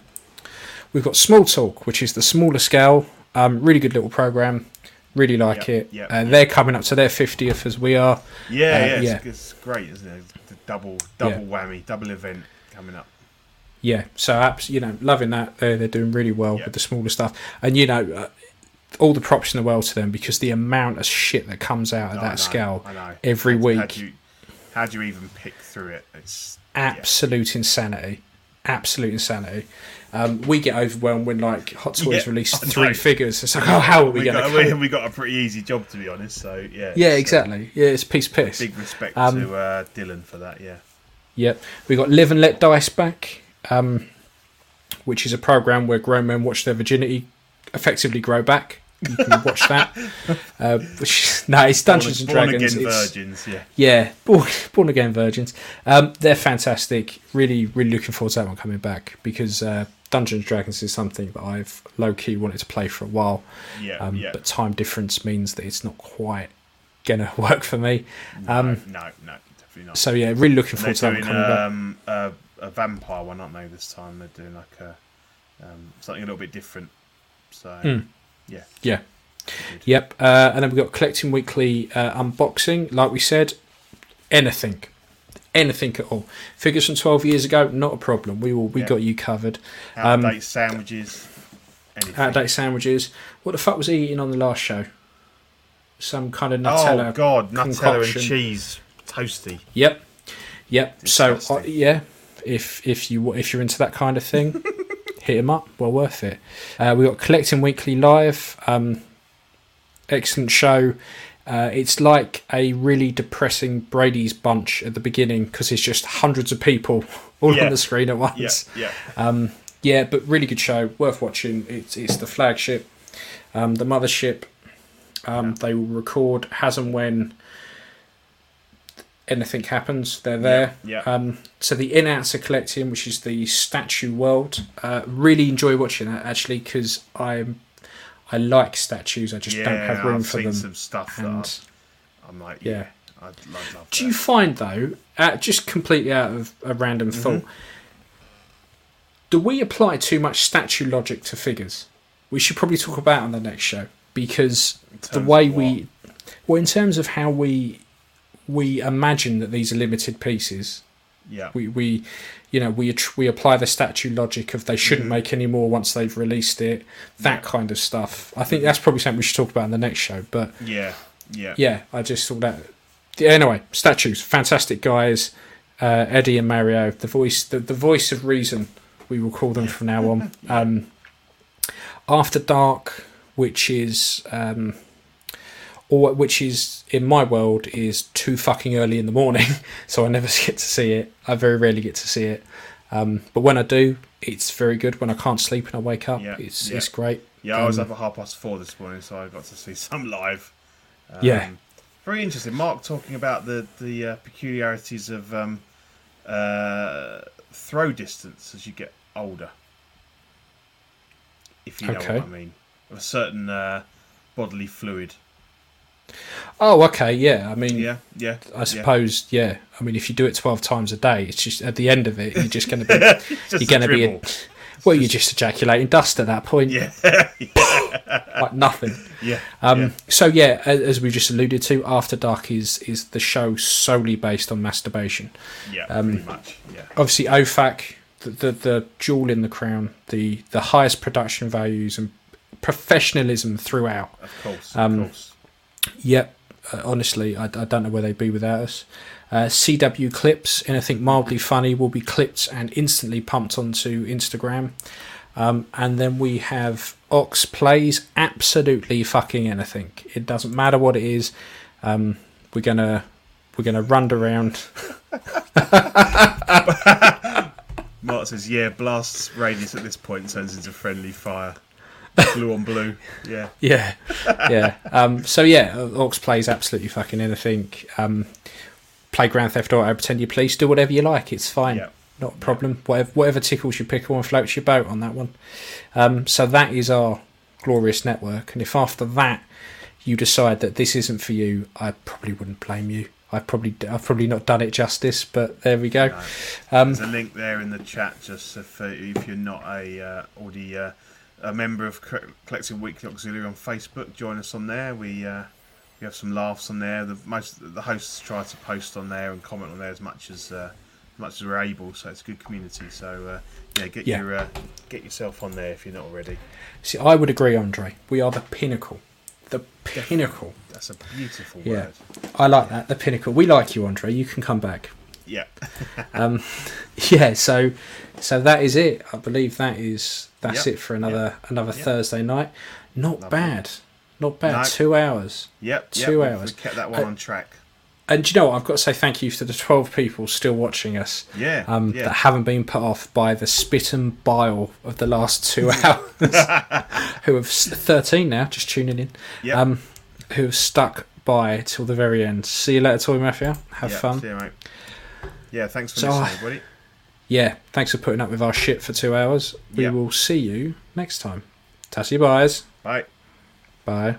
we've got Small Talk, which is the smaller scale. Um, really good little program. Really like yep, it. Yep, uh, yep. They're coming up to their fiftieth as we are. Yeah, uh, yeah, it's, yeah. It's great, isn't it? It's double, double yeah. whammy, double event coming up. Yeah, so apps, you know, loving that. They're, they're doing really well yep. with the smaller stuff, and you know, uh, all the props in the world to them because the amount of shit that comes out of I that know, scale I know. every how, week. How do, you, how do you even pick through it? It's absolute yeah. insanity. Absolute insanity. Um, we get overwhelmed when like Hot Toys yeah, released three figures. It's like, oh, how are we, we going to? We, we got a pretty easy job, to be honest. So yeah, yeah, exactly. Uh, yeah, it's piece piss. Big respect um, to uh, Dylan for that. Yeah, yep. Yeah. We got Live and Let Dice back, um, which is a program where grown men watch their virginity effectively grow back. You can watch that. Uh, which, no, it's Dungeons born, and Dragons. Born again it's, virgins, yeah. Yeah, born, born again virgins. Um, they're fantastic. Really, really looking forward to that one coming back because uh, Dungeons and Dragons is something that I've low-key wanted to play for a while. Yeah, um, yeah. But time difference means that it's not quite going to work for me. Um, no, no, no, definitely not. So, yeah, really looking forward they're to that doing, one coming um, back. A, a vampire one, aren't they, this time? They're doing like a um, something a little bit different. So... Mm. Yeah. Yeah. Yep. Uh, and then we've got Collecting Weekly uh, Unboxing. Like we said, anything. Anything at all. Figures from twelve years ago, not a problem. We will, we yeah. got you covered. Um, Outdate sandwiches. Anything. Outdate sandwiches. What the fuck was he eating on the last show? Some kind of Nutella. Oh, God. Concoction. Nutella and cheese. Toasty. Yep. Yep. Disgusting. So, uh, yeah, if if you if you're into that kind of thing... hit him up, well worth it. Uh, we got Collecting Weekly Live, um, excellent show. Uh, it's like a really depressing Brady's Bunch at the beginning because it's just hundreds of people all yeah. on the screen at once. Yeah, yeah. Um, yeah, but really good show, worth watching. It's it's the flagship, um, the mothership. Um, yeah. They will record as and when anything happens, they're there. Yeah, yeah. Um, so the In-Outs are Collecting, which is the statue world. Uh, really enjoy watching that actually because I I like statues. I just yeah, don't have room I've for seen them. Some stuff and that I, I'm like, yeah, yeah I'd love, love Do that. You find though, uh, just completely out of a random mm-hmm. thought, do we apply too much statue logic to figures? We should probably talk about it on the next show because the way we, well, in terms of how we. We imagine that these are limited pieces. Yeah. We, we you know, we we apply the statue logic of they shouldn't mm-hmm. make any more once they've released it. That yeah. kind of stuff. I think that's probably something we should talk about in the next show. But yeah, yeah, yeah. I just thought that. Anyway, statues, fantastic guys, uh, Eddie and Mario, the voice, the, the voice of reason. We will call them from now on. yeah. um, After Dark, which is. Um, Or which is in my world is too fucking early in the morning, so I never get to see it. I very rarely get to see it, um, but when I do, it's very good. When I can't sleep and I wake up, yeah, it's yeah. it's great. Yeah, um, I was up at half past four this morning, so I got to see some live. Um, yeah, very interesting. Mark talking about the the uh, peculiarities of um, uh, throw distance as you get older, if you know okay. what I mean, of a certain uh, bodily fluid. Oh, okay, yeah. I mean, yeah, yeah. I suppose, yeah. yeah. I mean, if you do it twelve times a day, it's just at the end of it, you're just going to be, you're going to be, a, well, just... you're just ejaculating dust at that point. Yeah, yeah. like nothing. Yeah. Um. Yeah. So yeah, as we just alluded to, After Dark is is the show solely based on masturbation. Yeah, um, pretty much. Yeah. Obviously, O F A C, the, the the jewel in the crown, the the highest production values and professionalism throughout. Of course. Um, of course. Yep, uh, honestly, I, I don't know where they'd be without us. Uh, C W clips, anything mildly funny will be clipped and instantly pumped onto Instagram. Um, and then we have Ox Plays, absolutely fucking anything. It doesn't matter what it is. Um, we're gonna we're gonna run around. Mark says, "Yeah, blasts radius at this point turns into friendly fire." Blue on blue. Yeah. Yeah. Yeah. Um, so, yeah, Orcs plays absolutely fucking anything. Um, play Grand Theft Auto, pretend you police, do whatever you like. It's fine. Yep. Not a problem. Yep. Whatever, whatever tickles your pickle and floats your boat on that one. Um, so that is our glorious network. And if after that you decide that this isn't for you, I probably wouldn't blame you. I probably, I've probably not done it justice, but there we go. No. Um, There's a link there in the chat just if, uh, if you're not a uh, already uh, a member of Collective Weekly Auxiliary on Facebook. Join us on there. We uh, we have some laughs on there. The most the hosts try to post on there and comment on there as much as uh, as much as we're able. So it's a good community. So uh, yeah, get yeah. your uh, get yourself on there if you're not already. See, I would agree, Andre. We are the pinnacle. The pinnacle. That's a beautiful yeah. word. I like yeah. that. The pinnacle. We like you, Andre. You can come back. Yeah. um, yeah. So, so that is it. I believe that is that's yep. it for another yep. another yep. Thursday night. Not Lovely. bad. Not bad. No. Two hours. Yep. Two yep. hours. We kept that one uh, on track. And do you know what? I've got to say thank you to the twelve people still watching us. Yeah. Um, yeah. That haven't been put off by the spit and bile of the last two hours. Who have thirteen now, just tuning in. Yep. Um, who have stuck by till the very end. See you later, Toy Mafia. Have yep. fun. See you, mate. Yeah, thanks for so, listening, everybody. Yeah, thanks for putting up with our shit for two hours. We yep. will see you next time. Tassie buys. Bye. Bye.